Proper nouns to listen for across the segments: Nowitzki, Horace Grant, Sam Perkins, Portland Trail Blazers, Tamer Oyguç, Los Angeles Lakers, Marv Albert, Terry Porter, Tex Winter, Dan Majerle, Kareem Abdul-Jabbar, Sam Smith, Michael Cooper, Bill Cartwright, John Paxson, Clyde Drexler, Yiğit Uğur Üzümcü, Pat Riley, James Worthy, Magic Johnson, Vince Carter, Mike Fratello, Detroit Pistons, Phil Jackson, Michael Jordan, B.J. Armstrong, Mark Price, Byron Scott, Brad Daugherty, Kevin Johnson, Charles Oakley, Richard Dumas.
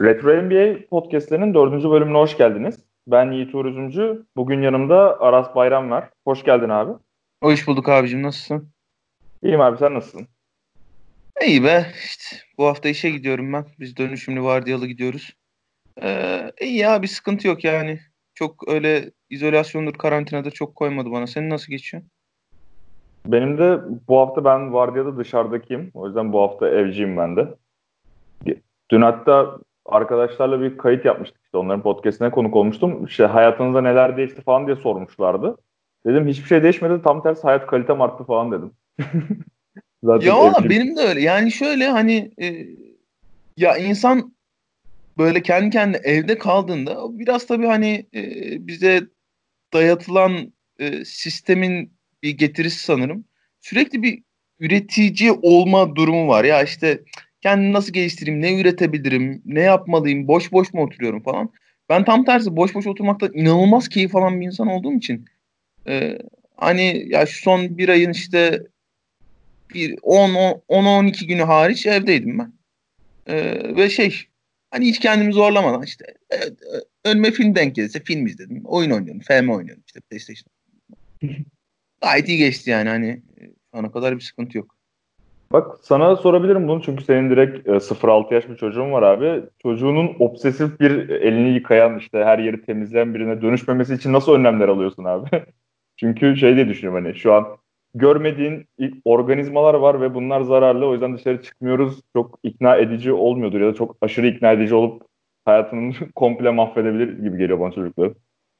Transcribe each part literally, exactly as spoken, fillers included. Retro N B A podcastlerinin dördüncü bölümüne hoş geldiniz. Ben Yiğit Uğur Üzümcü. Bugün yanımda Aras Bayram var. Hoş geldin abi. Hoş bulduk abicim. Nasılsın? İyiyim abi. Sen nasılsın? İyi be. İşte bu hafta işe gidiyorum ben. Biz dönüşümlü vardiyalı gidiyoruz. Ee, iyi abi. Sıkıntı yok yani. Çok öyle izolasyondur, karantinada çok koymadı bana. Senin nasıl geçiyor? Benim de bu hafta ben vardiyada dışarıdakiyim. O yüzden bu hafta evciyim ben de. Dün hatta arkadaşlarla bir kayıt yapmıştık. İşte onların podcastine konuk olmuştum. İşte hayatınızda neler değişti falan diye sormuşlardı. Dedim hiçbir şey değişmedi. Tam tersi hayat kalitem arttı falan dedim. Zaten ya valla benim de öyle. Yani şöyle hani e, ya insan böyle kendi kendine evde kaldığında biraz tabii hani e, bize dayatılan e, sistemin bir getirisi sanırım. Sürekli bir üretici olma durumu var. Ya işte kendimi nasıl geliştireyim, ne üretebilirim, ne yapmalıyım, boş boş mu oturuyorum falan. Ben tam tersi boş boş oturmaktan inanılmaz keyif alan bir insan olduğum için e, hani ya şu son bir ayın işte on on on iki günü hariç evdeydim ben. E, ve şey hani hiç kendimi zorlamadan işte e, e, önüme film denk gelirse film izledim, oyun oynuyordum, F M oynuyordum işte PlayStation. Gayet iyi geçti yani hani şu ana kadar bir sıkıntı yok. Bak sana sorabilirim bunu çünkü senin direkt sıfır altı yaş bir çocuğun var abi. Çocuğunun obsesif bir elini yıkayan işte her yeri temizleyen birine dönüşmemesi için nasıl önlemler alıyorsun abi? Çünkü şey diye düşünüyorum hani şu an görmediğin organizmalar var ve bunlar zararlı, o yüzden dışarı çıkmıyoruz. Çok ikna edici olmuyordur ya da çok aşırı ikna edici olup hayatını komple mahvedebilir gibi geliyor bana çocukların.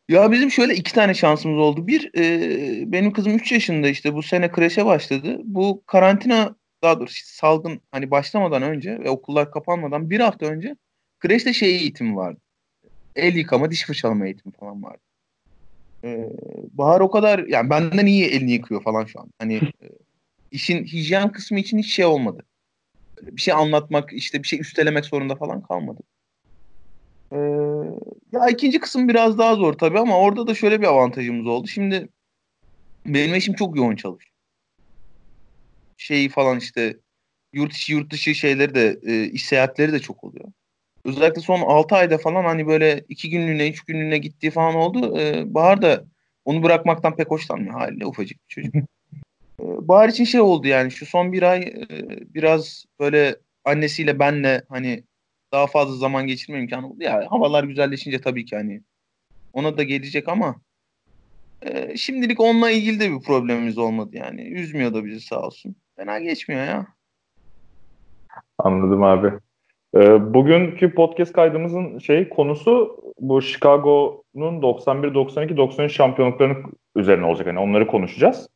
Ya bizim şöyle iki tane şansımız oldu. Bir, e, benim kızım üç yaşında işte bu sene kreşe başladı. Bu karantina, daha doğrusu işte salgın hani başlamadan önce ve okullar kapanmadan bir hafta önce kreşte şey eğitimi vardı. El yıkama, diş fırçalama eğitimi falan vardı. E, Bahar o kadar, yani benden iyi elini yıkıyor falan şu an. Hani e, işin hijyen kısmı için hiç şey olmadı. Bir şey anlatmak, işte bir şey üstelemek zorunda falan kalmadı. Eee... Ya ikinci kısım biraz daha zor tabii ama orada da şöyle bir avantajımız oldu. Şimdi benim eşim çok yoğun çalışıyor. Şey falan işte yurt içi yurt dışı şeyleri de e, iş seyahatleri de çok oluyor. Özellikle son altı ayda falan hani böyle iki günlüğüne üç günlüğüne gittiği falan oldu. E, Bahar da onu bırakmaktan pek hoşlanmıyor haliyle, ufacık bir çocuk. E, Bahar için şey oldu yani şu son bir ay e, biraz böyle annesiyle benle hani daha fazla zaman geçirme imkanı oldu. Ya havalar güzelleşince tabii ki hani ona da gelecek ama e, şimdilik onunla ilgili de bir problemimiz olmadı yani. Üzmüyor da bizi sağ olsun. Fena geçmiyor ya. Anladım abi. E, bugünkü podcast kaydımızın şey konusu bu Chicago'nun doksan bir doksan iki doksan üç şampiyonluklarının üzerine olacak. Hani onları konuşacağız.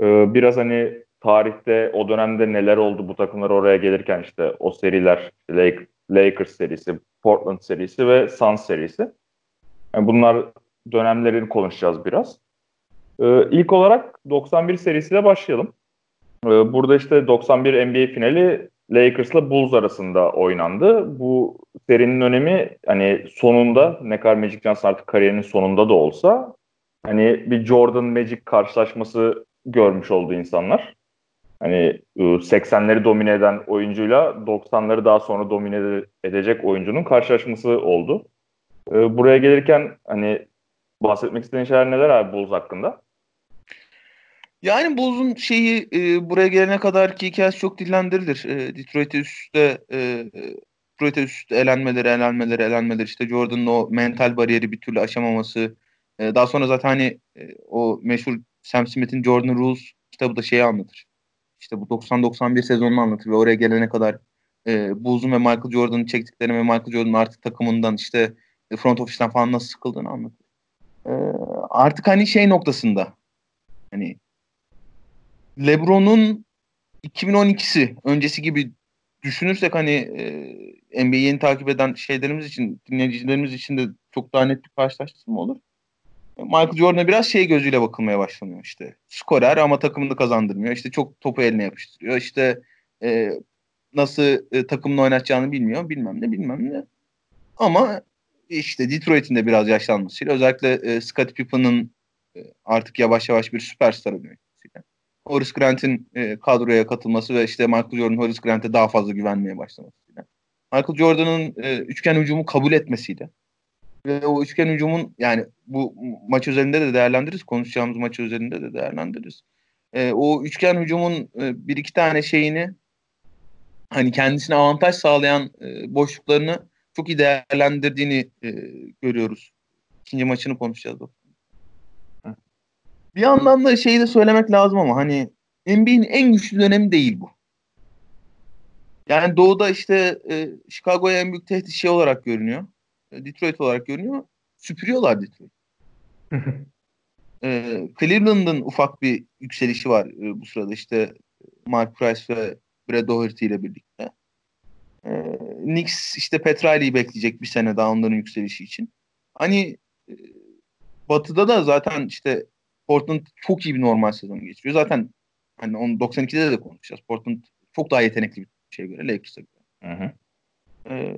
E, biraz hani tarihte o dönemde neler oldu bu takımlar oraya gelirken işte o seriler Lakers Lakers serisi, Portland serisi ve Suns serisi. Yani bunlar dönemlerini konuşacağız biraz. Ee, ilk olarak doksan bir serisiyle başlayalım. Ee, burada işte doksan bir N B A finali Lakers'la Bulls arasında oynandı. Bu serinin önemi hani sonunda ne kadar Magic Johnson artık kariyerinin sonunda da olsa hani bir Jordan Magic karşılaşması görmüş oldu insanlar. Hani seksenleri domine eden oyuncuyla doksanları daha sonra domine edecek oyuncunun karşılaşması oldu. Buraya gelirken hani bahsetmek istediğin şeyler neler abi Bulls hakkında? Yani Bulls'un şeyi e, buraya gelene kadar ki hikayesi çok dillendirilir. E, Detroit'e üstte e, Detroit'e üstte elenmeleri, elenmeleri, elenmeleri işte Jordan'ın o mental bariyeri bir türlü aşamaması. E, daha sonra zaten hani e, o meşhur Sam Smith'in Jordan Rules kitabı da şeyi anlatır. İşte bu doksan doksan bir sezonunu anlatır ve oraya gelene kadar e, Bulls'un ve Michael Jordan'ın çektiklerini ve Michael Jordan'ın artık takımından işte front office'ten falan nasıl sıkıldığını anlatır. E, artık hani şey noktasında hani LeBron'un iki bin on ikisi öncesi gibi düşünürsek hani e, N B A'yi yeni takip eden şeylerimiz için, dinleyicilerimiz için de çok daha net bir karşılaştırma olur. Michael Jordan'a biraz şey gözüyle bakılmaya başlanıyor işte. Skorer ama takımını kazandırmıyor. İşte çok topu eline yapıştırıyor. İşte e, nasıl e, takımını oynatacağını bilmiyor. Bilmem ne bilmem ne. Ama işte Detroit'in de biraz yaşlanmasıyla özellikle e, Scottie Pippen'ın e, artık yavaş yavaş bir süperstar dönüşmesiyle. Horace Grant'in e, kadroya katılması ve işte Michael Jordan'ın Horace Grant'e daha fazla güvenmeye başlamasıyla. Michael Jordan'ın e, üçgen hücumu kabul etmesiydi. Ve o üçgen hücumun, yani bu maç üzerinde de değerlendiririz, konuşacağımız maç üzerinde de değerlendiririz. E, o üçgen hücumun e, bir iki tane şeyini, hani kendisine avantaj sağlayan e, boşluklarını çok iyi değerlendirdiğini e, görüyoruz. İkinci maçını konuşacağız. Bir yandan da şeyi de söylemek lazım ama hani N B A'nin en güçlü dönemi değil bu. Yani Doğu'da işte e, Chicago'ya en büyük tehdit şey olarak görünüyor. E, Detroit olarak görünüyor. Süpürüyorlar Detroit. e, Cleveland'ın ufak bir yükselişi var e, bu sırada. İşte Mark Price ve Brad Daugherty ile birlikte. E, Knicks işte Pat Riley'i bekleyecek bir sene daha onların yükselişi için. Hani e, Batı'da da zaten işte Portland çok iyi bir normal sezon geçiriyor. Zaten hani onu doksan ikide de konuşacağız. Portland çok daha yetenekli bir şeye göre, Lakers'a göre. Hı hı. Ee,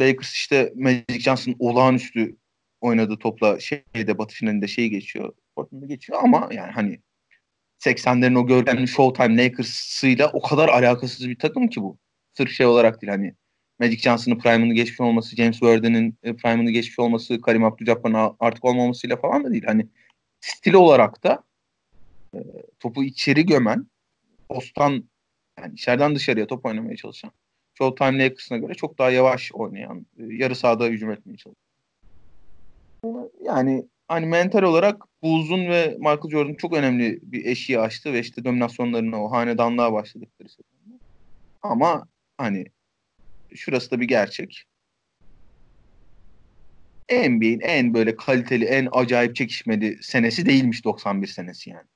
Lakers işte Magic Johnson olağanüstü oynadığı topla şeyde Batı finalinde şeyi geçiyor. Portland'da geçiyor ama yani hani seksenlerin o görkemli Showtime Lakers'ıyla o kadar alakasız bir takım ki bu. Sırf şey olarak değil, hani Magic Johnson'ın prime'ını geçmiş olması, James Worthy'nin prime'ını geçmiş olması, Kareem Abdul-Jabbar'ın artık olmamasıyla falan da değil. Hani stil olarak da e, topu içeri gömen, posttan, yani içeriden dışarıya top oynamaya çalışan, Showtime Lakers'ına göre çok daha yavaş oynayan, e, yarı sahada hücum etmeye çalışan. E, yani hani mental olarak Bulls'un ve Michael Jordan'ın çok önemli bir eşiği açtı ve işte dominasyonlarına, o hanedanlığa başladıkları sezonda. Ama hani şurası da bir gerçek. N B A'nin en böyle kaliteli, en acayip çekişmeli senesi değilmiş doksan bir senesi yani.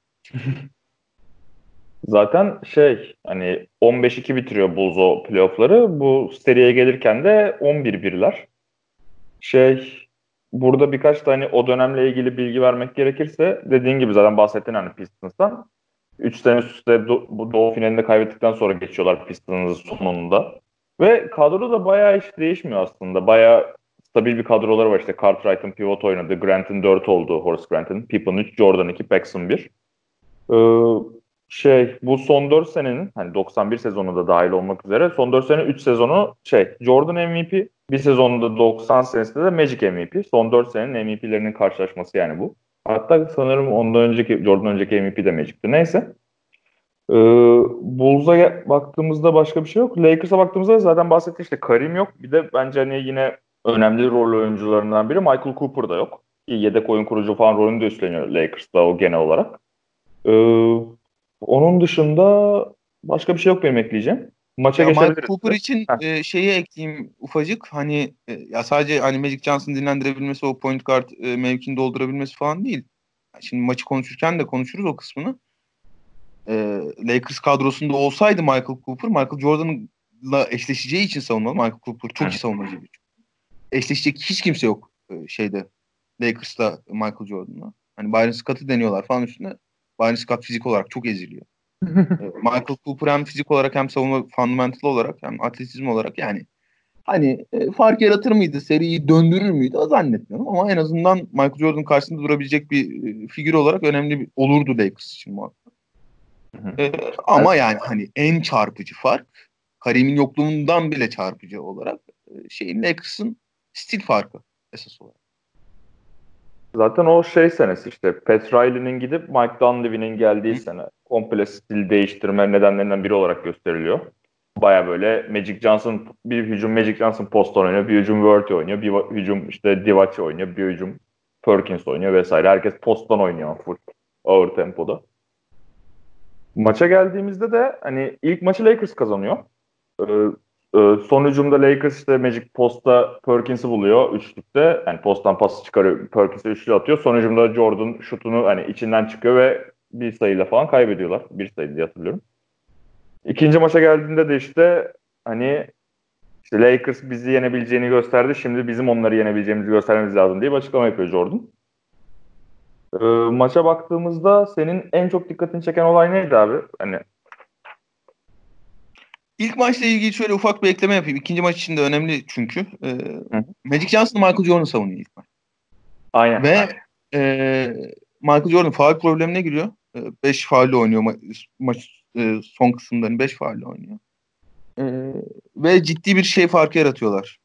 Zaten şey, hani on beş iki bitiriyor Bulls o playoff'ları. Bu seriye gelirken de on bir birler. Şey, burada birkaç tane o dönemle ilgili bilgi vermek gerekirse, dediğin gibi zaten bahsettin hani Pistons'tan. üç sene üst üste do- bu Doğu finalinde kaybettikten sonra geçiyorlar Pistons'ın sonunda. Ve kadro da bayağı hiç değişmiyor aslında. Bayağı stabil bir kadroları var. İşte Cartwright'ın pivot oynadı, Grant'ın dört oldu, Horace Grant'ın, Pippen üç, Jordan iki, Paxson bir. Ee, şey, bu son dört senenin, hani doksan bir sezonu da dahil olmak üzere, son dört senenin üç sezonu şey, Jordan M V P, bir sezonda doksan senesinde de Magic M V P. Son dört senenin M V P'lerinin karşılaşması yani bu. Hatta sanırım ondan önceki, Jordan önceki M V P de Magic'ti. Neyse. Ee, Bulls'a baktığımızda başka bir şey yok. Lakers'a baktığımızda zaten bahsettiğim işte Karim yok. Bir de bence hani yine önemli rol oyuncularından biri Michael Cooper da yok. Yedek oyun kurucu falan rolünü de üstleniyor Lakers'da o genel olarak. Ee, onun dışında başka bir şey yok benim ekleyeceğim. Maça ya Michael Cooper için e, şeyi ekleyeyim ufacık. Hani e, ya sadece hani Magic Johnson dinlendirebilmesi, o point guard e, mevkini doldurabilmesi falan değil. Şimdi maçı konuşurken de konuşuruz o kısmını. E, Lakers kadrosunda olsaydı Michael Cooper, Michael Jordan'la eşleşeceği için savunmalı. Michael Cooper çok iyi savunmacı bir. Eşleşecek hiç kimse yok şeyde Lakers'ta Michael Jordan'la. Hani Byron Scott'ı deniyorlar falan üstüne. Byron Scott fizik olarak çok eziliyor. Michael Cooper hem fizik olarak hem savunma fundamental olarak hem atletizm olarak yani hani e, fark yaratır mıydı? Seriyi döndürür müydü? O zannetmiyorum ama en azından Michael Jordan karşısında durabilecek bir e, figür olarak önemli bir, olurdu Lakers için muhakkak. E, ama evet. Yani hani en çarpıcı fark Kareem'in yokluğundan bile çarpıcı olarak şeyin Lakers'ın stil farkı esas olarak. Zaten o şey senesi işte Pat Riley'nin gidip Mike Dunleavy'nin geldiği Hı. sene komple stil değiştirme nedenlerinden biri olarak gösteriliyor. Baya böyle Magic Johnson bir hücum Magic Johnson posta oynuyor, bir hücum Worthy oynuyor, bir hücum işte Divac oynuyor, bir hücum Perkins oynuyor vesaire. Herkes posttan oynuyor full ağır tempoda. Maça geldiğimizde de hani ilk maçı Lakers kazanıyor. Ee, Son hücumda Lakers işte Magic posta Perkins'i buluyor üçlükte. Yani posttan pası çıkarıyor, Perkins'e üçlü atıyor. Son hücumda Jordan şutunu hani içinden çıkıyor ve bir sayıyla falan kaybediyorlar. Bir sayı diye hatırlıyorum. İkinci maça geldiğinde de işte hani işte Lakers bizi yenebileceğini gösterdi. Şimdi bizim onları yenebileceğimizi göstermemiz lazım diye bir açıklama yapıyor Jordan. E, maça baktığımızda senin en çok dikkatini çeken olay neydi abi? Hani İlk maçla ilgili şöyle ufak bir ekleme yapayım. İkinci maç için de önemli çünkü. E, Magic Johnson Michael Jordan savunuyor ilk maç. Aynen. Ve e, Michael Jordan faul problemine giriyor. beş e, faulle oynuyor ma- maç e, son kısımlarını beş faulle oynuyor. Ee, ve ciddi bir şey farkı yaratıyorlar.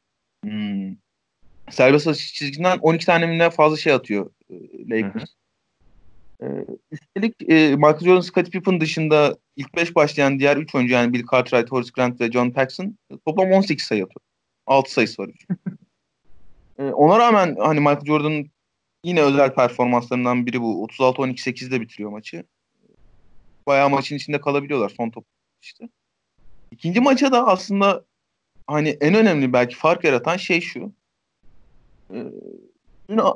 Hmm. Serbest atış çizgisinden on iki tane fazla şey atıyor e, Lakers. Ee, üstelik e, Michael Jordan, Scottie Pippen dışında ilk beş başlayan diğer üç oyuncu, yani Bill Cartwright, Horace Grant ve John Paxson, toplam on sekiz sayı atıyor. altı sayısı var. ee, ona rağmen hani Michael Jordan'ın yine özel performanslarından biri bu. otuz altı on iki sekizde bitiriyor maçı. Bayağı maçın içinde kalabiliyorlar son top işte. İkinci maça da aslında hani en önemli belki fark yaratan şey şu. Ee,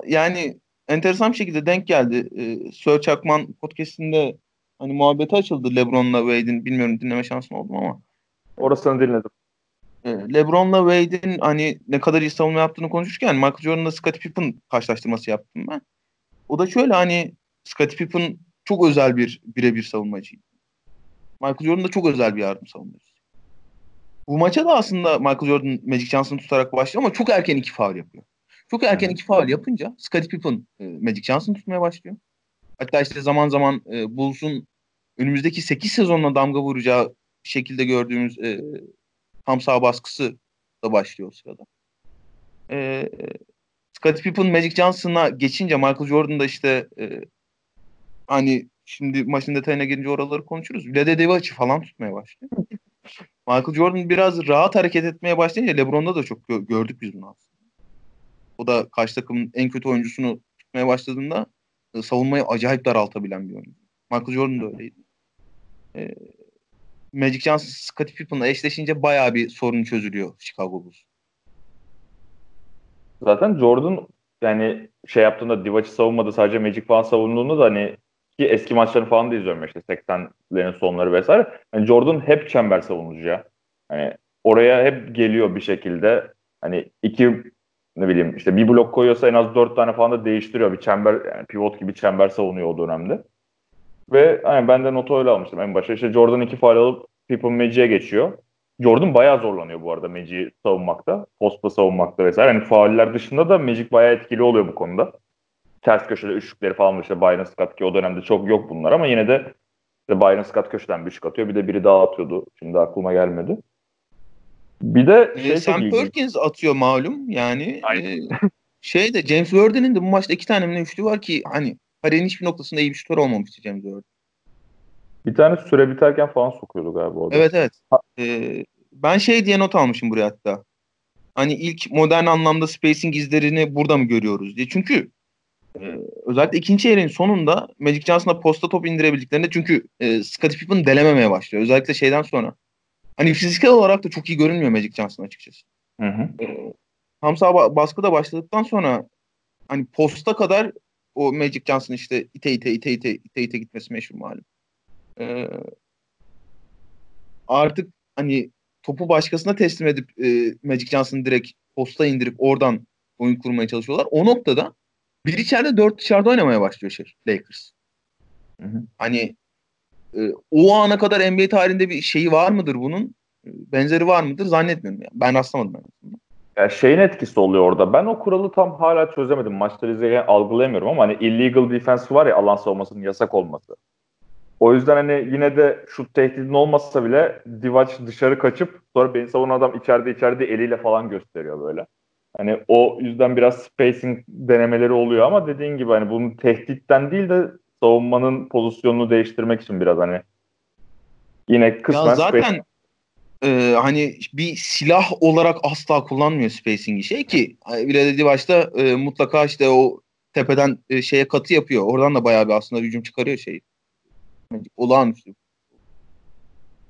yani enteresan bir şekilde denk geldi. Ee, Sör Çakman podcast'inde hani muhabbeti açıldı LeBron'la Wade'in. Bilmiyorum, dinleme şansım oldu ama. Orasını dinledim. Ee, LeBron'la Wade'in hani ne kadar iyi savunma yaptığını konuşurken Michael Jordan'la Scottie Pippen karşılaştırması yaptım ben. O da şöyle, hani Scottie Pippen çok özel bir birebir savunmacıydı. Michael Jordan da çok özel bir yardım savunmacısı. Bu maça da aslında Michael Jordan Magic Johnson'ı tutarak başlıyor ama çok erken iki faul yapıyor. Çok erken iki faul yapınca Scottie Pippen e, Magic Johnson'ı tutmaya başlıyor. Hatta işte zaman zaman e, Bulls'un önümüzdeki sekiz sezonuna damga vuracağı şekilde gördüğümüz e, tam saha baskısı da başlıyor o sırada. E, Scottie Pippen Magic Johnson'a geçince Michael Jordan da işte e, hani şimdi maçın detayına girince oraları konuşuruz. Ladedevaç'ı falan tutmaya başlıyor. Michael Jordan biraz rahat hareket etmeye başlayınca LeBron'da da çok gö- gördük biz bunu aslında. O da karşı takımın en kötü oyuncusunu tutmaya başladığında e, savunmayı acayip daraltabilen bir oyuncu. Michael Jordan da öyleydi. E, Magic Johnson, Scottie Pippen'la eşleşince bayağı bir sorun çözülüyor Chicago Bulls. Zaten Jordan yani şey yaptığında, Divaç'ı savunmadı, sadece Magic falan savunduğunda da hani ki eski maçlarını falan da izliyorum işte seksenlerin sonları vesaire. Yani Jordan hep çember savunucu ya. Hani oraya hep geliyor bir şekilde. Hani iki ne bileyim işte bir blok koyuyorsa en az dört tane falan da değiştiriyor. Bir çember, yani pivot gibi çember savunuyor o dönemde. Ve hani ben de notu öyle almıştım en başta. İşte Jordan iki faul alıp Pippen Magic'e geçiyor. Jordan bayağı zorlanıyor bu arada Magic'i savunmakta. Posta savunmakta vesaire. Hani fauller dışında da Magic bayağı etkili oluyor bu konuda. Ters köşede üçlükleri falan var işte Byron Scott, ki o dönemde çok yok bunlar ama yine de işte Byron Scott köşeden bir üçlük atıyor. Bir de biri daha atıyordu. Şimdi aklıma gelmedi. Bir de şey, e, Sam Perkins atıyor malum yani. E, şey de James Worthy'nin de bu maçta iki tane mi üçlü var ki hani karenin hiçbir noktasında iyi bir şutör olmamıştı James Worthy. Bir tane süre biterken falan sokuyordu galiba orada. Evet evet. E, ben şey diye not almışım buraya hatta. Hani ilk modern anlamda spacing izlerini burada mı görüyoruz diye. Çünkü Ee, özellikle ikinci yerin sonunda Magic Johnson'a posta top indirebildiklerinde, çünkü e, Scottie Pippen delememeye başlıyor. Özellikle şeyden sonra. Hani fiziksel olarak da çok iyi görünmüyor Magic Johnson açıkçası. Hı hı. E, tam saha baskı da başladıktan sonra hani posta kadar o Magic Johnson işte ite ite ite ite ite ite gitmesi meşhur malum. E, artık hani topu başkasına teslim edip e, Magic Johnson'ı direkt posta indirip oradan oyun kurmaya çalışıyorlar. O noktada bir içeride dört dışarıda oynamaya başlıyor şey Lakers. Hı hı. Hani e, o ana kadar N B A tarihinde bir şeyi var mıdır bunun? Benzeri var mıdır? Zannetmiyorum. Yani. Ben rastlamadım. Yani. Ya şeyin etkisi oluyor orada. Ben o kuralı tam hala çözemedim. Maçları izlerken algılayamıyorum ama hani illegal defense var ya, alan savunmasının yasak olması. O yüzden hani yine de şut tehdidin olmasa bile Divaç dışarı kaçıp sonra beni savunan adam içeride içeride eliyle falan gösteriyor böyle. Hani o yüzden biraz spacing denemeleri oluyor ama dediğin gibi hani bunu tehditten değil de savunmanın pozisyonunu değiştirmek için biraz hani yine kısmen ya zaten e, hani bir silah olarak asla kullanmıyor spacing'i şey ki bile dediği başta e, mutlaka işte o tepeden e, şeye katı yapıyor. Oradan da bayağı bir aslında hücum çıkarıyor şey. Olağanüstü.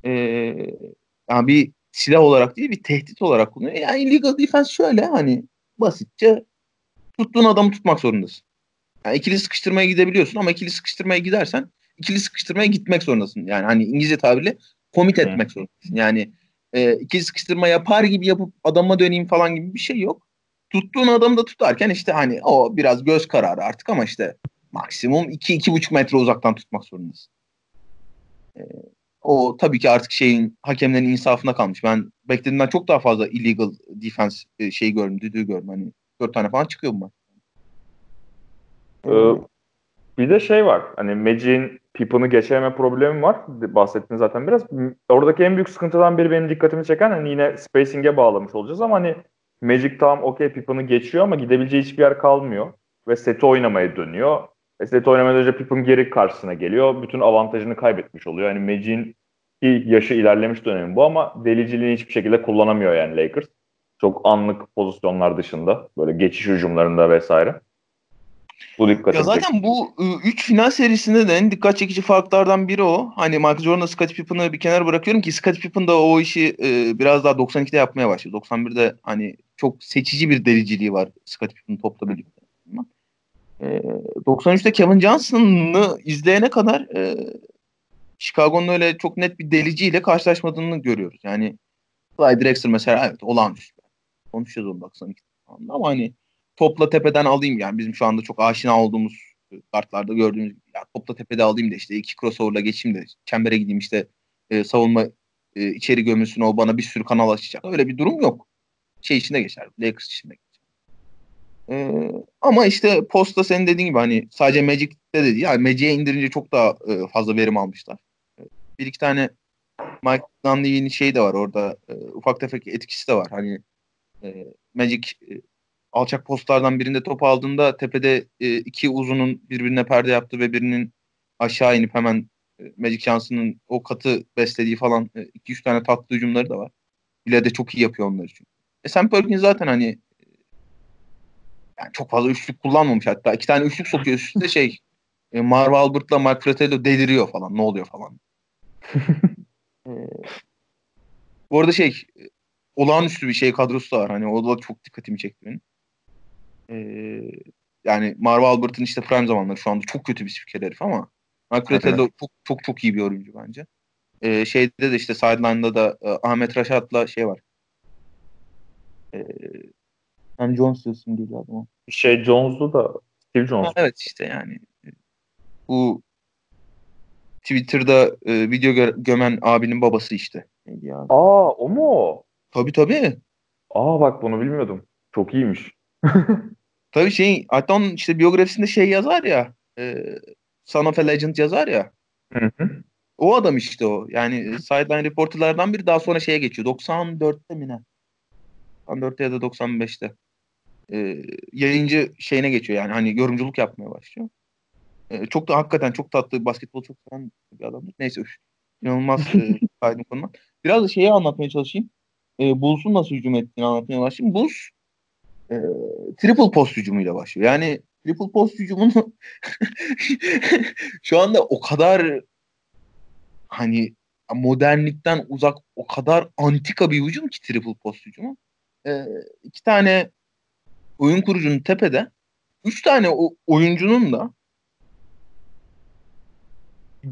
E, yani bir silah olarak değil, bir tehdit olarak kullanıyor. Yani illegal defense şöyle hani basitçe tuttuğun adamı tutmak zorundasın. Yani ikili sıkıştırmaya gidebiliyorsun ama ikili sıkıştırmaya gidersen ikili sıkıştırmaya gitmek zorundasın. Yani hani İngilizce tabirle commit etmek hmm. zorundasın. Yani e, ikili sıkıştırma yapar gibi yapıp adama döneyim falan gibi bir şey yok. Tuttuğun adamı da tutarken işte hani o biraz göz kararı artık ama işte maksimum iki iki buçuk metre uzaktan tutmak zorundasın. Evet. O tabii ki artık şeyin, hakemlerin insafına kalmış. Ben beklediğimden çok daha fazla illegal defense e, şeyi gördüm, düdüğü gördüm. Hani dört tane falan çıkıyor bu maç. Ee, bir de şey var. Hani Magic'in Pippen'ı geçireme problemi var. Bahsettin zaten biraz. Oradaki en büyük sıkıntıdan biri benim dikkatimi çeken, hani yine spacing'e bağlamış olacağız ama hani Magic tam okey Pippen'ı geçiyor ama gidebileceği hiçbir yer kalmıyor. Ve seti oynamaya dönüyor. E, seti oynamaya önce Pippen geri karşısına geliyor. Bütün avantajını kaybetmiş oluyor. Yani Magic'in yaşı ilerlemiş dönemi bu ama deliciliğini hiçbir şekilde kullanamıyor yani Lakers. Çok anlık pozisyonlar dışında. Böyle geçiş hücumlarında vesaire. Bu dikkat ya zaten çekici. Bu üç final serisinde de en dikkat çekici farklardan biri o. Hani Michael Jordan'la Scottie Pippen'ı bir kenara bırakıyorum ki Scottie Pippen da o işi e, biraz daha doksan ikide yapmaya başladı. doksan birde hani çok seçici bir deliciliği var Scottie Pippen'ın topla birlikte. E, doksan üçte Kevin Johnson'ı izleyene kadar e, Chicago'nun öyle çok net bir deliciyle karşılaşmadığını görüyoruz. Yani Clyde Drexler mesela evet olağanüstü. Konuşacağız onu doksan ikide ama hani topla tepeden alayım yani bizim şu anda çok aşina olduğumuz kartlarda gördüğümüz gibi ya topla tepede alayım da işte iki crossover'la geçeyim de çembere gideyim işte e, savunma e, içeri gömülsün o bana bir sürü kanal açacak. Öyle bir durum yok. Şey içinde geçer. Lakers içinde geçer. E, ama işte posta senin dediğin gibi hani sadece Magic'te dedi ya yani Magic'e indirince çok daha e, fazla verim almışlar. E, bir iki tane Mike Dunleavy'nin şeyi de var orada e, ufak tefek etkisi de var. Hani e, Magic e, alçak postlardan birinde top aldığında tepede e, iki uzunun birbirine perde yaptığı ve birinin aşağı inip hemen e, Magic Johnson'ın o katı beslediği falan e, iki üç tane tatlı hücumları da var. Bile de çok iyi yapıyor onlar için. E Sam Perkins zaten hani e, yani çok fazla üçlük kullanmamış hatta. iki tane üçlük sokuyor üstüne şey e, Marv Albert'la Mike Fratello deliriyor falan. Ne oluyor falan. Bu arada şey e, olağanüstü bir şey kadrosu da var. Hani o da çok dikkatimi çekti benim. Ee, yani Marv Albert'ın işte prime zamanları şu anda çok kötü bir spiker herif ama Mike Fratello evet. çok çok çok iyi bir oyuncu bence. Ee, şeyde de işte sideline'da da e, Ahmet Raşat'la şey var. Ee, Sam Jones diyorsun geliyor adama. Şey Jones'lu da Steve Jones. Ha, evet işte yani. Bu Twitter'da e, video gö- gömen abinin babası işte. Aa o mu? Tabii tabii. Aa bak bunu bilmiyordum. Çok iyiymiş. Tabii şey hatta onun işte biyografisinde şey yazar ya e, Son of a Legend yazar ya. Hı hı. O adam işte o. Yani sideline reporterlardan biri daha sonra şeye geçiyor. doksan dörtte mi ne? doksan dörtte ya da doksan beşte. E, yayıncı şeyine geçiyor yani hani yorumculuk yapmaya başlıyor. E, çok da hakikaten çok tatlı basketbol çok seven bir adamdır. Neyse üf. İnanılmaz e, kaydın konuman. Biraz da şeyi anlatmaya çalışayım. E, Bulls'un nasıl hücum ettiğini anlatmaya başlayayım. Bulls e, triple post hücumuyla başlıyor. Yani triple post hücumunu şu anda o kadar hani modernlikten uzak o kadar antika bir hücum ki triple post hücumu. E, iki tane oyun kurucunun tepede üç tane o, oyuncunun da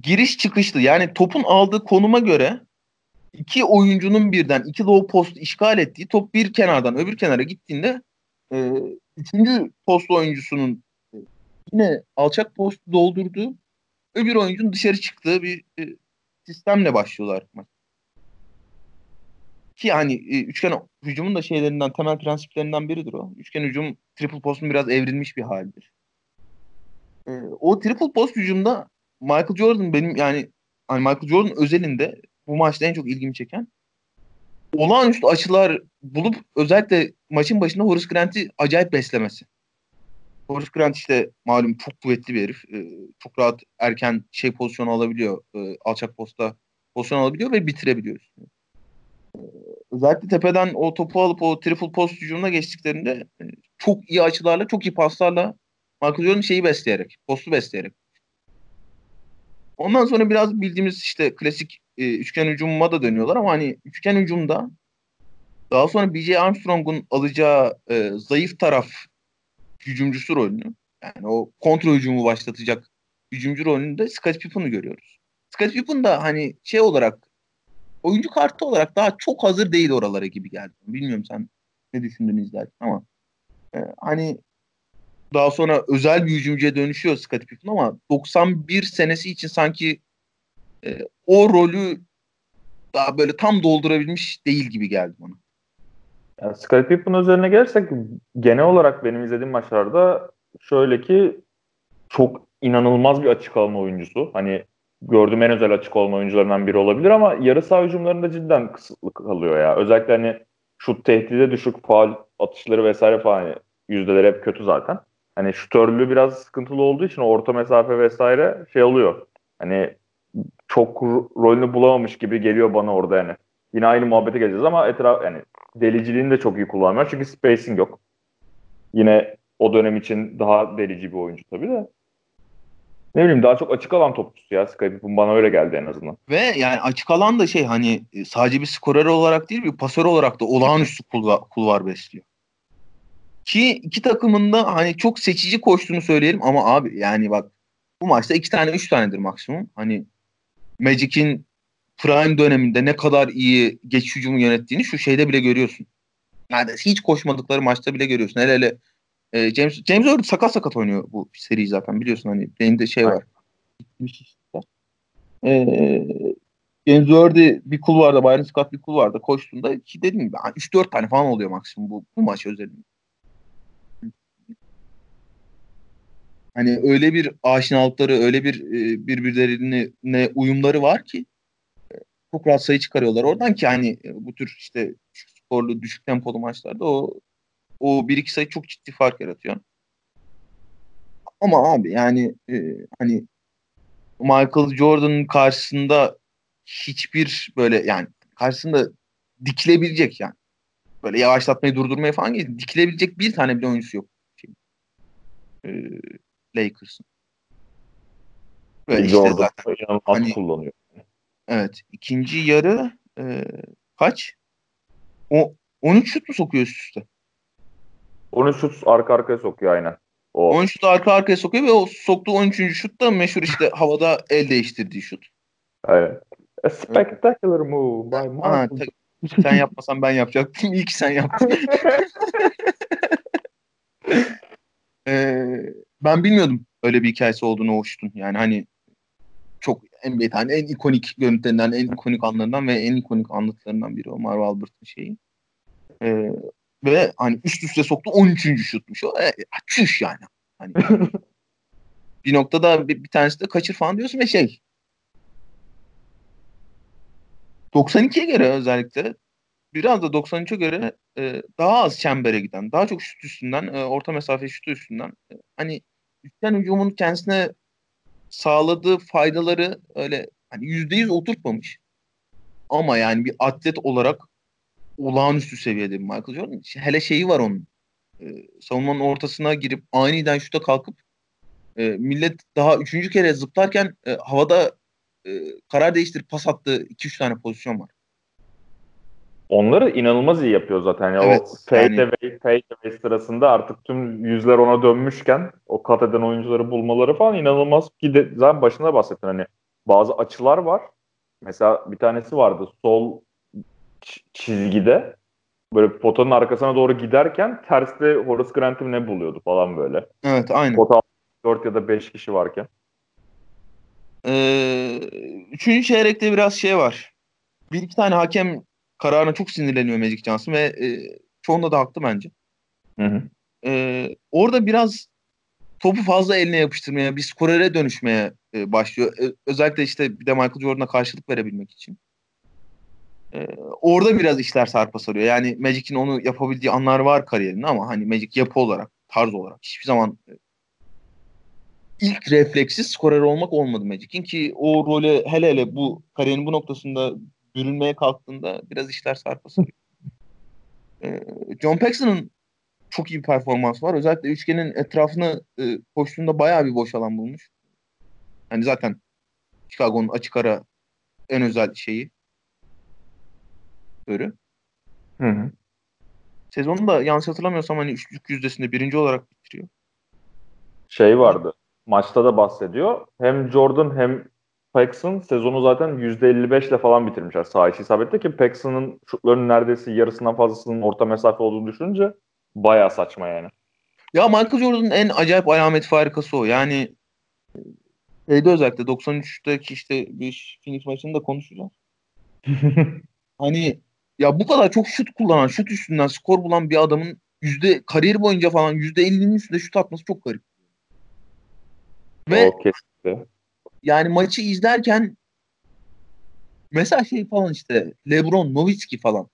giriş çıkışlı yani topun aldığı konuma göre İki oyuncunun birden iki low post işgal ettiği top bir kenardan öbür kenara gittiğinde e, üçüncü post oyuncusunun e, yine alçak post doldurduğu öbür oyuncunun dışarı çıktığı bir e, sistemle başlıyorlar. Ki hani e, üçgen hücumun da şeylerinden temel prensiplerinden biridir o. Üçgen hücum triple postun biraz evrilmiş bir halidir. E, o triple post hücumda Michael Jordan benim yani hani Michael Jordan özelinde bu maçta en çok ilgimi çeken olağanüstü açılar bulup özellikle maçın başında Horace Grant'i acayip beslemesi. Horace Grant işte malum çok kuvvetli bir herif. Ee, çok rahat erken şey pozisyonu alabiliyor. Ee, alçak posta pozisyon alabiliyor ve bitirebiliyor. Ee, özellikle tepeden o topu alıp o triple post hücumuna geçtiklerinde e, çok iyi açılarla, çok iyi paslarla Michael Jordan şeyi besleyerek, postu besleyerek. Ondan sonra biraz bildiğimiz işte klasik e, üçgen hücuma da dönüyorlar ama hani üçgen hücumda daha sonra B J Armstrong'un alacağı e, zayıf taraf hücumcusu rolünü yani o kontra hücumu başlatacak hücumcu rolünü de Scottie Pippen'ı görüyoruz. Scottie Pippen da hani şey olarak oyuncu kartı olarak daha çok hazır değil oralara gibi geldi. Bilmiyorum sen ne düşündün izlerken ama e, hani daha sonra özel bir hücumcuya dönüşüyor Scottie Pippen ama doksan bir senesi için sanki e, o rolü daha böyle tam doldurabilmiş değil gibi geldi bana. Ya, Scottie Pippen üzerine gelirsek genel olarak benim izlediğim maçlarda şöyle ki çok inanılmaz bir açık alma oyuncusu. Hani gördüğüm en özel açık olma oyuncularından biri olabilir ama yarı saha hücumlarında cidden kısıtlı kalıyor ya. Özellikle hani şut tehdide düşük, faul atışları vesaire falan yüzdeleri hep kötü zaten. Hani şutörlüğü biraz sıkıntılı olduğu için orta mesafe vesaire şey oluyor. Hani çok rolünü bulamamış gibi geliyor bana orada yani. Yine aynı muhabbete geleceğiz ama etraf yani deliciliğini de çok iyi kullanmıyor çünkü spacing yok. Yine o dönem için daha delici bir oyuncu tabii de. Ne bileyim daha çok açık alan topçusu ya Scottie Pippen, bana öyle geldi en azından. Ve yani açık alan da şey hani sadece bir skorer olarak değil bir pasör olarak da olağanüstü kulvar, kulvar besliyor. Ki iki takımında hani çok seçici koştuğunu söyleyelim ama abi yani bak bu maçta iki tane üç tanedir maksimum. Hani Magic'in prime döneminde ne kadar iyi geçiş hücumu yönettiğini şu şeyde bile görüyorsun. Yani hiç koşmadıkları maçta bile görüyorsun. Hele hele e, James James Worthy sakat sakat oynuyor bu seri zaten biliyorsun hani benim de şey var. Eee James Worthy bir kul vardı, Byron Scott bir kul vardı. Koştuğunda ki dedim ben üç dört tane falan oluyor maksimum bu, bu maç özelinde. Hani öyle bir aşinalıkları, öyle bir e, birbirlerine uyumları var ki çok rahat sayı çıkarıyorlar oradan ki hani bu tür işte düşük skorlu, düşük tempolu maçlarda o o bir iki sayı çok ciddi fark yaratıyor. Ama abi yani e, hani Michael Jordan'ın karşısında hiçbir böyle yani karşısında dikilebilecek yani böyle yavaşlatmayı durdurmayı falan gibi dikilebilecek bir tane bile oyuncusu yok. Lakers'ın. Böyle işte zaten hani, kullanıyor. Evet. İkinci yarı e, kaç? O on üç şut mu sokuyor üst üste? on üç şut arka arkaya sokuyor aynen. O. on üç şut arka arkaya sokuyor ve o soktuğu on üçüncü şut da meşhur işte havada el değiştirdiği şut. Aynen. A spectacular move by Michael. Tek, sen yapmasan ben yapacaktım. İyi ki sen yaptın. Ee, ben bilmiyordum öyle bir hikayesi olduğunu o şutun. Yani hani çok N B A hani en ikonik görüntülerinden, en ikonik anlarından ve en ikonik anlıklarından biri o Marv Albert'ın şeyi. Ee, ve hani üst üste soktu on üçüncü şutmuş o. E, çüş yani. Hani bir noktada bir, bir tanesi de kaçır falan diyorsun ve şey doksan ikiye göre özellikle biraz da doksan üçe göre e, daha az çembere giden, daha çok şut üstünden, e, orta mesafe şutu üstünden. E, hani üçten hücumun kendisine sağladığı faydaları öyle hani yüzde yüz oturtmamış. Ama yani bir atlet olarak olağanüstü seviyede Michael Jordan. Hele şeyi var onun. E, savunmanın ortasına girip aniden şuta kalkıp e, millet daha üçüncü kere zıplarken e, havada e, karar değiştirip pas attığı iki üç tane pozisyon var. Onları inanılmaz iyi yapıyor zaten. Ya evet, o fade yani... away, fade away sırasında artık tüm yüzler ona dönmüşken o kat eden oyuncuları bulmaları falan inanılmaz ki de, zaten başında bahsettin hani bazı açılar var. Mesela bir tanesi vardı sol çizgide böyle potanın arkasına doğru giderken terste Horace Grant'ı ne buluyordu falan böyle. Evet aynı. Pota dört ya da beş kişi varken. Ee, üçüncü çeyrekte biraz şey var. Bir iki tane hakem kararına çok sinirleniyor Magic Johnson ve e, çoğunda da haklı bence. Hı hı. E, orada biraz topu fazla eline yapıştırmaya, bir skorere dönüşmeye e, başlıyor. E, özellikle işte bir de Michael Jordan'a karşılık verebilmek için. E, orada biraz işler sarpa sarıyor. Yani Magic'in onu yapabildiği anlar var kariyerinde ama hani Magic yapı olarak, tarz olarak hiçbir zaman e, ilk refleksi skorer olmak olmadı Magic'in ki o role hele hele bu kariyerin bu noktasında yürünmeye kalktığında biraz işler sarpa sarıyor. ee, John Paxson'ın çok iyi bir performansı var. Özellikle üçgenin etrafını e, koştuğunda bayağı bir boş alan bulmuş. Yani zaten Chicago'nun açık ara en özel şeyi. Görü. Hı hı. Sezonu da yanlış hatırlamıyorsam hani üçlük yüzdesinde birinci olarak bitiriyor. Şey vardı. Maçta da bahsediyor. Hem Jordan hem Paxson sezonu zaten yüzde elli beş ile falan bitirmişler saha içi isabette ki Paxson'ın şutlarının neredeyse yarısından fazlasının orta mesafe olduğunu düşününce bayağı saçma yani. Ya Michael Jordan'ın en acayip alamet farikası o. Yani şeyde özellikle doksan üçteki işte bir Phoenix maçını da konuşacağız. Hani ya bu kadar çok şut kullanan, şut üstünden skor bulan bir adamın yüzde kariyer boyunca falan yüzde ellinin üstünde şut atması çok garip. Ve o kesinlikle. yani maçı izlerken mesela şey falan işte LeBron, Nowitzki falan.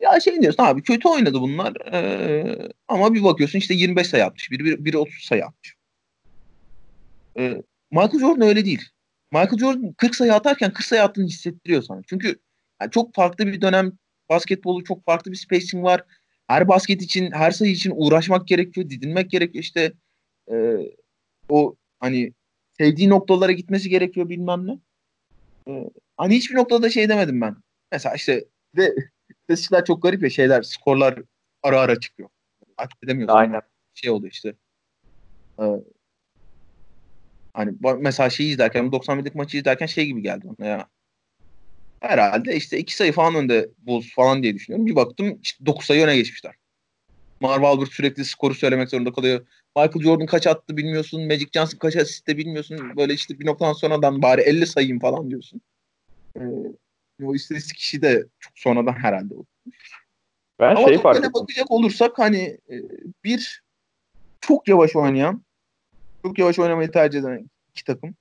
Ya şey diyorsun abi, kötü oynadı bunlar. Ee, ama bir bakıyorsun işte yirmi beş sayı atmış. Biri, biri, biri otuz sayı atmış. Ee, Michael Jordan öyle değil. Michael Jordan kırk sayı atarken kırk sayı attığını hissettiriyor sana. Çünkü yani çok farklı bir dönem basketbolu, çok farklı bir spacing var. Her basket için, her sayı için uğraşmak gerekiyor, didinmek gerekiyor. İşte e, o hani sevdiği noktalara gitmesi gerekiyor bilmem ne. E, hani hiçbir noktada şey demedim ben. Mesela işte de istatistikler çok garip ya, şeyler, skorlar ara ara çıkıyor. Artık edemiyorsun. Aynen. Şey oldu işte. E, hani mesela şeyi izlerken, doksan birlik maçı izlerken şey gibi geldi ona ya. Herhalde işte iki sayı falan önde Bulls falan diye düşünüyorum. Bir baktım işte dokuz sayı öne geçmişler. Marv Albert sürekli skoru söylemek zorunda kalıyor. Michael Jordan kaç attı bilmiyorsun. Magic Johnson kaç asiste bilmiyorsun. Böyle işte bir noktadan sonradan bari elli sayayım falan diyorsun. Ee, o istatistik işi de çok sonradan herhalde olmuş. Ben ama şey fark ettim. Bakacak olursak hani bir çok yavaş oynayan, çok yavaş oynamayı tercih eden iki takım.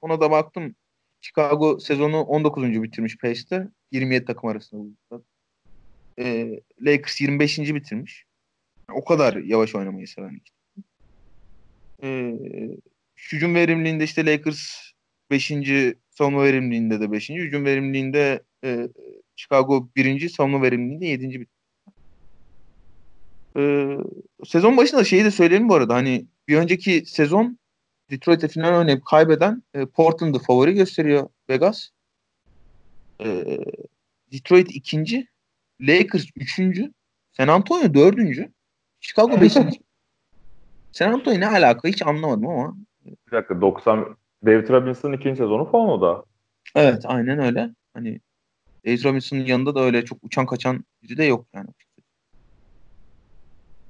Ona da baktım. Chicago sezonu on dokuzuncu bitirmiş Pace'te. yirmi yedi takım arasında bulundu. Ee, Lakers yirmi beşinci bitirmiş. O kadar yavaş oynamayı seven iki takım. Ee, hücum verimliliğinde işte Lakers beşinci, savunma verimliliğinde de beşinci. Hücum verimliliğinde e, Chicago birinci, savunma verimliliğinde yedinci bitirmiş. Ee, sezon başında şeyi de söyleyelim bu arada. Hani bir önceki sezon Detroit'e final oynayıp kaybeden e, Portland'ı favori gösteriyor Vegas. E, Detroit ikinci, Lakers üçüncü, San Antonio dördüncü, Chicago beşinci. San Antonio ne alaka hiç anlamadım ama. Bir dakika, doksan David Robinson'ın ikinci sezonu falan o da. Evet, aynen öyle. Hani David Robinson'ın yanında da öyle çok uçan kaçan biri de yok yani.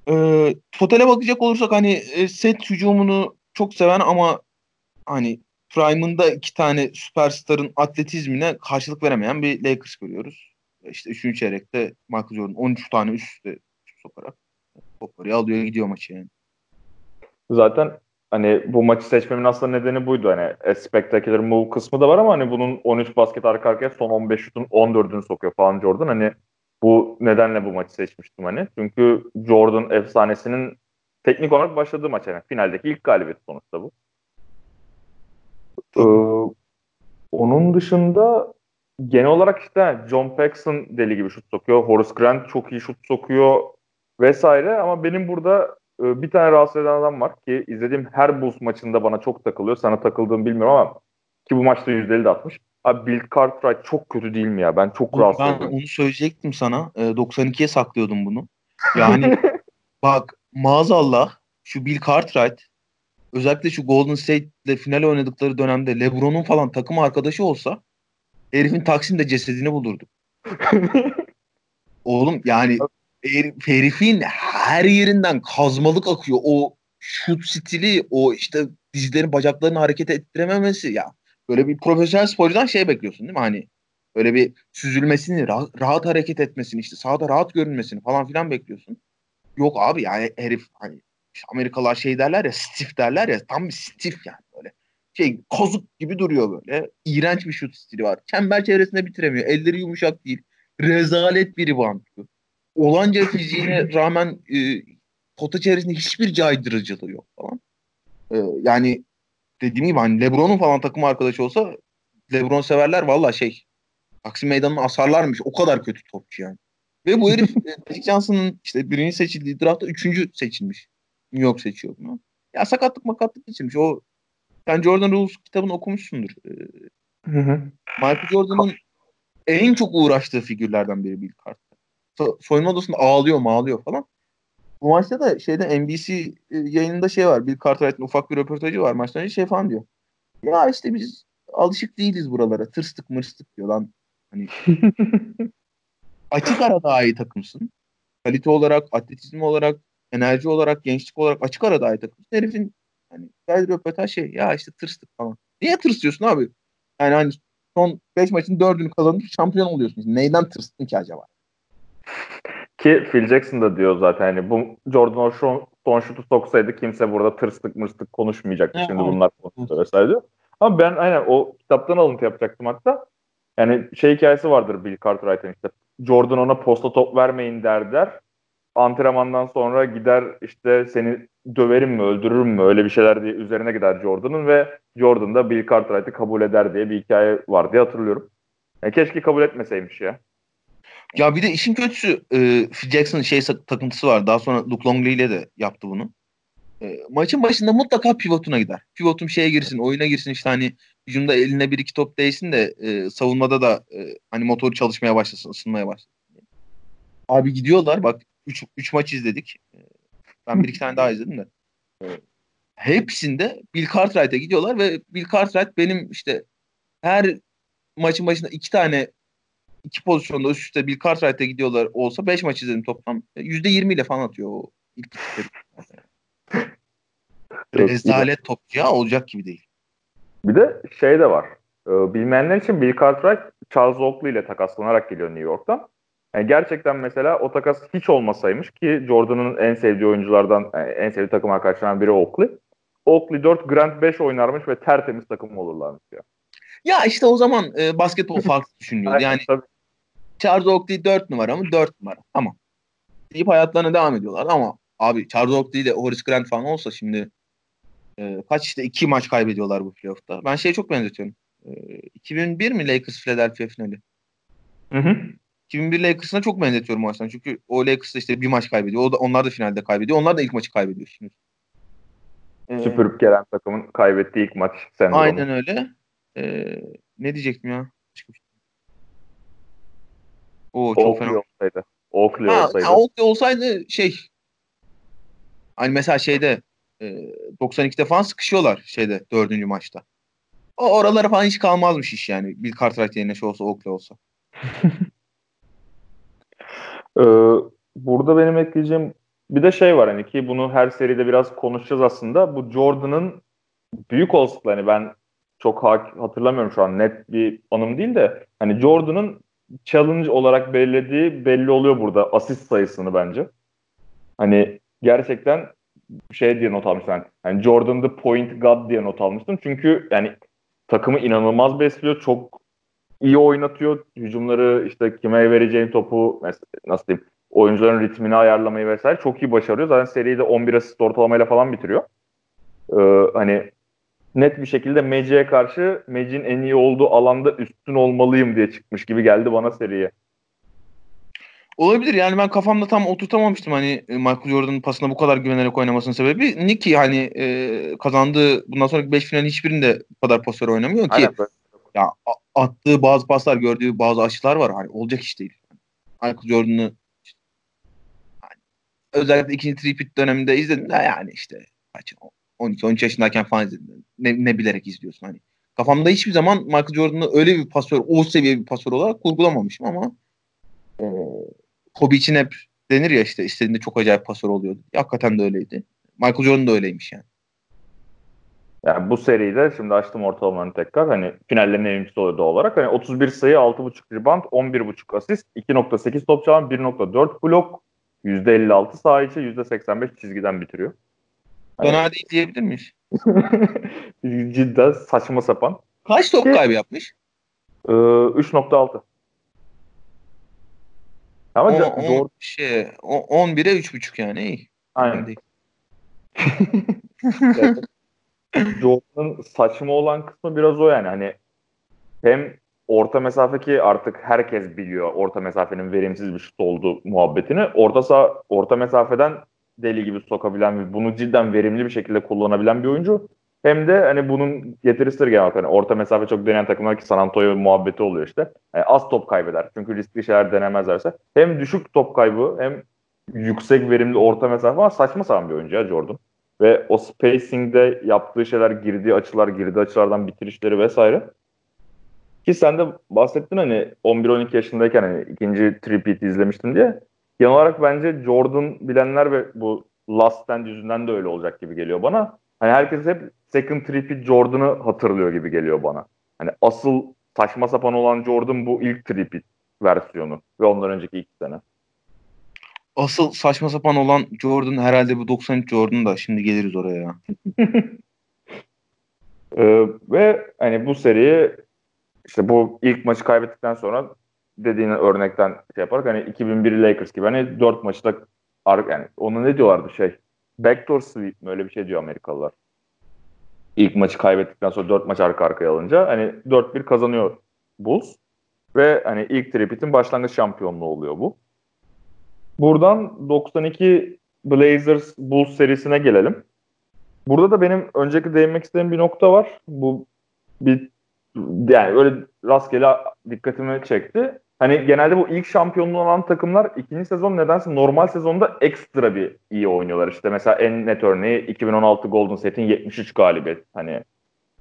E, totale bakacak olursak hani set hücumunu çok seven ama hani prime'ında iki tane süperstarın atletizmine karşılık veremeyen bir Lakers görüyoruz. İşte üçüncü çeyrekte Michael Jordan on üç tane üst üste sokarak topları alıyor, gidiyor maçı yani. Zaten hani bu maçı seçmemin aslında nedeni buydu. Hani spectacular move kısmı da var ama hani bunun on üç basket arka arkaya son on beş şutun on dördünü sokuyor falan Jordan. Hani bu nedenle bu maçı seçmiştim hani. Çünkü Jordan efsanesinin teknik olarak başladığı maç yani. Finaldeki ilk galibiyet sonuçta bu. Ee, onun dışında genel olarak işte John Paxson deli gibi şut sokuyor. Horace Grant çok iyi şut sokuyor vesaire. Ama benim burada e, bir tane rahatsız eden adam var ki izlediğim her Bulls maçında bana çok takılıyor. Sana takıldığımı bilmiyorum ama ki bu maçta yüzde elli de atmış. Abi Bill Cartwright çok kötü değil mi ya? Ben çok Oğlum, rahatsız ediyorum. Ben onu söyleyecektim sana. E, doksan ikiye saklıyordum bunu. Yani bak maazallah şu Bill Cartwright özellikle şu Golden State'le final oynadıkları dönemde LeBron'un falan takım arkadaşı olsa herifin Taksim'de cesedini bulurduk. Oğlum yani herifin her yerinden kazmalık akıyor. O şut stili, o işte dizlerin, bacaklarını hareket ettirememesi ya. Böyle bir profesyonel sporcudan şey bekliyorsun değil mi? Hani böyle bir süzülmesini, rahat, rahat hareket etmesini, işte sahada rahat görünmesini falan filan bekliyorsun. Yok abi yani herif hani işte Amerikalılar şey derler ya, stiff derler ya, tam bir stiff yani böyle. Şey kozuk gibi duruyor böyle. İğrenç bir şut stili var. Çember çevresinde bitiremiyor. Elleri yumuşak değil. Rezalet biri bantı. Olanca fiziğine rağmen e, pota çevresinde hiçbir caydırıcılığı yok falan. E, yani dediğim gibi hani LeBron'un falan takım arkadaşı olsa LeBron severler valla şey. Taksim Meydanı'nı asarlarmış. O kadar kötü topçu yani. Ve bu herif Magic Johnson'ın işte birinci seçildiği draftta üçüncü seçilmiş. New York seçiyor bunu. Ya sakatlık makatlık geçirmiş. O sen Jordan Rules kitabını okumuşsundur. Ee, hı hı. Michael Jordan'ın en çok uğraştığı figürlerden biri Bill Cart'ta. So- soyunma odasında ağlıyor mağlıyor falan. Bu maçta da şeyde N B C e, yayınında şey var. Bill Cartwright'ın ufak bir röportajı var. Maçtan önce şey falan diyor. Ya işte biz alışık değiliz buralara. Tırstık mırstık diyor lan. Hani açık ara daha iyi takımsın. Kalite olarak, atletizm olarak, enerji olarak, gençlik olarak açık ara daha iyi takımsın. Herifin hani gel röportaj şey ya işte tırstık falan. Niye tırsıyorsun abi? Yani hani son beş maçın dördünü kazanıp şampiyon oluyorsun. Neyden tırstın ki acaba? Ki Phil Jackson da diyor zaten hani bu Jordan son şutu soksaydı kimse burada tırstık mırstık konuşmayacaktı. Şimdi bunlar konuşuyor vesaire diyor. Ama ben aynen o kitaptan alıntı yapacaktım hatta. Yani şey hikayesi vardır Bill Cartwright'ın işte. Jordan ona posta top vermeyin der der. Antrenmandan sonra gider işte seni döverim mi öldürürüm mü öyle bir şeyler diye üzerine gider Jordan'ın ve Jordan da Bill Cartwright'ı kabul eder diye bir hikaye var diye hatırlıyorum. Ya keşke kabul etmeseymiş ya. Ya bir de işin kötüsü e, Phil Jackson'ın şey takıntısı var. Daha sonra Luke Longley ile de yaptı bunu. E, maçın başında mutlaka pivotuna gider. Pivotum şeye girsin, oyuna girsin işte hani hücumda eline bir iki top değsin de e, savunmada da e, hani motoru çalışmaya başlasın, ısınmaya başlasın. Abi gidiyorlar bak üç maç izledik. Ben bir iki tane daha izledim de. Hepsinde Bill Cartwright'a gidiyorlar ve Bill Cartwright benim işte her maçın başında iki tane iki pozisyonda üst üste Bill Cartwright'a gidiyorlar olsa beş maç izledim toplam. yüzde yirmi ile falan atıyor o ilk rezalet topçu olacak gibi değil. Bir de şey de var. Bilmeyenler için Bill Cartwright Charles Oakley ile takaslanarak geliyor New York'tan. Yani gerçekten mesela o takas hiç olmasaymış ki Jordan'ın en sevdiği oyunculardan, yani en sevdiği takım arkadaşlarından biri Oakley. Oakley dört, Grant beş oynarmış ve tertemiz takım olurlarmış ya. Ya işte o zaman e, basketbol farklı düşünüyordu. Yani tabii. Charles Oakley dört numara mı? dört numara. Tamam. Deyip hayatlarına devam ediyorlar ama abi Charles Oakley ile Horace Grant falan olsa şimdi e, kaç işte iki maç kaybediyorlar bu playoff'ta. Ben şeye çok benzetiyorum. E, iki bin bir mi Lakers Philadelphia finali? Hı hı. iki bin bir Lakers'ına çok benzetiyorum o maçtan. Çünkü o Lakers'da işte bir maç kaybediyor. O da, onlar da finalde kaybediyor. Onlar da ilk maçı kaybediyor şimdi. Ee, Süpürüp gelen takımın kaybettiği ilk maç. Sen aynen onu. Öyle. Ee, ne diyecektim ya? Oo, çok Oakley fena. Olsaydı. Oakley ha, olsaydı. Ha, Oakley olsaydı şey. Hani mesela şeyde e, doksan ikide falan sıkışıyorlar şeyde dördüncü maçta. O oralara falan hiç kalmazmış iş yani. Bill Cartwright yerine şey olsa Oakley olsa. Burada benim ekleyeceğim bir de şey var hani ki bunu her seride biraz konuşacağız aslında. Bu Jordan'ın büyük olasılıkla hani ben çok hatırlamıyorum şu an net bir anım değil de hani Jordan'ın challenge olarak belirlediği belli oluyor burada asist sayısını bence. Hani gerçekten şey diye not almıştım. Yani, hani Jordan the point god diye not almıştım. Çünkü yani takımı inanılmaz besliyor. Çok iyi oynatıyor. Hücumları işte kime vereceğin topu nasıl diyeyim oyuncuların ritmini ayarlamayı vesaire çok iyi başarıyor. Zaten seriyi de on bir asist ortalamayla falan bitiriyor. Ee, hani net bir şekilde Magic'e karşı Magic'in en iyi olduğu alanda üstün olmalıyım diye çıkmış gibi geldi bana seriye. Olabilir yani ben kafamda tam oturtamamıştım hani Michael Jordan'ın pasına bu kadar güvenerek oynamasının sebebi ne ki hani e, kazandığı bundan sonraki beş finalin hiçbirinde bu kadar pasör oynamıyor ki. Aynen. Ya attığı bazı paslar, gördüğü bazı açılar var. Hani olacak iş değil. Michael Jordan'ı işte, hani, özellikle ikinci tripit döneminde izledim de yani işte on iki on üç yaşındayken falan izledim. Ne, ne bilerek izliyorsun hani. Kafamda hiçbir zaman Michael Jordan'ı öyle bir pasör, o seviye bir pasör olarak kurgulamamışım ama e, Kobe için hep denir ya işte istediğinde çok acayip pasör oluyordu. Ya, hakikaten de öyleydi. Michael Jordan da öyleymiş yani. Yani bu seride şimdi açtım ortalamalarını tekrar hani finallerin en önemlisi olarak hani otuz bir sayı, altı buçuk rebound, on bir buçuk asist, iki virgül sekiz top çalan, bir virgül dört blok, yüzde elli altı saha içi, yüzde seksen beş çizgiden bitiriyor. Hani... Fena değil diyebilir miyiz? Cidden saçma sapan. Kaç top kaybı yapmış? Ee, üç virgül altı. Ama on, ca- on, doğru... şey, on bire üç virgül beş yani iyi. Aynen. Değil. Jordan'ın saçma olan kısmı biraz o yani hani hem orta mesafe ki artık herkes biliyor orta mesafenin verimsiz bir şut olduğu muhabbetini orta saha orta mesafeden deli gibi sokabilen ve bunu cidden verimli bir şekilde kullanabilen bir oyuncu hem de hani bunun getirisidir genel olarak hani orta mesafe çok deneyen takımlar ki San Antonio muhabbeti oluyor işte yani az top kaybeder çünkü riskli şeyler denemezlerse hem düşük top kaybı hem yüksek verimli orta mesafe ama saçma sapan bir oyuncu ya Jordan. Ve o spacing'de yaptığı şeyler, girdiği açılar, girdiği açılardan bitirişleri vesaire. Ki sen de bahsettin hani on bir on iki yaşındayken hani ikinci tripit izlemiştim diye. Genel olarak bence Jordan bilenler ve bu Last Stand yüzünden de öyle olacak gibi geliyor bana. Hani herkes hep second tripit Jordan'ı hatırlıyor gibi geliyor bana. Hani asıl saçma sapan olan Jordan bu ilk tripit versiyonu ve ondan önceki iki sene. Asıl saçma sapan olan Jordan herhalde bu doksan üç Jordan da şimdi geliriz oraya. ee, Ee, ve hani bu seriyi işte bu ilk maçı kaybettikten sonra dediğin örnekten şey yaparak hani iki bin bir Lakers gibi hani dört maçı da yani ona ne diyorlardı şey backdoor sweep mi öyle bir şey diyor Amerikalılar. İlk maçı kaybettikten sonra dört maç arka arkaya alınca hani dört bir kazanıyor Bulls ve hani ilk tripit'in başlangıç şampiyonluğu oluyor bu. Buradan doksan iki Blazers Bulls serisine gelelim. Burada da benim önceki değinmek istediğim bir nokta var. Bu bir yani öyle rastgele dikkatimi çekti. Hani genelde bu ilk şampiyonluğu olan takımlar ikinci sezon nedense normal sezonda ekstra bir iyi oynuyorlar. İşte mesela en net örneği iki bin on altı Golden State'in yetmiş üç galibiyet. Hani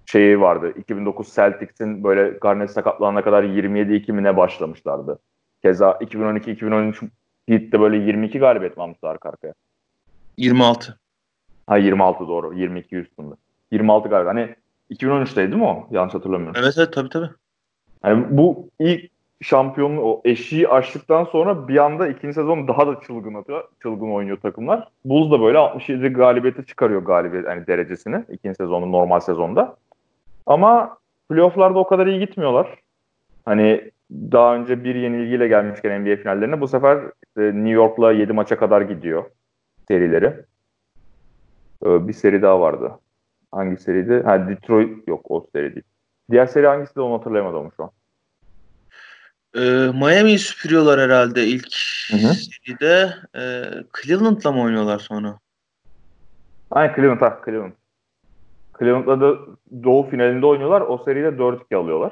şeyi vardı. iki bin dokuz Celtics'in böyle Garnett sakatlanana kadar yirmi yedi iki başlamışlardı. Keza iki bin on iki iki bin on üç Heat'te böyle yirmi iki galibiyet varmıştı arka arkaya. yirmi altı. Ha yirmi altı doğru. yirmi iki üstünde. yirmi altı galibiyet. Hani iki bin on üçteydi değil mi o? Yanlış hatırlamıyorum. Evet evet tabii tabii. Hani bu ilk şampiyonluğu o eşiği aştıktan sonra bir anda ikinci sezon daha da çılgın atıyor, çılgın oynuyor takımlar. Bulls da böyle altmış yedi galibiyete çıkarıyor galibiyet yani derecesini ikinci sezonda normal sezonda. Ama playoff'larda o kadar iyi gitmiyorlar. Hani daha önce bir yenilgiyle gelmişken N B A finallerine bu sefer işte New York'la yedi maça kadar gidiyor serileri. Ee, bir seri daha vardı. Hangi seriydi? Ha Detroit yok o seri değil. Diğer seri hangisi de onu hatırlayamadım ama şu an. Ee, Miami'yi süpürüyorlar herhalde ilk hı hı. seride. Ee, Cleveland'la mı oynuyorlar sonra? Aynen Cleveland ha Cleveland. Cleveland'la da Doğu finalinde oynuyorlar. O seride dört iki alıyorlar.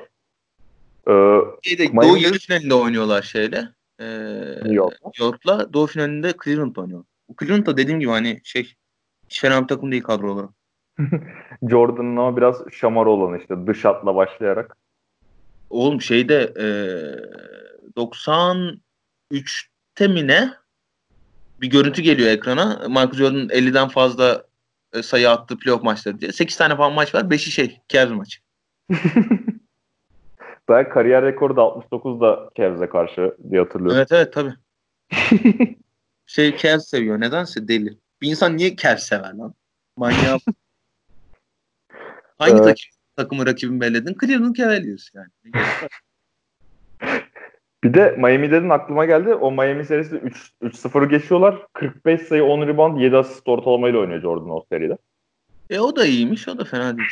Ee, Şeyde, Miami... Doğu yarı finalinde oynuyorlar şeyle. Ee, New York'la. New York'la. Doğu finalinde Cleveland'la oynuyor. Cleveland'la dediğim gibi hani şey hiç fena bir takım değil kadro olarak. Jordan'ın ama biraz şamar olan işte dış hatla başlayarak. Oğlum şeyde e, doksan üçte mi ne bir görüntü geliyor ekrana. Michael Jordan elliden fazla e, sayı attı playoff maçları diye. sekiz tane falan maç var. beşi şey Cavs maçı. Daha kariyer rekoru da altmış dokuzda Cavs'e karşı diye hatırlıyorum. Evet evet tabii. şey Cavs seviyor. Nedense deli. Bir insan niye Cavs sever lan? Manyak. Hangi evet. takip? Takımı rakibini belledin. Cleveland Cavaliers yani. Bir de Miami dedin aklıma geldi. O Miami serisi üç sıfır geçiyorlar. kırk beş sayı on rebound yedi asist ortalamayla oynuyor Jordan o seride. E o da iyiymiş. O da fena değil.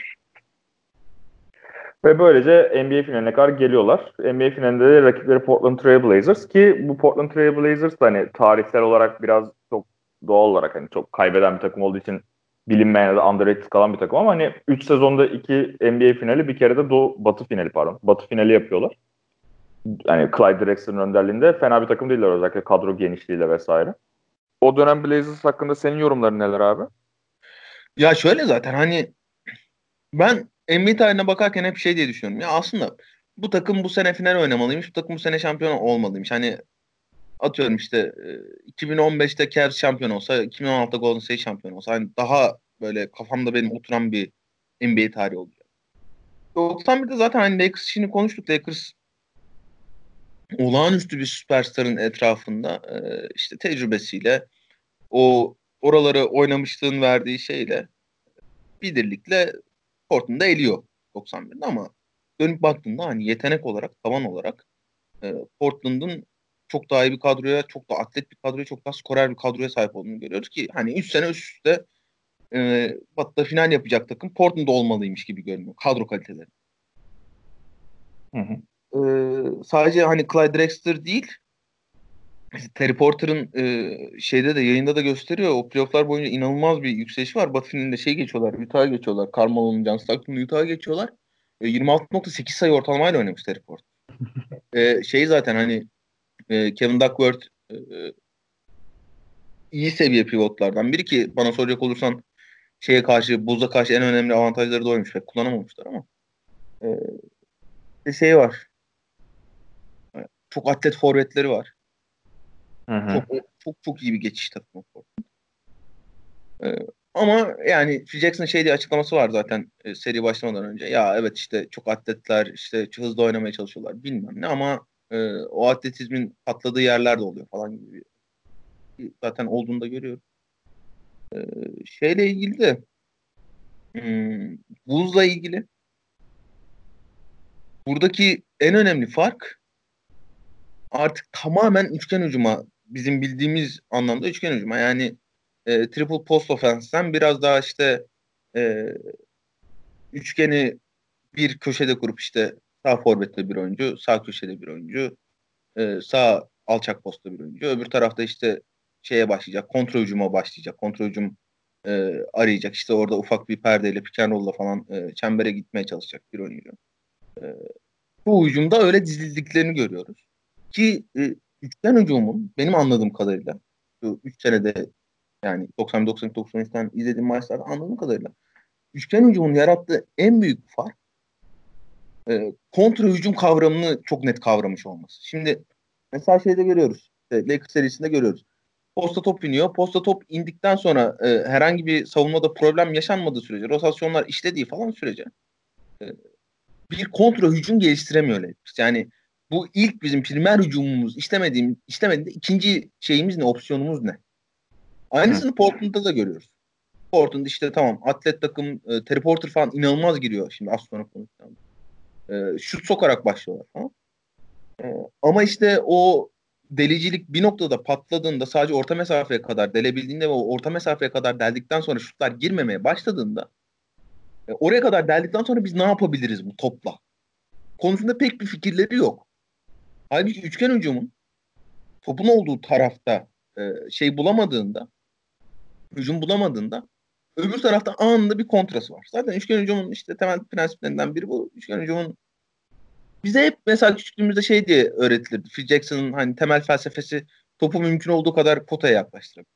Ve böylece N B A finaline kadar geliyorlar. N B A finalinde de rakipleri Portland Trail Blazers ki bu Portland Trail Blazers da hani tarihsel olarak biraz çok doğal olarak hani çok kaybeden bir takım olduğu için bilinmeyen ya da underrated kalan bir takım ama hani üç sezonda iki N B A finali bir kere de Doğu, Batı finali pardon. Batı finali yapıyorlar. Yani Clyde Drexler'ın önderliğinde fena bir takım değiller özellikle kadro genişliğiyle vesaire. O dönem Blazers hakkında senin yorumların neler abi? Ya şöyle zaten hani ben N B A tarihine bakarken hep şey diye düşünüyorum. Ya aslında bu takım bu sene final oynamalıymış, bu takım bu sene şampiyon olmalıymış. Hani atıyorum işte iki bin on beşte Cavs şampiyon olsa, iki bin on altıda Golden State şampiyon olsa hani daha böyle kafamda benim oturan bir N B A tarihi olacak. doksan birde zaten hani Lakers işini konuştuk. Lakers olağanüstü bir süperstarın etrafında işte tecrübesiyle o oraları oynamışlığın verdiği şeyle birlikte Portland'da eliyor doksan birde ama dönüp baktığında hani yetenek olarak, tavan olarak Portland'ın çok daha iyi bir kadroya, çok daha atlet bir kadroya, çok daha skorer bir kadroya sahip olduğunu görüyoruz ki hani üç sene üst üste e, Batı'da final yapacak takım Portland'da olmalıymış gibi görünüyor kadro kaliteleri. Hı hı. E, sadece hani Clyde Drexler değil, işte Terry Porter'ın e, şeyde de yayında da gösteriyor o playofflar boyunca inanılmaz bir yükselişi var. Batı finalinde şey geçiyorlar, Utah'a geçiyorlar, Carmelo'nun John Stockton'un Utah'a geçiyorlar. E, yirmi altı nokta sekiz sayı ortalamayla oynamış Terry Porter. e, şey zaten hani Kevin Duckworth iyi seviye pivotlardan biri ki bana soracak olursan şeye karşı, Bulls'a karşı en önemli avantajları da oymuş. Pek kullanamamışlar ama ee, şey var. Çok atlet forvetleri var. Hı hı. Çok, çok çok iyi bir geçiş takımı. Ee, ama yani Phil Jackson'ın şey diye açıklaması var zaten e, seri başlamadan önce. Ya evet işte çok atletler işte hızlı oynamaya çalışıyorlar bilmem ne ama Ee, o atletizmin patladığı yerler de oluyor falan gibi. Zaten olduğunu da görüyorum. Ee, şeyle ilgili de Hmm, Bulls'la ilgili buradaki en önemli fark artık tamamen üçgen hücuma, bizim bildiğimiz anlamda üçgen hücuma. Yani e, triple post offense'den biraz daha işte e, üçgeni bir köşede kurup işte sağ forvetle bir oyuncu, sağ köşede bir oyuncu, e, sağ alçak posta bir oyuncu. Öbür tarafta işte şeye başlayacak, kontra hücuma başlayacak. Kontra hücum e, arayacak. İşte orada ufak bir perdeyle, pick and roll'la falan e, çembere gitmeye çalışacak bir oyuncu. E, bu hücumda öyle dizildiklerini görüyoruz. Ki e, üçten hücumun benim anladığım kadarıyla şu üç senede, yani doksan doksan doksan üçten izlediğim maçlarda anladığım kadarıyla üçgen hücumun yarattığı en büyük fark e, kontra hücum kavramını çok net kavramış olması. Şimdi mesela şeyde görüyoruz, işte Lakers serisinde görüyoruz. Posta top iniyor. Posta top indikten sonra e, herhangi bir savunmada problem yaşanmadığı sürece, rotasyonlar işlediği falan sürece e, bir kontra hücum geliştiremiyor Lakers. Yani bu ilk bizim primer hücumumuz işlemediğim, işlemediğinde ikinci şeyimiz ne, opsiyonumuz ne? Aynısını Portland'da da görüyoruz. Portland işte tamam, atlet takım, e, Terry Porter falan inanılmaz giriyor şimdi az sonra konuşacağım. E, şut sokarak başlıyorlar falan. E, ama işte o delicilik bir noktada patladığında, sadece orta mesafeye kadar delebildiğinde ve o orta mesafeye kadar deldikten sonra şutlar girmemeye başladığında, e, oraya kadar deldikten sonra biz ne yapabiliriz bu topla konusunda pek bir fikirleri yok. Halbuki üçgen hücumun topun olduğu tarafta e, şey bulamadığında, hücum bulamadığında öbür tarafta anında bir kontrası var. Zaten üçgen hücumun işte temel prensiplerinden biri bu. Üçgen hücumun bize hep mesela küçüklüğümüzde şey diye öğretilirdi. Phil Jackson'ın hani temel felsefesi topu mümkün olduğu kadar potaya yaklaştırmak.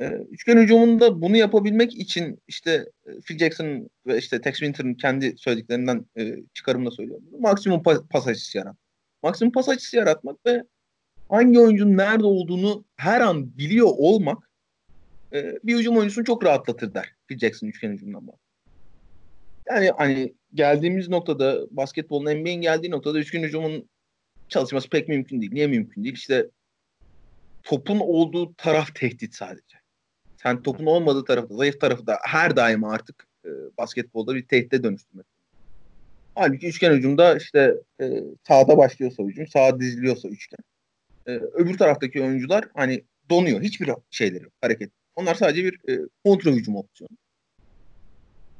Ee, üçgen hücumunda bunu yapabilmek için işte Phil Jackson ve işte Tex Winter'ın kendi söylediklerinden e, çıkarımla söylüyorum. Maksimum pas, pas açısı yarat. Maksimum pas açısı yaratmak ve hangi oyuncunun nerede olduğunu her an biliyor olmak e, bir hücum oyuncusunu çok rahatlatır der Phil Jackson üçgen hücumundan bahsediyor. Yani hani geldiğimiz noktada, basketbolun, N B A'nin geldiği noktada üçgen hücumun çalışması pek mümkün değil. Niye mümkün değil? İşte topun olduğu taraf tehdit sadece. Sen topun olmadığı tarafta, zayıf tarafta her daim artık e, basketbolda bir tehdide dönüştürmek. Halbuki üçgen hücumda işte e, sağda başlıyorsa hücum, sağa diziliyorsa üçgen. E, öbür taraftaki oyuncular hani donuyor. Hiçbir şeyleri yok, hareket. Onlar sadece bir e, kontra hücum opsiyonu.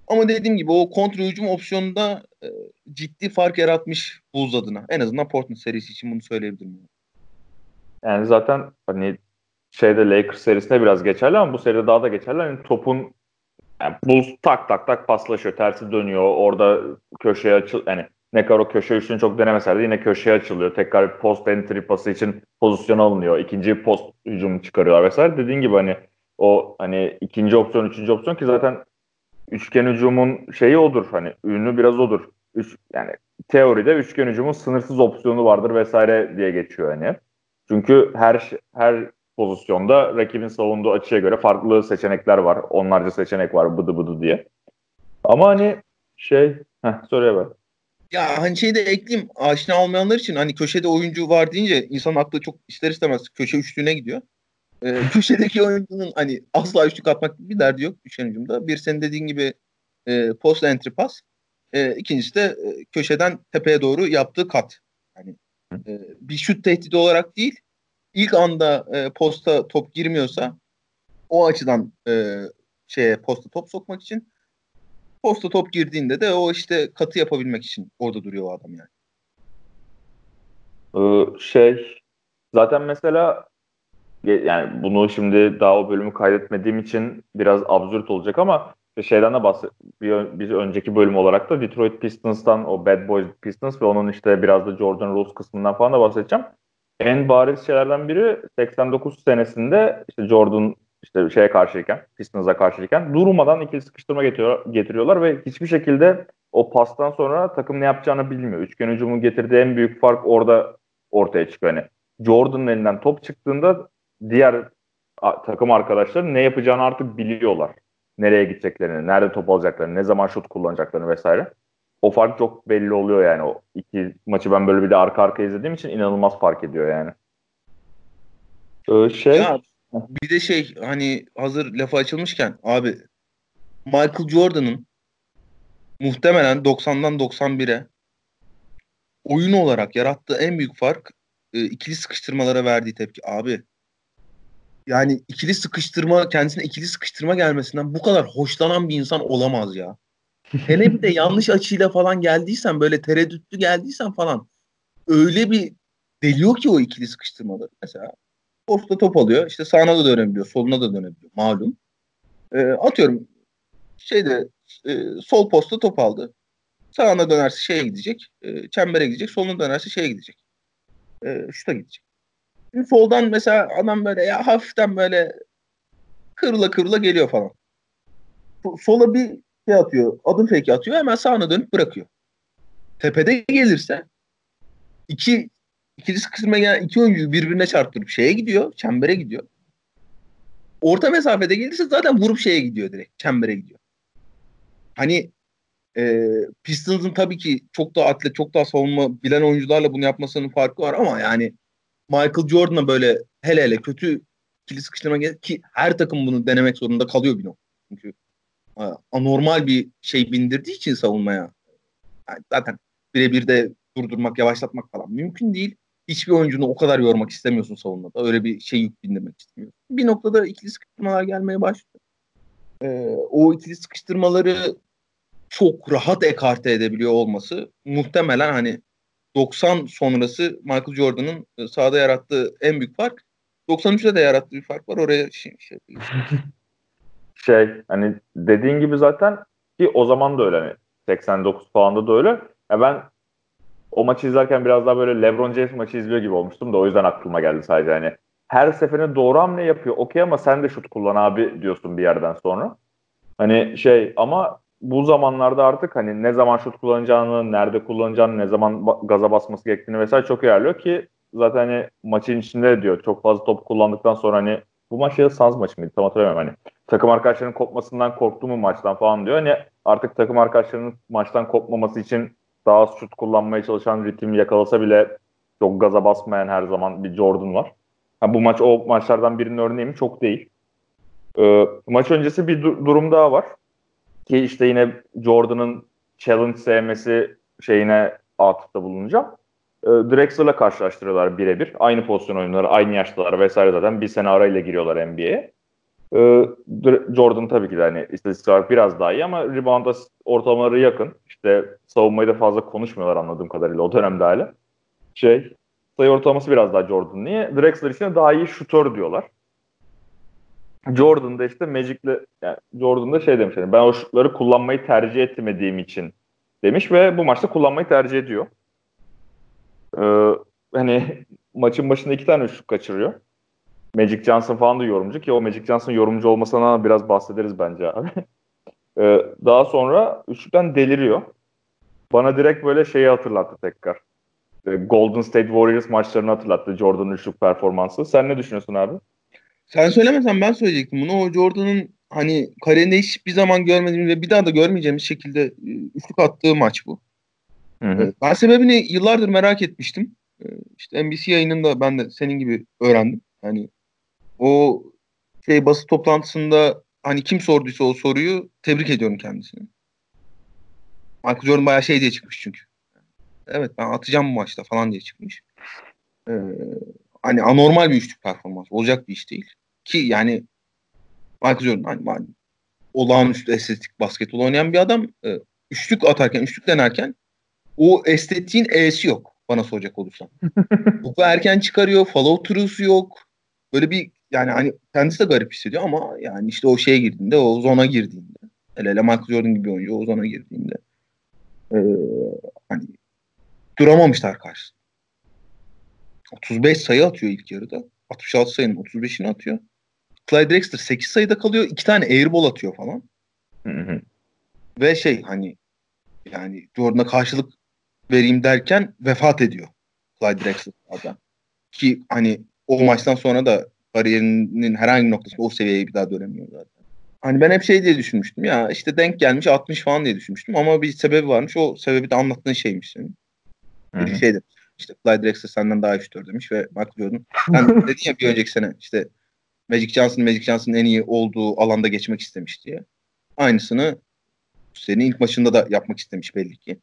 Ama dediğim gibi o kontra hücum opsiyonunda e, ciddi fark yaratmış Bulls adına. En azından Portland serisi için bunu söyleyebilirim. Yani zaten hani şeyde Lakers serisinde biraz geçerli ama bu seride daha da geçerli. Yani topun, yani Bulls tak tak tak paslaşıyor, tersi dönüyor. Orada köşeye açıl, yani ne kadar o köşe üçünü çok denemeseler de yine köşeye açılıyor. Tekrar post entry pası için pozisyon alınıyor. İkinci post hücumu çıkarıyorlar vesaire. Dediğin gibi hani o hani ikinci opsiyon, üçüncü opsiyon ki zaten üçgen hücumun şeyi odur, hani ünlü biraz odur. Üç, yani teoride üçgen hücumun sınırsız opsiyonu vardır vesaire diye geçiyor hani. Çünkü her her pozisyonda rakibin savunduğu açıya göre farklı seçenekler var. Onlarca seçenek var bıdı bıdı diye. Ama hani şey, heh, söyle ben. Ya hani şeyi de ekleyeyim, aşina olmayanlar için hani köşede oyuncu var deyince insanın aklı çok ister istemez köşe üçlüğüne gidiyor. Ee, köşedeki oyuncunun hani asla üçlük atmak gibi bir derdi yok üçgen hücumda. Bir senin dediğin gibi e, post entry pass. E, ikincisi de e, köşeden tepeye doğru yaptığı kat. Yani e, bir şut tehdidi olarak değil, ilk anda e, posta top girmiyorsa o açıdan e, şeye posta top sokmak için, posta top girdiğinde de o işte katı yapabilmek için orada duruyor o adam yani. Ee, şey zaten mesela yani bunu şimdi daha o bölümü kaydetmediğim için biraz absürt olacak ama şeyden de bahset, bir, bir önceki bölüm olarak da Detroit Pistons'tan, o Bad Boys Pistons ve onun işte biraz da Jordan Rules kısmından falan da bahsedeceğim. En bariz şeylerden biri seksen dokuz senesinde işte Jordan işte şeye karşıyken, Pistons'a karşıyken durmadan ikili sıkıştırma getiriyor, getiriyorlar ve hiçbir şekilde o pastan sonra takım ne yapacağını bilmiyor. Üçgen hücumun getirdiği en büyük fark orada ortaya çıkıyor. Yani Jordan'ın elinden top çıktığında diğer takım arkadaşları ne yapacağını artık biliyorlar. Nereye gideceklerini, nerede top alacaklarını, ne zaman şut kullanacaklarını vesaire. O fark çok belli oluyor yani. O iki maçı ben böyle bir de arka arkaya izlediğim için inanılmaz fark ediyor yani. Ee, şey ya, bir de şey hani hazır lafı açılmışken abi Michael Jordan'ın muhtemelen doksandan doksan bire oyun olarak yarattığı en büyük fark e, ikili sıkıştırmalara verdiği tepki. Abi yani ikili sıkıştırma, kendisine ikili sıkıştırma gelmesinden bu kadar hoşlanan bir insan olamaz ya. Hele bir de yanlış açıyla falan geldiysen, böyle tereddütlü geldiysen falan, öyle bir deliyor ki o ikili sıkıştırmaları. Mesela posta top alıyor, işte sağına da dönebiliyor, soluna da dönebiliyor malum. E, atıyorum şeyde e, sol posta top aldı. Sağına dönerse şeye gidecek, e, çembere gidecek. Soluna dönerse şeye gidecek, e, şuta gidecek. Şimdi soldan mesela adam böyle ya hafiften böyle kırla kırla geliyor falan. Sola bir şey atıyor, adım fake atıyor, hemen sağına dönüp bırakıyor. Tepede gelirse iki ikili sıkıştırma gelen iki oyuncuyu birbirine çarptırıp şeye gidiyor, çembere gidiyor. Orta mesafede gelirse zaten vurup şeye gidiyor direkt, çembere gidiyor. Hani e, Pistons'ın tabii ki çok daha atlet, çok daha savunma bilen oyuncularla bunu yapmasının farkı var ama yani Michael Jordan'a böyle hele hele kötü ikili sıkıştırma gel- ki her takım bunu denemek zorunda kalıyor bir nokta. Çünkü a, anormal bir şey bindirdiği için savunmaya. Yani zaten birebir de durdurmak, yavaşlatmak falan mümkün değil. Hiçbir oyuncunu o kadar yormak istemiyorsun savunmada. Öyle bir şey yük bindirmek istemiyorsun. Bir noktada ikili sıkıştırmalar gelmeye başlıyor. Ee, o ikili sıkıştırmaları çok rahat ekarte edebiliyor olması muhtemelen hani doksan sonrası Michael Jordan'ın sahada yarattığı en büyük fark. doksan üçte de yarattığı bir fark var. Oraya şey, şey, şey hani dediğin gibi zaten ki o zaman da öyle. Hani seksen dokuz falan da öyle. Ya ben o maçı izlerken biraz daha böyle LeBron James maçı izliyor gibi olmuştum da o yüzden aklıma geldi sadece. Hani her seferinde doğru hamle yapıyor. Okey ama sen de şut kullan abi diyorsun bir yerden sonra. Hani şey ama bu zamanlarda artık hani ne zaman şut kullanacağını, nerede kullanacağını, ne zaman gaza basması gerektiğini vesaire çok ayarlıyor ki zaten hani maçın içinde diyor. Çok fazla top kullandıktan sonra hani bu maç ya da Suns maçı mıydı tam hatırlamıyorum hani. Takım arkadaşlarının kopmasından korktu mu maçtan falan diyor. Hani artık takım arkadaşlarının maçtan kopmaması için daha az şut kullanmaya çalışan, ritmi yakalasa bile çok gaza basmayan her zaman bir Jordan var. Ha, bu maç o maçlardan birinin örneği mi? Çok değil. Ee, maç öncesi bir du- durum daha var. Ki işte yine Jordan'ın challenge sevmesi şeyine atıfta bulunacağım. Ee, Drexler'la karşılaştırıyorlar birebir. Aynı pozisyon oyunları, aynı yaşlılar vesaire zaten bir sene arayla giriyorlar N B A'ye. Ee, Jordan tabii ki de hani istatistik olarak biraz daha iyi ama rebound ortalamaları yakın. İşte savunmayı da fazla konuşmuyorlar anladığım kadarıyla o dönemde hala. Şey, sayı ortalaması biraz daha Jordan. Niye? Drexler için daha iyi şutör diyorlar. Jordan'da işte Magic'le yani Jordan'da şey demiş hani ben o şutları kullanmayı tercih etmediğim için demiş ve bu maçta kullanmayı tercih ediyor. Ee, hani maçın başında iki tane şut kaçırıyor. Magic Johnson falan da yorumcu ki o Magic Johnson yorumcu olmasına biraz bahsederiz bence abi. Ee, daha sonra üçlükten deliriyor. Bana direkt böyle şeyi hatırlattı tekrar. Ee, Golden State Warriors maçlarını hatırlattı Jordan'ın üçlük performansı. Sen ne düşünüyorsun abi? Sen söylemesen ben söyleyecektim bunu. O Jordan'ın hani kariyerinde hiçbir zaman görmediğimiz ve bir daha da görmeyeceğimiz şekilde üçlük attığı maç bu. Hı hı. Ben sebebini yıllardır merak etmiştim. İşte N B C yayınında ben de senin gibi öğrendim. Hani o şey basın toplantısında hani kim sorduysa o soruyu tebrik ediyorum kendisini. Michael Jordan bayağı şey diye çıkmış çünkü. Evet ben atacağım bu maçta falan diye çıkmış. Ee, hani anormal bir üçlük performansı. Olacak bir iş değil. Ki yani Michael Jordan hani olağanüstü estetik basketbol oynayan bir adam. E, üçlük atarken, üçlük denerken o estetiğin E'si yok. Bana soracak olursan. Topu erken çıkarıyor. Follow through'su yok. Böyle bir yani hani kendisi de garip hissediyor ama yani işte o şeye girdiğinde, o zona girdiğinde, hele hele Michael Jordan gibi oyuncu o zona girdiğinde e, hani duramamışlar karşısında. otuz beş sayı atıyor ilk yarıda. altmış altı sayının otuz beşini atıyor. Clyde Drexler sekiz sayıda kalıyor. iki tane airball atıyor falan. Hı hı. Ve şey hani yani Jordan'a karşılık vereyim derken vefat ediyor Clyde Drexler zaten. Ki hani o maçtan sonra da kariyerinin herhangi bir noktasında o seviyeye bir daha dönemiyor zaten. Hani ben hep şey diye düşünmüştüm ya işte denk gelmiş altmış falan diye düşünmüştüm ama bir sebebi varmış. O sebebi de anlattığın şeymiş senin. Bir şey demiş. İşte Clyde Drexler senden daha iyi şutör demiş ve Michael Jordan sen dedin ya bir önceki sene işte Magic Johnson Magic Johnson'ın en iyi olduğu alanda geçmek istemiş diye. aynısını senin ilk maçında da yapmak istemiş belli ki.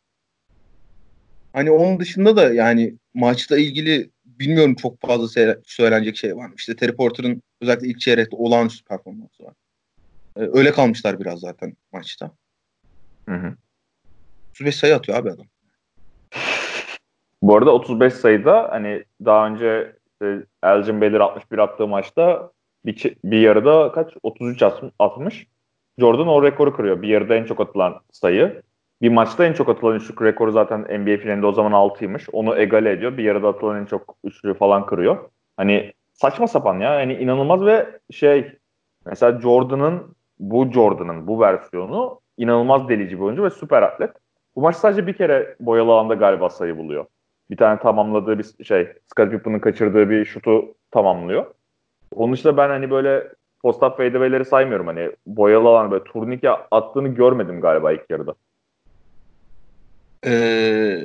Hani onun dışında da yani maçla ilgili bilmiyorum çok fazla söylenecek şey varmış. İşte Terry Porter'ın özellikle ilk çeyrekte olağanüstü performansı var. Ee, öyle kalmışlar biraz zaten maçta. Hı hı. otuz beş sayı atıyor abi adam. Bu arada otuz beş sayıda hani daha önce işte Elgin Baylor altmış bir attığı maçta bir, bir yarıda kaç? otuz üç atmış. Jordan o rekoru kırıyor. Bir yarıda en çok atılan sayı. Bir maçta en çok atılan üçlük rekoru zaten N B A finalinde o zaman altıymış. Onu egale ediyor. Bir yarıda atılan en çok üçlüğü falan kırıyor. Hani saçma sapan ya. Yani inanılmaz ve şey mesela Jordan'ın bu Jordan'ın bu versiyonu inanılmaz delici bir oyuncu ve süper atlet. Bu maç sadece bir kere boyalı alanda galiba sayı buluyor. Bir tane tamamladığı bir şey Scottie Pippen'ın kaçırdığı bir şutu tamamlıyor. Onun dışında ben hani böyle post-up fadeaway'leri saymıyorum. Hani boyalı alan böyle turnike attığını görmedim galiba ilk yarıda. Ee,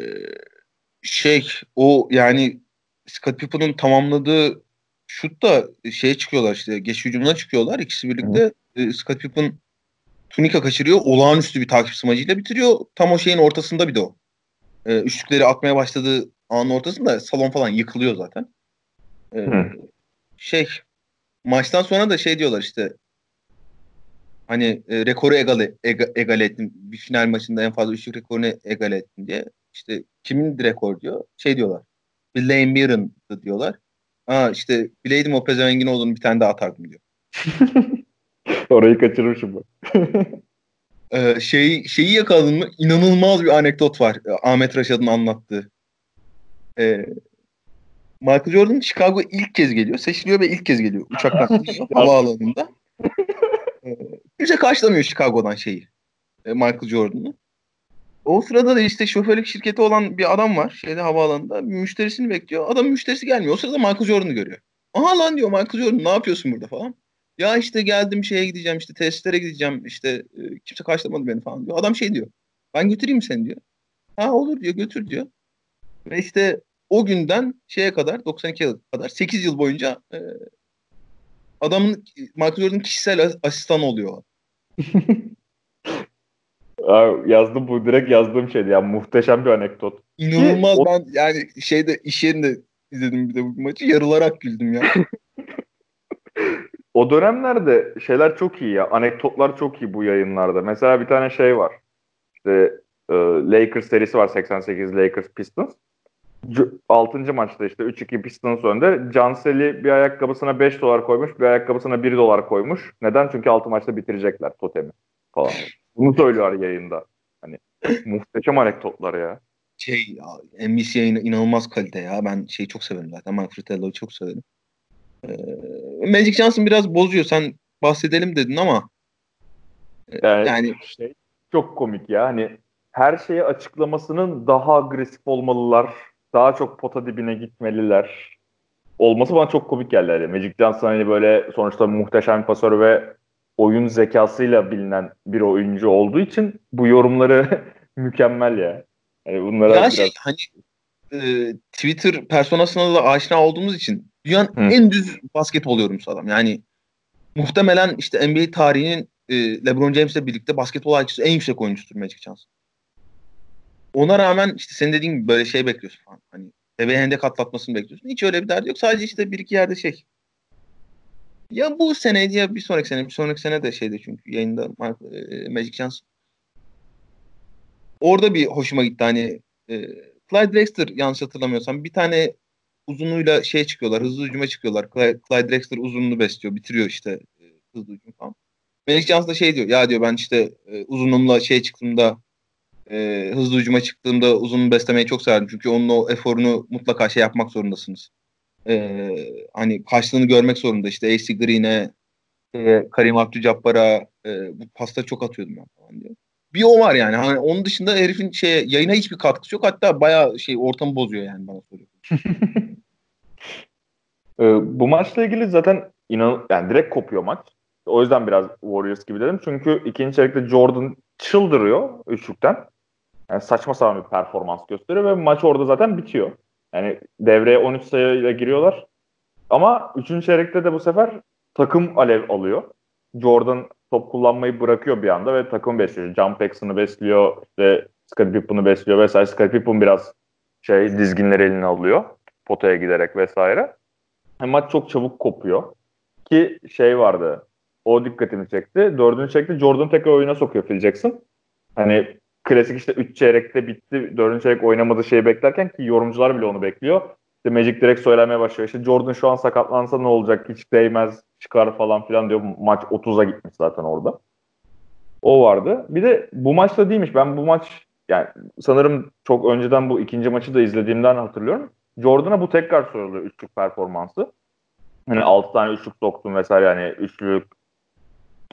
şey o yani Scottie Pippen'ın tamamladığı şut da şeye çıkıyorlar işte geç hücumuna çıkıyorlar. İkisi birlikte e, Scottie Pippen turnika kaçırıyor. Olağanüstü bir takip smacıyla bitiriyor. Tam o şeyin ortasında bir de o. E, üçlükleri atmaya başladığı anın ortasında salon falan yıkılıyor zaten. E, şey maçtan sonra da şey diyorlar işte hani e, rekoru egale, ega, egale ettim. Bir final maçında en fazla üçlük rekorunu egale ettim diye. İşte kimin rekor diyor? Şey diyorlar. Blaine Mirren'dı diyorlar. Aa işte bileydim o pezevengin olduğunu bir tane daha atardım diyor. Orayı kaçırmışım ben. ee, şeyi, şeyi yakaladın mı? İnanılmaz bir anekdot var. Ahmet Raşad'ın anlattığı. Ee, Michael Jordan Chicago'ya ilk kez geliyor. Seçiliyor ve ilk kez geliyor. Uçaktan havaalanında. Kimse karşılamıyor Chicago'dan şeyi. Michael Jordan'ı. O sırada da işte şoförlük şirketi olan bir adam var. Şeyde havaalanında. Bir müşterisini bekliyor. Adamın müşterisi gelmiyor. O sırada Michael Jordan'ı görüyor. Aha lan diyor Michael Jordan ne yapıyorsun burada falan. Ya işte geldim şeye gideceğim işte tesislere gideceğim işte e, kimse karşılamadı beni falan diyor. Adam şey diyor. Ben götüreyim seni diyor. Ha olur diyor götür diyor. Ve işte o günden şeye kadar doksan ikiye kadar sekiz yıl boyunca e, adamın Michael Jordan'ın kişisel asistanı oluyor. Abi yazdım bu direkt yazdığım şeydi ya muhteşem bir anekdot. İnanılmaz o... ben yani şeyde iş yerinde izledim bir de bu maçı yarılarak güldüm ya. O dönemlerde şeyler çok iyi ya. Anekdotlar çok iyi bu yayınlarda. Mesela bir tane şey var. İşte e, Lakers serisi var. seksen sekiz Lakers Pistons. altıncı maçta işte üç iki Pistons önde. Cansel'i bir ayakkabısına beş dolar koymuş. Bir ayakkabısına bir dolar koymuş. Neden? Çünkü altı maçta bitirecekler totemi falan. Bunu söylüyorlar yayında. Hani muhteşem anekdotlar ya. Şey ya. N B C yayını inanılmaz kalite ya. Ben şeyi çok severim zaten. Mike Fratello'yu çok severim. Magic Johnson biraz bozuyor. Sen bahsedelim dedin ama yani, yani... Şey, çok komik ya. Hani her şeye açıklamasının daha agresif olmalılar, daha çok pota dibine gitmeliler olması bana çok komik geldi. Yani Magic Johnson hani böyle sonuçta muhteşem pasör ve oyun zekasıyla bilinen bir oyuncu olduğu için bu yorumları mükemmel ya. Yani bunlara ya biraz... şey, hani e, Twitter personasına da aşina olduğumuz için dünyanın Hı. en düz basketbol yorumcusu adam. Yani muhtemelen işte N B A tarihinin e, LeBron James'le birlikte basketbol ayçısı en yüksek oyuncusudur Magic Johnson. Ona rağmen işte senin dediğin gibi böyle şey bekliyorsun falan. Hani tebe hendek atlatmasını bekliyorsun. Hiç öyle bir derdi yok. Sadece işte bir iki yerde şey. Ya bu seneydi ya bir sonraki sene. Bir sonraki sene de şeydi çünkü yayında e, Magic Johnson. Orada bir hoşuma gitti hani. E, Clyde Drexler yanlış hatırlamıyorsam bir tane uzunluğuyla şey çıkıyorlar, hızlı hücuma çıkıyorlar. Clyde, Clyde Drexler uzunluğunu besliyor, bitiriyor işte e, hızlı hücum falan. Magic Johnson da şey diyor, ya diyor ben işte e, uzunluğumla şey çıktığımda, e, hızlı hücuma çıktığımda uzunluğu beslemeyi çok severdim. Çünkü onun o eforunu mutlaka şey yapmak zorundasınız. E, hani karşılığını görmek zorunda işte A C Green'e, e, Karim Abdul-Jabbar'a e, bu pasta çok atıyordum ben falan diyor. Bir o var yani. Hani onun dışında herifin şeye, yayına hiçbir katkısı yok. Hatta bayağı şey ortamı bozuyor yani bana soruyor. ee, bu maçla ilgili zaten inan yani direkt kopuyor maç. O yüzden biraz Warriors gibi dedim. Çünkü ikinci çeyrekte Jordan çıldırıyor üçlükten. Yani saçma sapan bir performans gösteriyor ve maç orada zaten bitiyor. Yani devreye on üç sayıyla giriyorlar. Ama üçüncü çeyrekte de bu sefer takım alev alıyor. Jordan top kullanmayı bırakıyor bir anda ve takım besliyor. John Paxson'ı besliyor, işte Scottie Pippen'ı besliyor vesaire. Scottie Pippen biraz şey dizginleri eline alıyor potaya giderek vesaire. Hem maç çok çabuk kopuyor ki şey vardı. O dikkatimi çekti. Dördünü çekti. Jordan tekrar oyuna sokuyor Phil Jackson. Hani klasik işte üç çeyrekte bitti. Dördüncü çeyrek oynamadığı şeyi beklerken ki yorumcular bile onu bekliyor. İşte Magic direkt söylemeye başlıyor. İşte Jordan şu an sakatlansa ne olacak? Hiç değmez, çıkar falan filan diyor. Maç otuza gitmiş zaten orada. O vardı. Bir de bu maçta değilmiş. Ben bu maç yani sanırım çok önceden bu ikinci maçı da izlediğimden hatırlıyorum. Jordan'a bu tekrar soruluyor üçlük performansı. Hani altı tane üçlük soktun vesaire yani üçlük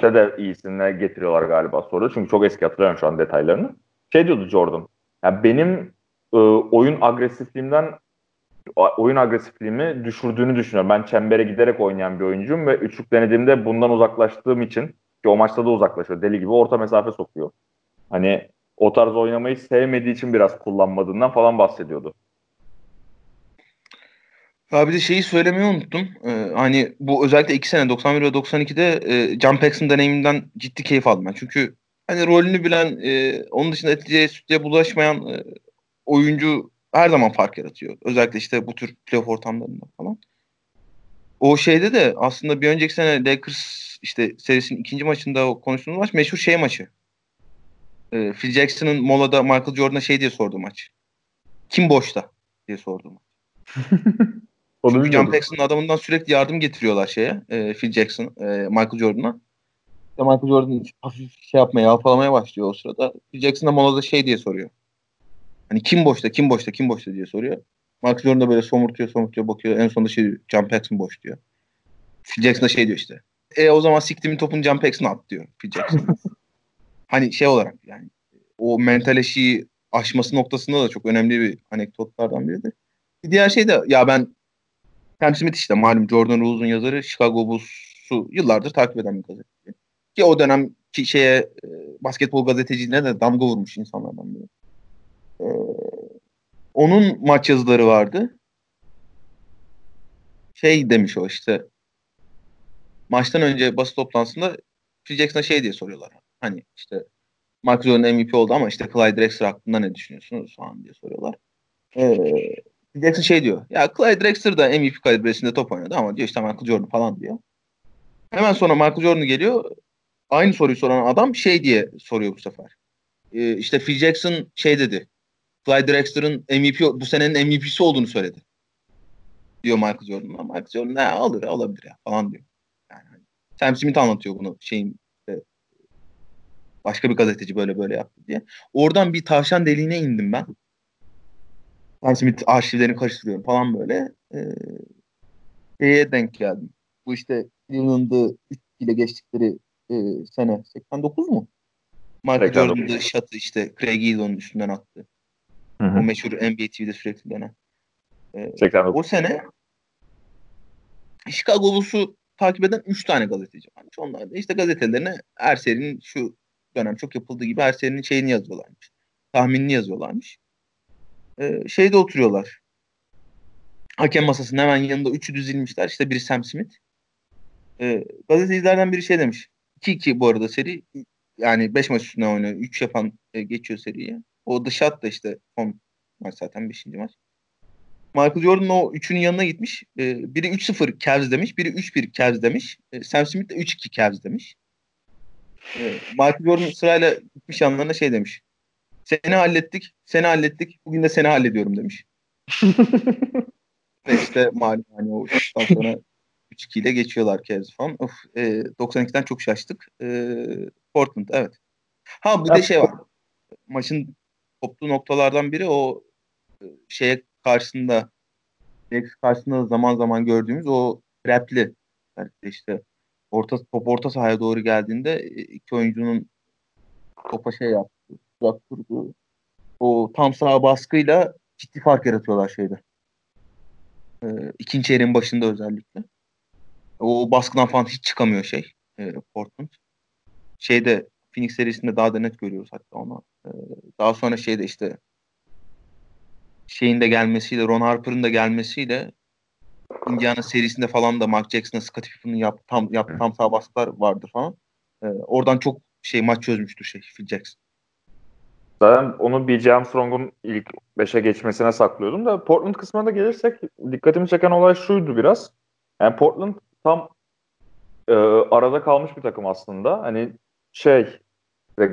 de iyisine getiriyorlar galiba soru. Çünkü çok eski hatırlamıyorum şu an detaylarını. Şey diyordu Jordan. Yani benim e, oyun agresifliğimden oyun agresifliğimi düşürdüğünü düşünüyorum. Ben çembere giderek oynayan bir oyuncuyum ve üçlük denediğimde bundan uzaklaştığım için ki o maçta da uzaklaşıyor. Deli gibi orta mesafe sokuyor. Hani o tarz oynamayı sevmediği için biraz kullanmadığından falan bahsediyordu. Abi de şeyi söylemeyi unuttum. Ee, hani bu özellikle iki sene doksan bir ve doksan ikide e, John Paxson deneyiminden ciddi keyif aldım ben. Çünkü hani rolünü bilen, e, onun dışında eticeye sütleye bulaşmayan e, oyuncu her zaman fark yaratıyor. Özellikle işte bu tür playoff ortamlarında falan. O şeyde de aslında bir önceki sene Lakers işte serisinin ikinci maçında konuştuğumuz maç meşhur şey maçı. E, Phil Jackson'ın molada Michael Jordan'a şey diye sorduğu maç. Kim boşta diye sorduğu maç. Çünkü John Paxson'ın adamından sürekli yardım getiriyorlar şeye, e, Phil Jackson, e, Michael Jordan'a. İşte Michael Jordan hafif şey yapmaya, yapalamaya başlıyor o sırada. Phil Jackson da molada şey diye soruyor. Hani kim boşta, kim boşta, kim boşta diye soruyor. Michael Jordan da böyle somurtuyor, somurtuyor, bakıyor. En sonunda şey diyor, John Paxson boş diyor. Phil Jackson da şey diyor işte. E o zaman siktimin topunu John Paxson'a at diyor Phil Jackson. Hani şey olarak yani o mental eşiği aşması noktasında da çok önemli bir anekdotlardan biridir. Bir diğer şey de ya ben Sam Smith işte malum Jordan Rules'un yazarı Chicago Bulls'u yıllardır takip eden bir gazeteci. Ki o dönemki şeye basketbol gazeteciliğine de damga vurmuş insanlardan biri. Ee, onun maç yazıları vardı. Şey demiş o işte maçtan önce basın toplantısında Phil Jackson'a şey diye soruyorlar. Hani işte Michael Jordan M V P oldu ama işte Clyde Drexler hakkında ne düşünüyorsunuz falan diye soruyorlar. Eee Phil Jackson şey diyor. Ya Clyde Drexler de M V P kalibresinde top oynadı ama diyor işte Michael Jordan falan diyor. Hemen sonra Michael Jordan geliyor. Aynı soruyu soran adam şey diye soruyor bu sefer. Ee, işte Phil Jackson şey dedi. Clyde Drexler'ın M V P bu senenin M V P'si olduğunu söyledi. Diyor Michael Jordan'a. Michael Jordan ne olur ya olabilir ya falan diyor. Yani Sam Smith anlatıyor bunu şeyin işte, başka bir gazeteci böyle böyle yaptı diye. Oradan bir tavşan deliğine indim ben. Sam Smith arşivlerini karıştırıyorum falan böyle. Eee e, denk geldim. Bu işte Cleveland'ı üç ile geçtikleri e, sene seksen dokuz mu? Michael Jordan'ın şatı işte Craig Eilon'un üstünden attı. Hı hı. O meşhur N B A T V'de sürekli denen. E, o sene Chicago Bulls'u takip eden üç tane gazeteci varmış. Onlar da işte gazetelerine her serinin şu dönem çok yapıldığı gibi her serinin şeyini yazıyorlarmış. Tahminini yazıyorlarmış. Şeyde oturuyorlar. Hakem masasının hemen yanında üçü düzilmişler. İşte biri Sam Smith. E, gazetecilerden biri şey demiş. iki iki bu arada seri. Yani beş maç üstüne oynuyor. üç yapan e, geçiyor seriye. O The Shot da işte son maç zaten beşinci maç. Michael Jordan o üçünün yanına gitmiş. E, biri üç sıfır Cavs demiş. Biri üç bir Cavs demiş. E, Sam Smith de üç iki Cavs demiş. E, Michael Jordan sırayla gitmiş yanlarına şey demiş. Seni hallettik, seni hallettik. Bugün de seni hallediyorum demiş. Ve işte malum hani o üçten sonra üç iki ile geçiyorlar Cavs falan. Of, e, doksan ikiden çok şaştık. E, Portland, evet. Ha bir de şey var. Maçın koptuğu noktalardan biri o şeye karşısında karşısında zaman zaman gördüğümüz o trapli. Yani işte orta, top orta sahaya doğru geldiğinde iki oyuncunun topa şey yaptı. Kurdu. O tam sağ baskıyla ciddi fark yaratıyorlar şeyde. Ee, ikinci çeyreğin başında özellikle. O baskıdan falan hiç çıkamıyor şey. E, Portland. Şeyde Phoenix serisinde daha da net görüyoruz hatta onu. Ee, daha sonra şeyde işte şeyin de gelmesiyle Ron Harper'ın da gelmesiyle Indiana serisinde falan da Mark Jackson'a Scottie Pippen'ın yap, tam, yap, tam sağ baskılar vardı falan. E, oradan çok şey maç çözmüştür şey Phil Jackson. Zaten onu B J. Armstrong'un ilk beşe geçmesine saklıyordum da Portland kısmına da gelirsek dikkatimi çeken olay şuydu biraz. Yani Portland tam e, arada kalmış bir takım aslında. Hani şey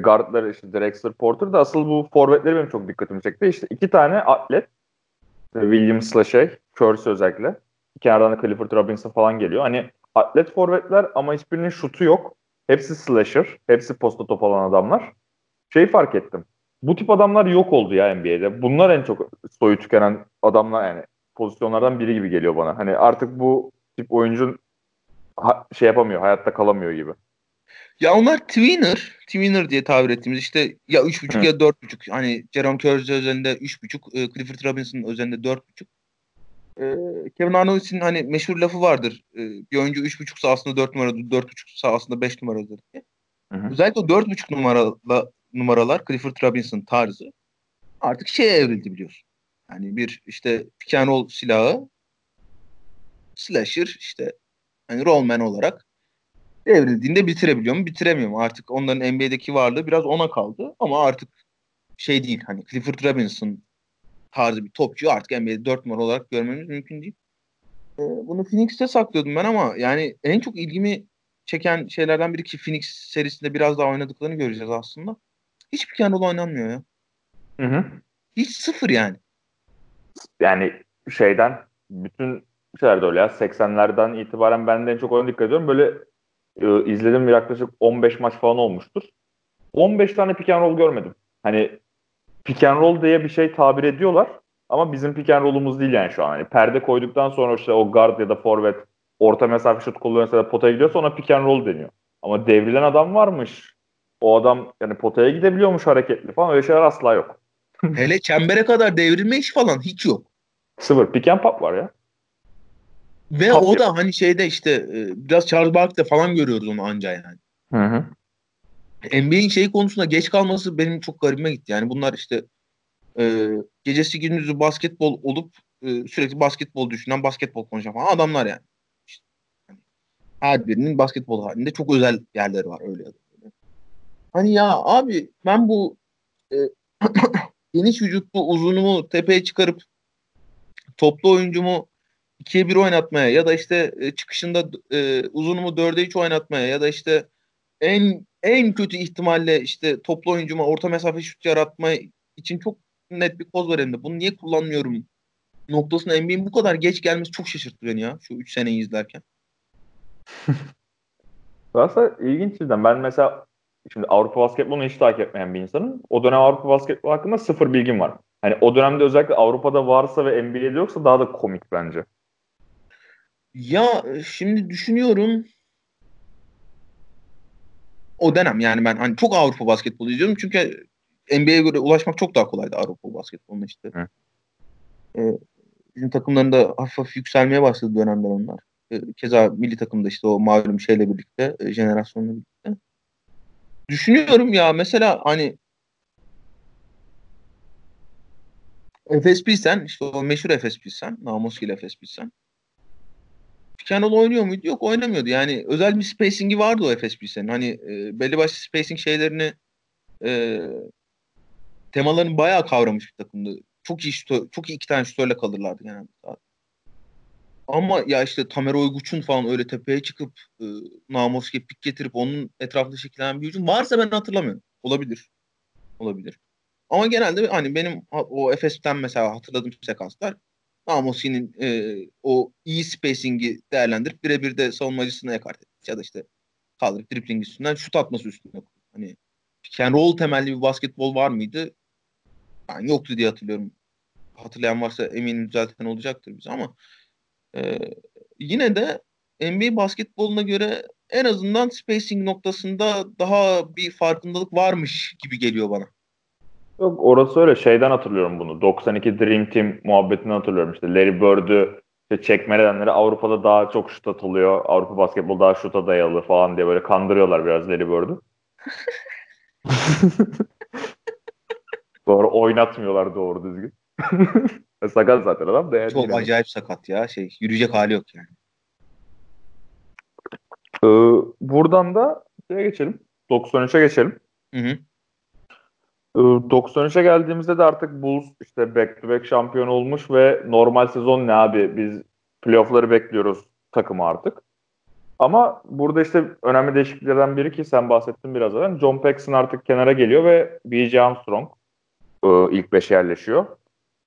guardları işte Drexler, Porter da asıl bu forvetleri benim çok dikkatimi çekti. İşte iki tane atlet Williams'la şey Curse özellikle. Kenardan da Clifford Robinson falan geliyor. Hani atlet forvetler ama hiçbirinin şutu yok. Hepsi slasher. Hepsi posta top alan adamlar. Şeyi fark ettim. Bu tip adamlar yok oldu ya N B A'de. Bunlar en çok soyu tükenen adamlar yani pozisyonlardan biri gibi geliyor bana. Hani artık bu tip oyuncu şey yapamıyor, hayatta kalamıyor gibi. Ya onlar tweener, tweener diye tabir ettiğimiz işte ya üç buçuk ya dört buçuk. Hani Jerome Kersey özelinde üç buçuk, Clifford Robinson özelinde dört buçuk. Ee, Kevin Arnold'un hani meşhur lafı vardır. Ee, bir oyuncu üç buçuk ise aslında dört numaradır, dört buçuk ise aslında beş numaradır diye. Hı hı. Özellikle o dört buçuk numaralı numaralar Clifford Robinson tarzı artık şeye evrildi biliyorsun. Yani bir işte pick and roll silahı slasher işte hani rollman olarak evrildiğinde bitirebiliyor mu? Bitiremiyor mu? Artık onların N B A'deki varlığı biraz ona kaldı ama artık şey değil hani Clifford Robinson tarzı bir topçu artık N B A'de dört numara olarak görmemiz mümkün değil. Ee, bunu Phoenix'te saklıyordum ben ama yani en çok ilgimi çeken şeylerden biri ki Phoenix serisinde biraz daha oynadıklarını göreceğiz aslında. Hiç pick and roll oynanmıyor ya. Hı hı. Hiç sıfır yani. Yani şeyden bütün şeylerde öyle ya seksenlerden itibaren ben de en çok ona dikkat ediyorum. Böyle e, izledim yaklaşık on beş maç falan olmuştur. on beş tane pick and roll görmedim. Hani pick and roll diye bir şey tabir ediyorlar ama bizim pick and roll'umuz değil yani şu an. Hani perde koyduktan sonra işte o guard ya da forvet orta mesafe şut kullanıyorsa da potaya gidiyorsa ona pick and roll deniyor. Ama devrilen adam varmış. O adam yani potaya gidebiliyormuş hareketli falan. Öyle şeyler asla yok. Hele çembere kadar devrilme iş falan hiç yok. Sıfır. Pick and pop var ya. Ve pop o yok. Da hani şeyde işte biraz Charles Barkley'de falan görüyoruz onu anca yani. Hı hı. N B A'in şey konusunda geç kalması benim çok garibime gitti. Yani bunlar işte e, gecesi gündüzü basketbol olup e, sürekli basketbol düşünen basketbol konuşan falan adamlar yani. İşte, yani her birinin basketbol halinde çok özel yerleri var öyle ya da. Hani ya abi ben bu e, geniş vücutlu uzunumu tepeye çıkarıp toplu oyuncumu ikiye bir oynatmaya ya da işte e, çıkışında e, uzunumu dörde üç oynatmaya ya da işte en en kötü ihtimalle işte toplu oyuncuma orta mesafe şut yaratma için çok net bir poz var elimde. Bunu niye kullanmıyorum noktasına N B A'nin bu kadar geç gelmesi çok şaşırttı beni ya şu üç seneyi izlerken. Aslında ilginç cidden. Ben mesela şimdi Avrupa basketbolunu hiç takip etmeyen bir insanım. O dönem Avrupa basketbolu hakkında sıfır bilgim var. Hani o dönemde özellikle Avrupa'da varsa ve N B A'de yoksa daha da komik bence. Ya şimdi düşünüyorum. O dönem yani ben hani çok Avrupa basketbolu izliyorum. Çünkü N B A'ye göre ulaşmak çok daha kolaydı Avrupa basketboluna işte. Ee, bizim takımların da hafif hafif yükselmeye başladı dönemler onlar. Ee, keza milli takımda işte o malum şeyle birlikte, e, jenerasyonla birlikte. Düşünüyorum ya mesela hani F S P'sen işte o meşhur F S P'sen namusuyla F S P'sen pick and roll oynuyor muydu? Yok oynamıyordu. Yani özel bir spacing'i vardı o F S P'senin. Hani e, belli başlı spacing şeylerini e, temalarını bayağı kavramış bir takımdı. Çok iyi şütör, çok iyi iki tane şütörle kalırlardı genelde. Ama ya işte Tamer Oyguç'un falan öyle tepeye çıkıp e, Namoski'ye pik getirip onun etrafında şekillenen bir hücum varsa ben hatırlamıyorum. Olabilir. Olabilir. Ama genelde hani benim o F S P'ten mesela hatırladığım sekanslar Namoski'nin e, o iyi spacing'i değerlendirip birebir de savunmacısına yakart etmiş. Ya da işte kaldırıp dribbling üstünden şut atması üstüne. Hani pick and roll temelli bir basketbol var mıydı? Ben yoktu diye hatırlıyorum. Hatırlayan varsa eminim düzelten olacaktır bize ama Ee, yine de N B A basketboluna göre en azından spacing noktasında daha bir farkındalık varmış gibi geliyor bana. Yok orası öyle şeyden hatırlıyorum bunu. doksan iki Dream Team muhabbetinden hatırlıyorum işte Larry Bird'ü işte çekmeledenleri Avrupa'da daha çok şut atılıyor. Avrupa basketbolu daha şuta dayalı falan diye böyle kandırıyorlar biraz Larry Bird'ü. Doğru oynatmıyorlar doğru düzgün. Sakat zaten adam da. Çok yani. Acayip sakat ya. Şey, yürüyecek hali yok yani. Ee, buradan da şeye geçelim. doksan üçe geçelim. Hı hı. doksan üçe geldiğimizde de artık Bulls işte back to back şampiyon olmuş ve normal sezon ne abi, biz playoff'ları bekliyoruz takımı artık. Ama burada işte önemli değişikliklerden biri ki sen bahsettin biraz zaten. John Paxson artık kenara geliyor ve B J. Armstrong ilk beşe yerleşiyor.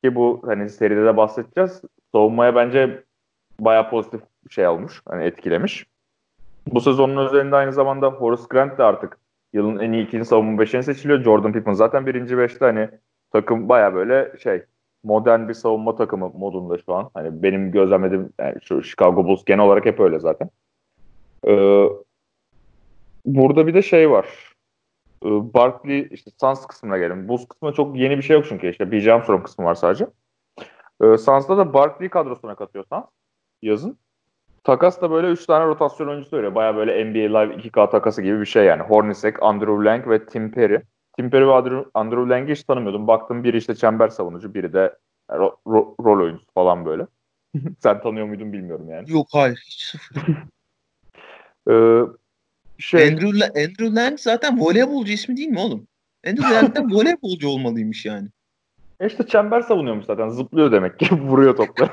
Ki bu hani seride de bahsedeceğiz. Savunmaya bence bayağı pozitif bir şey olmuş. Hani etkilemiş. Bu sezonun üzerinde aynı zamanda Horace Grant de artık yılın en iyi ikinci savunma beşine seçiliyor. Jordan Pippen zaten birinci beşte, hani takım bayağı böyle şey, modern bir savunma takımı modunda şu an. Hani benim gözlemlediğim yani şu Chicago Bulls genel olarak hep öyle zaten. Ee, burada bir de şey var. Ee, Barkley işte Suns kısmına gelelim. Bulls kısmına çok yeni bir şey yok çünkü işte B J. Armstrong kısmı var sadece. Ee, Suns'da da Barkley kadrosuna katıyor Suns yazın. Takas da böyle üç tane rotasyon oyuncusu veriyor. Baya böyle N B A Live iki K takası gibi bir şey yani. Hornacek, Andrew Lang ve Tim Perry. Tim Perry ve Andrew, Andrew Lang'i hiç tanımıyordum. Baktım biri işte çember savunucu, biri de ro- ro- rol oyuncusu falan böyle. Sen tanıyor muydun bilmiyorum yani. Yok hayır, hiç sıfır. ee, şey... Andrew, La- Andrew Lang zaten voleybolcu ismi değil mi oğlum? Andrew Lang'den voleybolcu olmalıymış yani. E işte çember savunuyormuş zaten. Zıplıyor demek ki. Vuruyor topları.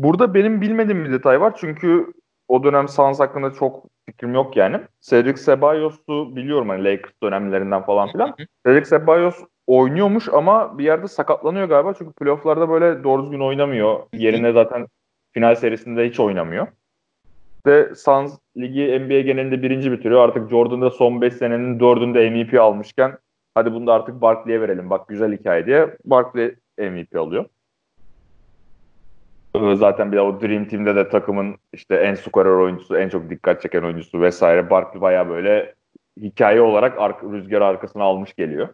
Burada benim bilmediğim bir detay var çünkü o dönem Suns hakkında çok fikrim yok yani. Cedric Cebalos'u biliyorum hani Lakers dönemlerinden falan filan. Cedric Ceballos oynuyormuş ama bir yerde sakatlanıyor galiba çünkü playoff'larda böyle doğru düzgün oynamıyor. Yerine zaten final serisinde hiç oynamıyor. Ve Suns ligi N B A genelinde birinci bitiriyor. Artık Jordan'da son beş senenin dördünde M V P almışken hadi bunu da artık Barkley'e verelim, bak güzel hikaye diye Barkley M V P alıyor. Zaten bir de o Dream Team'de de takımın işte en skorer oyuncusu, en çok dikkat çeken oyuncusu vesaire. Barkley bayağı böyle hikaye olarak ar- rüzgarı arkasına almış geliyor.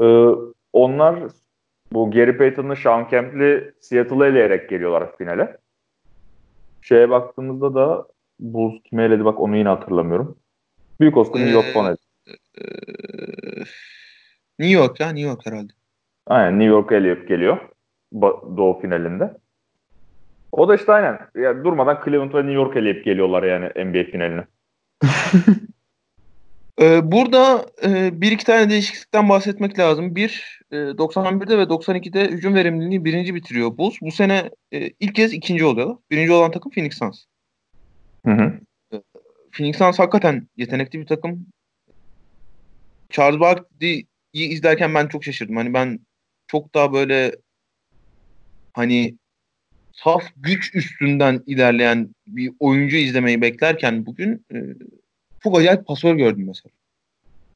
Ee, onlar bu Gary Payton'lı, Sean Kemp'li Seattle'ı eleyerek geliyorlar finale. Şeye baktığımızda da Bulls kimi eledi bak onu yine hatırlamıyorum. Büyük olsun New York falan eledi. New York ya, New York herhalde. Aynen New York'u eleyip geliyor Doğu finalinde. O da işte aynen. Yani durmadan Cleveland ve New York eleyip geliyorlar yani N B A finaline. ee, burada e, bir iki tane değişiklikten bahsetmek lazım. Bir, e, doksan birde ve doksan ikide hücum verimliliğini birinci bitiriyor Bulls. Bu sene e, ilk kez ikinci oluyorlar. Birinci olan takım Phoenix Suns. Hı hı. E, Phoenix Suns hakikaten yetenekli bir takım. Charles Barkley'i izlerken ben çok şaşırdım. Hani ben çok daha böyle hani saf güç üstünden ilerleyen bir oyuncu izlemeyi beklerken bugün e, çok acayip pasör gördüm mesela.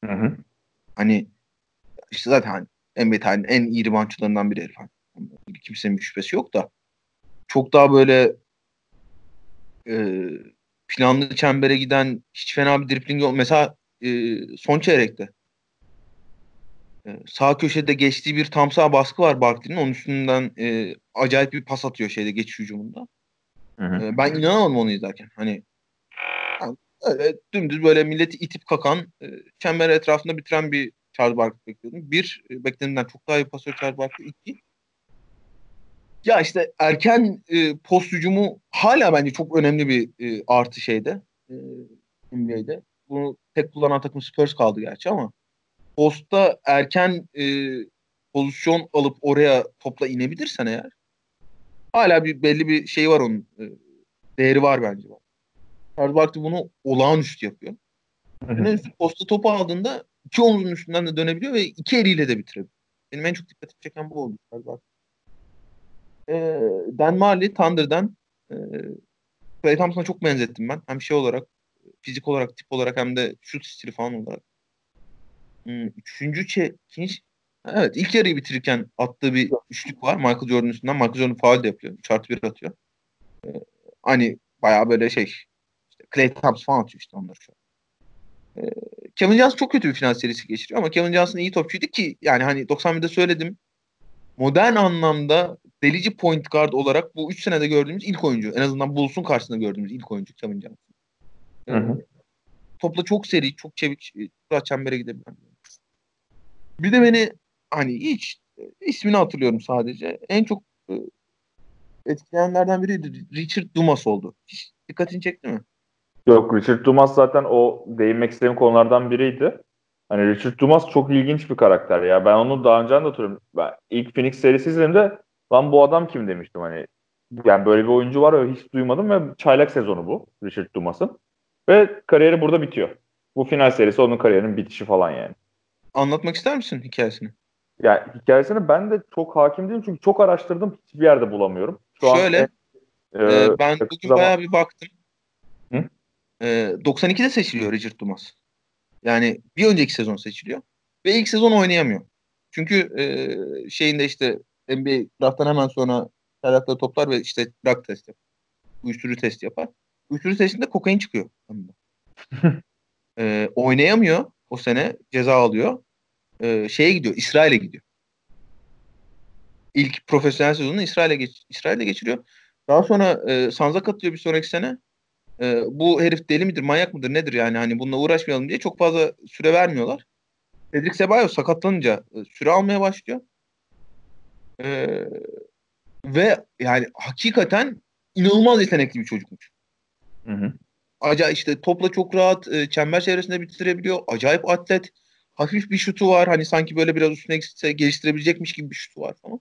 Hı hı. Hani işte zaten N B A tarihinin en iyi ribaundçılarından biri herif. Hani, kimsenin bir şüphesi yok da çok daha böyle e, planlı çembere giden hiç fena bir dripling yok. Mesela e, son çeyrekte sağ köşede geçtiği bir tam sağ baskı var Barkley'nin. Onun üstünden e, acayip bir pas atıyor şeyde geçiş hücumunda. Hı hı. E, ben inanamadım onu izlerken. Hani yani öyle dümdüz böyle milleti itip kakan, e, çember etrafında bitiren bir Charles Barkley bekliyordum. Bir, e, beklenenden çok daha iyi pasör Charles Barkley. İki, ya işte erken e, post hücumu hala bence çok önemli bir e, artı şeyde. E, N B A'de. Bunu tek kullanan takım Spurs kaldı gerçi ama posta erken e, pozisyon alıp oraya topla inebilirsen eğer hala bir belli bir şey var onun. E, değeri var bence. Charles Barkley bunu olağanüstü yapıyor. Yani posta topu aldığında iki omuzun üstünden de dönebiliyor ve iki eliyle de bitirebiliyor. Benim en çok dikkatimi çeken bu oldu. Charles Barkley. E, Dan Majerle Thunder'dan e, Clay Thompson'a çok benzettim ben. Hem şey olarak, fizik olarak, tip olarak hem de şut stili falan olarak. Üçüncü çe... Ikinci, evet ilk yarıyı bitirirken attığı bir üçlük var. Michael Jordan üstünden. Michael Jordan faul de yapıyor. üç artı bir atıyor. Ee, hani bayağı böyle şey işte Clyde Drexler falan atıyor işte onları şu an. Ee, Kevin Johnson çok kötü bir final serisi geçiriyor ama Kevin Johnson iyi topçuydu ki yani hani doksan birde söyledim. Modern anlamda delici point guard olarak bu üç senede gördüğümüz ilk oyuncu. En azından Bulls'un karşısında gördüğümüz ilk oyuncu Kevin Johnson. Ee, hı hı. Topla çok seri, çok çevik, çok çembere gidebilen. Bir de beni hani hiç ismini hatırlıyorum sadece. En çok e, etkileyenlerden biri Richard Dumas oldu. Hiç dikkatini çekti mi? Yok, Richard Dumas zaten o değinmek istediğim konulardan biriydi. Hani Richard Dumas çok ilginç bir karakter ya. Ben onu daha önce anlatıyorum. Ben ilk Phoenix serisi izlediğimde lan bu adam kim demiştim hani. Yani böyle bir oyuncu var ve hiç duymadım ve çaylak sezonu bu Richard Dumas'ın. Ve kariyeri burada bitiyor. Bu final serisi onun kariyerinin bitişi falan yani. Anlatmak ister misin hikayesini? Ya hikayesini ben de çok hakim değilim çünkü çok araştırdım, hiçbir yerde bulamıyorum. Şu Şöyle, an, e, e, ben bugün zaman... bayağı bir baktım. Hı? E, doksan ikide seçiliyor Richard Dumas. Yani bir önceki sezon seçiliyor ve ilk sezon oynayamıyor. Çünkü e, şeyinde işte N B A drafttan hemen sonra çaylakları toplar ve işte drug test yapar. Uyuşturucu testi yapar. Uyuşturucu testinde kokain çıkıyor. e, oynayamıyor o sene, ceza alıyor. E, şeye gidiyor, İsrail'e gidiyor. İlk profesyonel sezonunu İsrail'e geç, İsrail'de geçiriyor. Daha sonra e, Sanza katılıyor bir sonraki sene. E, bu herif deli midir, manyak mıdır, nedir yani? Hani bununla uğraşmayalım diye çok fazla süre vermiyorlar. Cedric Ceballos sakatlanınca e, süre almaya başlıyor. Eee Ve yani hakikaten inanılmaz yetenekli bir çocukmuş. Hı hı. Acayip işte topla çok rahat, çember çevresinde bitirebiliyor. Acayip atlet. Hafif bir şutu var. Hani sanki böyle biraz üstüne gitse geliştirebilecekmiş gibi bir şutu var falan.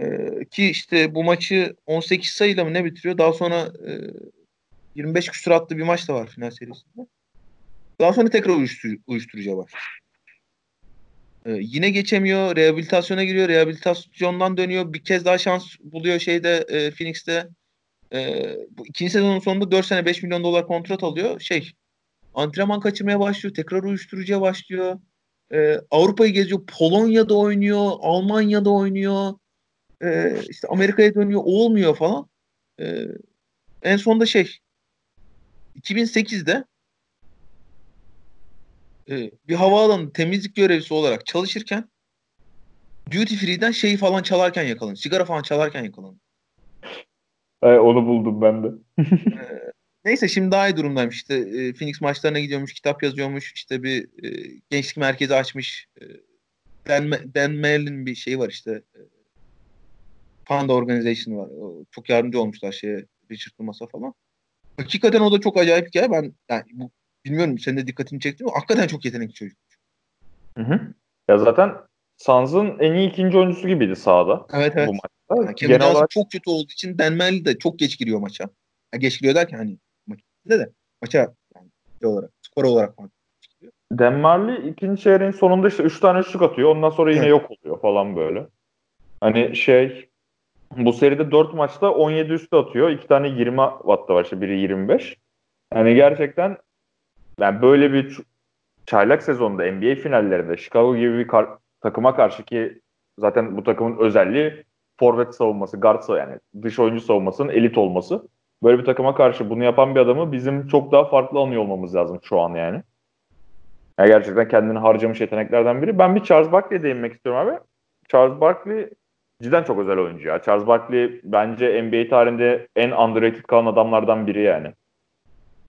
Ee, ki işte bu maçı on sekiz sayıyla mı ne bitiriyor? Daha sonra e, yirmi beş küsur atlı bir maç da var final serisinde. Daha sonra tekrar uyuştur- uyuşturucuya var. Ee, yine geçemiyor. Rehabilitasyona giriyor. Rehabilitasyondan dönüyor. Bir kez daha şans buluyor şeyde e, Phoenix'te. E, bu ikinci sezonun sonunda dört sene beş milyon dolar kontrat alıyor. Şey, antrenman kaçırmaya başlıyor. Tekrar uyuşturucuya başlıyor. E, Avrupa'yı geziyor. Polonya'da oynuyor. Almanya'da oynuyor. E, işte Amerika'ya dönüyor. Olmuyor falan. E, en sonunda şey iki bin sekizde bir havaalanında temizlik görevlisi olarak çalışırken duty free'den şeyi falan çalarken yakalandı. Sigara falan çalarken yakalandı. Ay, onu buldum ben de. Neyse şimdi daha iyi durumdaymış. İşte Phoenix maçlarına gidiyormuş, kitap yazıyormuş. İşte bir e, gençlik merkezi açmış. Dan, Dan Majerle'nin bir şeyi var işte. Panda Organization var. Çok yardımcı olmuşlar şeye, Richard Dumas'a falan. Hakikaten o da çok acayip hikaye. Ben yani bu bilmiyorum, senin de dikkatini çekti mi? Hakikaten çok yetenekli çocuk. Hı hı. Ya zaten Suns'ın en iyi ikinci oyuncusu gibiydi sahada. Evet evet. Bu maçta. Yani Kevin Johnson olarak... çok kötü olduğu için Dan Majerle de çok geç giriyor maça. Yani geç giriyor derken hani maçta da maça yani şey olarak, skor olarak maç giriyor. Dan Majerle ikinci çeyreğin sonunda işte üç tane üçlük atıyor. Ondan sonra yine evet. Yok oluyor falan böyle. Hani şey bu seride dört maçta on yedi üstü atıyor. iki tane yirmi watt'ta var işte, biri yirmi beş. Yani gerçekten yani böyle bir çaylak sezonunda N B A finallerinde Chicago gibi bir kar- takıma karşı ki zaten bu takımın özelliği forvet savunması, guard savunması yani dış oyuncu savunmasının elit olması. Böyle bir takıma karşı bunu yapan bir adamı bizim çok daha farklı anıyor olmamız lazım şu an yani. yani. Gerçekten kendini harcamış yeteneklerden biri. Ben bir Charles Barkley'e değinmek istiyorum abi. Charles Barkley cidden çok özel oyuncu ya. Charles Barkley bence N B A tarihinde en underrated kalan adamlardan biri yani.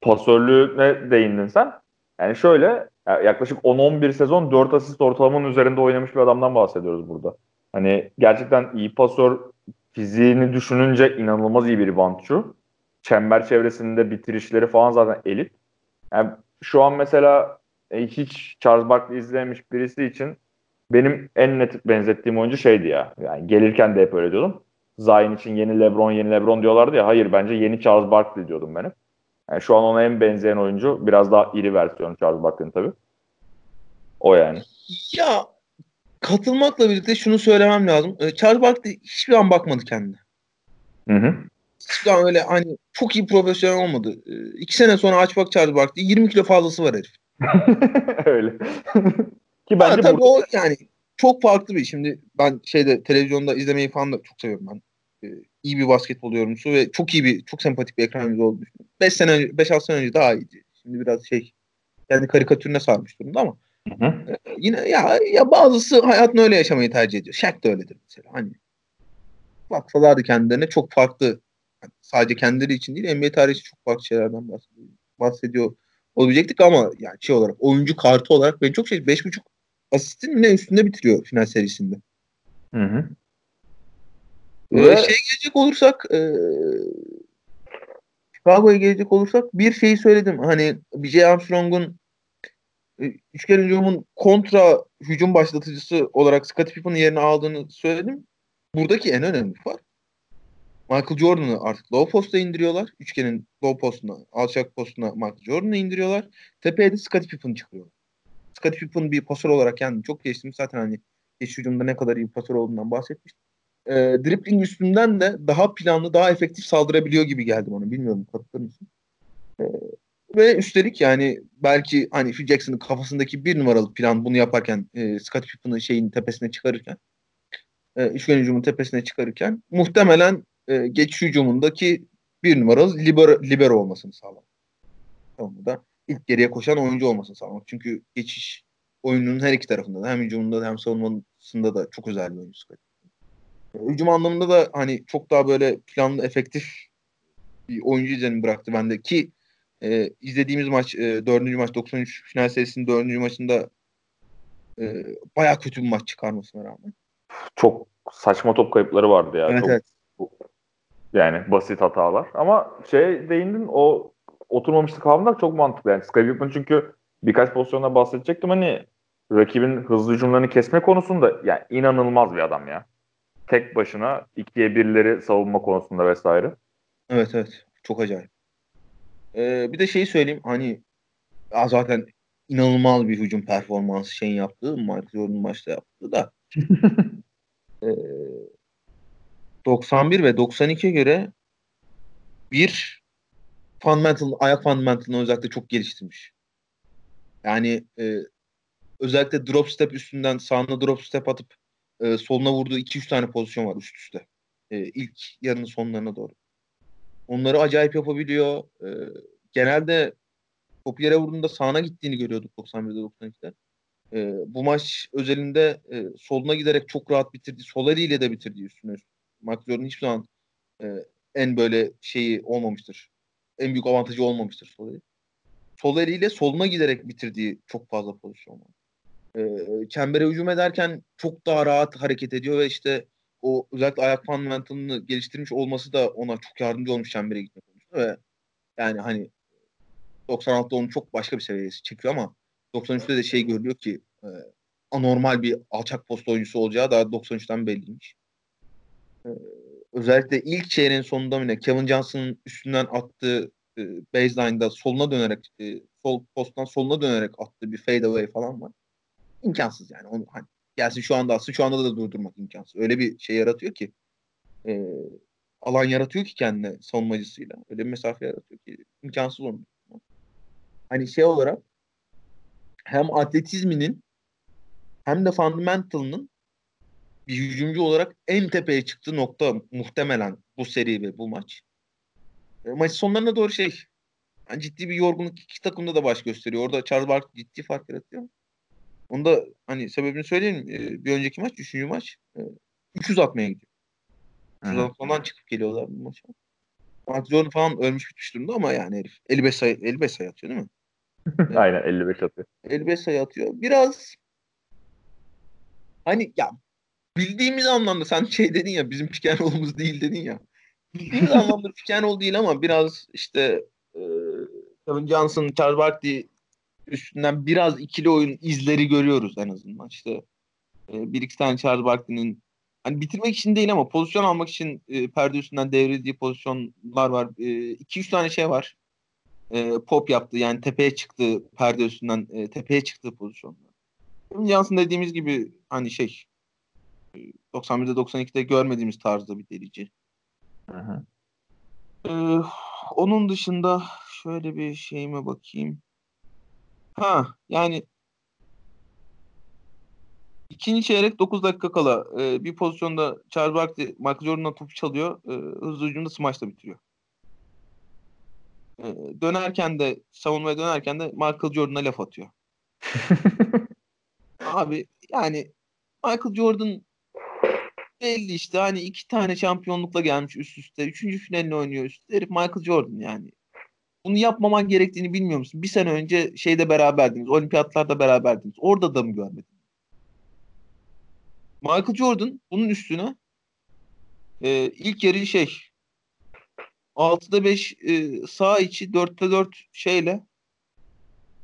Pasörlüğüne değindin sen. Yani şöyle yaklaşık on on bir sezon dört asist ortalamanın üzerinde oynamış bir adamdan bahsediyoruz burada. Hani gerçekten iyi pasör, fiziğini düşününce inanılmaz iyi bir ribantçu. Çember çevresinde bitirişleri falan zaten elit. Yani şu an mesela hiç Charles Barkley izlememiş birisi için benim en net benzettiğim oyuncu şeydi ya. Yani gelirken de hep öyle diyordum. Zion için yeni LeBron, yeni LeBron diyorlardı ya. Hayır, bence yeni Charles Barkley diyordum benim. Yani şu an ona en benzeyen oyuncu, biraz daha iri versiyonu Charles Barkley'in tabii. O yani. Ya katılmakla birlikte şunu söylemem lazım. Ee, Charles Barkley hiçbir an bakmadı kendine. Hı hı. Hiçbir an öyle hani çok iyi profesyonel olmadı. Ee, iki sene sonra aç bak Charles Barkley yirmi kilo fazlası var herif. Öyle. Ki bence ha, tabii burada... o yani çok farklı bir. Şimdi ben şeyde televizyonda izlemeyi falan da çok seviyorum ben. Ee, iyi bir basketbol yorumcusu ve çok iyi bir, çok sempatik bir ekranımız oldu. beş sene önce, beş altı sene önce daha iyiydi. Şimdi biraz şey, yani karikatürüne sarmış durumda ama hı hı. E, yine ya ya bazısı hayatını öyle yaşamayı tercih ediyor. Shaq da öyledir mesela. Hani baksalardı kendilerine çok farklı, yani sadece kendileri için değil, N B A tarihi çok farklı şeylerden bahsediyor, bahsediyor olabilecektik ama yani şey olarak, oyuncu kartı olarak ben çok şey beş buçuk asistin ne üstünde bitiriyor final serisinde. Hı hı. Ve şeye gelecek olursak e, Chicago'ya gelecek olursak bir şeyi söyledim. Hani B J. Armstrong'un üçgen hücumun kontra hücum başlatıcısı olarak Scottie Pippen'ın yerini aldığını söyledim. Buradaki en önemli fark, Michael Jordan'ı artık low posta indiriyorlar. Üçgenin low postuna, alçak postuna Michael Jordan'ı indiriyorlar. Tepeye de Scottie Pippen çıkıyor. Scottie Pippen bir pasör olarak yani çok geliştirmiş. Zaten hani geçiş hücumda ne kadar iyi pasör olduğundan bahsetmiştim. E, dribbling üstünden de daha planlı, daha efektif saldırabiliyor gibi geldi bana. Bilmiyorum, katılır mısın? E, ve üstelik yani belki hani Phil Jackson'ın kafasındaki bir numaralı plan bunu yaparken, e, Scottie Pippen'ın şeyin tepesine çıkarırken, e, üçgen hücumun tepesine çıkarırken muhtemelen e, geçiş hücumundaki bir numaralı libero, libero olmasını sağlar. Onu da ilk geriye koşan oyuncu olmasını sağlamak. Çünkü geçiş oyununun her iki tarafında da, hem hücumunda da hem savunmasında da çok özel bir oyuncu. Hücum anlamında da hani çok daha böyle planlı, efektif bir oyuncu izlenimi bıraktı bende ki e, izlediğimiz maç, e, dördüncü maç, doksan üç final serisinin dördüncü maçında e, bayağı kötü bir maç çıkarmasına rağmen. Çok saçma top kayıpları vardı ya. Evet, çok, evet. Yani basit hatalar. Ama şey değindin, o oturmamışlık havamda çok mantıklı. Yani Scottie Pippen çünkü birkaç pozisyonda bahsedecektim, hani rakibin hızlı hücumlarını kesme konusunda yani inanılmaz bir adam ya. Tek başına ikiye birleri savunma konusunda vesaire. Evet evet. Çok acayip. Ee, bir de şeyi söyleyeyim. Hani zaten inanılmaz bir hücum performansı şeyin yaptığı, Michael Jordan'ın maçta yaptığı da. ee, doksan bir ve doksan ikiye göre bir fundamental, ayak fundamentalını özellikle çok geliştirmiş. Yani e, özellikle drop step üstünden sağına drop step atıp Ee, soluna vurduğu iki üç tane pozisyon var üst üste. Ee, ilk yarının sonlarına doğru. Onları acayip yapabiliyor. Ee, genelde topu yere vurduğunda sağına gittiğini görüyorduk doksan birde doksan ikide. Ee, bu maç özelinde e, soluna giderek çok rahat bitirdi. Sol eliyle de bitirdi üstüne üstüne. Michael Jordan hiçbir zaman e, en böyle şeyi olmamıştır. En büyük avantajı olmamıştır sol eli. Sol eliyle soluna giderek bitirdiği çok fazla pozisyon var. Çembere hücum ederken çok daha rahat hareket ediyor ve işte o özellikle ayak fundamentalını geliştirmiş olması da ona çok yardımcı olmuş çembere gitmek konusunda ve yani hani doksan altıda onun çok başka bir seviyesi çekiyor ama doksan üçte de şey görülüyor ki e, anormal bir alçak posta oyuncusu olacağı daha doksan üçten belliymiş. E, özellikle ilk çeyreğin sonunda yine Kevin Johnson'ın üstünden attığı e, baseline'da soluna dönerek e, sol posttan soluna dönerek attığı bir fade away falan var. İmkansız yani. Onu, hani, gelsin şu anda atsın, şu anda da durdurmak imkansız. Öyle bir şey yaratıyor ki e, alan yaratıyor ki kendine savunmacısıyla. Öyle bir mesafe yaratıyor ki imkansız onu. Hani şey olarak hem atletizminin hem de fundamental'ının bir hücumcu olarak en tepeye çıktığı nokta muhtemelen bu seri ve bu maç. E, maç sonlarına doğru şey yani ciddi bir yorgunluk iki takımda da baş gösteriyor. Orada Charles Barkley ciddi fark yaratıyor. Onu da hani sebebini söyleyeyim. Bir önceki maç, üçüncü maç üç yüz atmaya gidiyor. üç yüz atmadan çıkıp geliyorlar bu maça. Michael Jordan falan ölmüş bitmiş durumda ama yani herif elli beş sayı, elli beş sayı atıyor değil mi? Aynen elli beş atıyor. elli beş sayı atıyor. Biraz hani ya bildiğimiz anlamda sen şey dedin ya, bizim Pikenol'umuz değil dedin ya. Bildiğimiz anlamda Pikenol değil ama biraz işte e, Kevin Johnson, Charles Barkley üstünden biraz ikili oyun izleri görüyoruz en azından. İşte bir iki tane Charles Barkley'nin hani bitirmek için değil ama pozisyon almak için e, perde üstünden devrildiği pozisyonlar var. E, iki üç tane şey var. E, pop yaptı yani tepeye çıktı, perde üstünden e, tepeye çıktığı pozisyonlar. Johnson dediğimiz gibi hani şey doksan birde doksan ikide görmediğimiz tarzda bir delici. Hı hı. E, onun dışında şöyle bir şeyime bakayım. Ha yani ikinci çeyrek dokuz dakika kala e, bir pozisyonda Charles Barkley Michael Jordan'dan topu çalıyor. E, hızlı hücumda smaçla bitiriyor. E, dönerken de savunmaya dönerken de Michael Jordan'a laf atıyor. Abi yani Michael Jordan belli işte hani iki tane şampiyonlukla gelmiş üst üste. Üçüncü finalini oynuyor üst üste. Herif Michael Jordan yani. Bunu yapmaman gerektiğini bilmiyor musun? Bir sene önce şeyde beraberdiniz. Olimpiyatlarda beraberdiniz. Orada da mı görmedin? Michael Jordan bunun üstüne e, ilk yarı şey altıda beş e, sağ içi, dörtte dört şeyle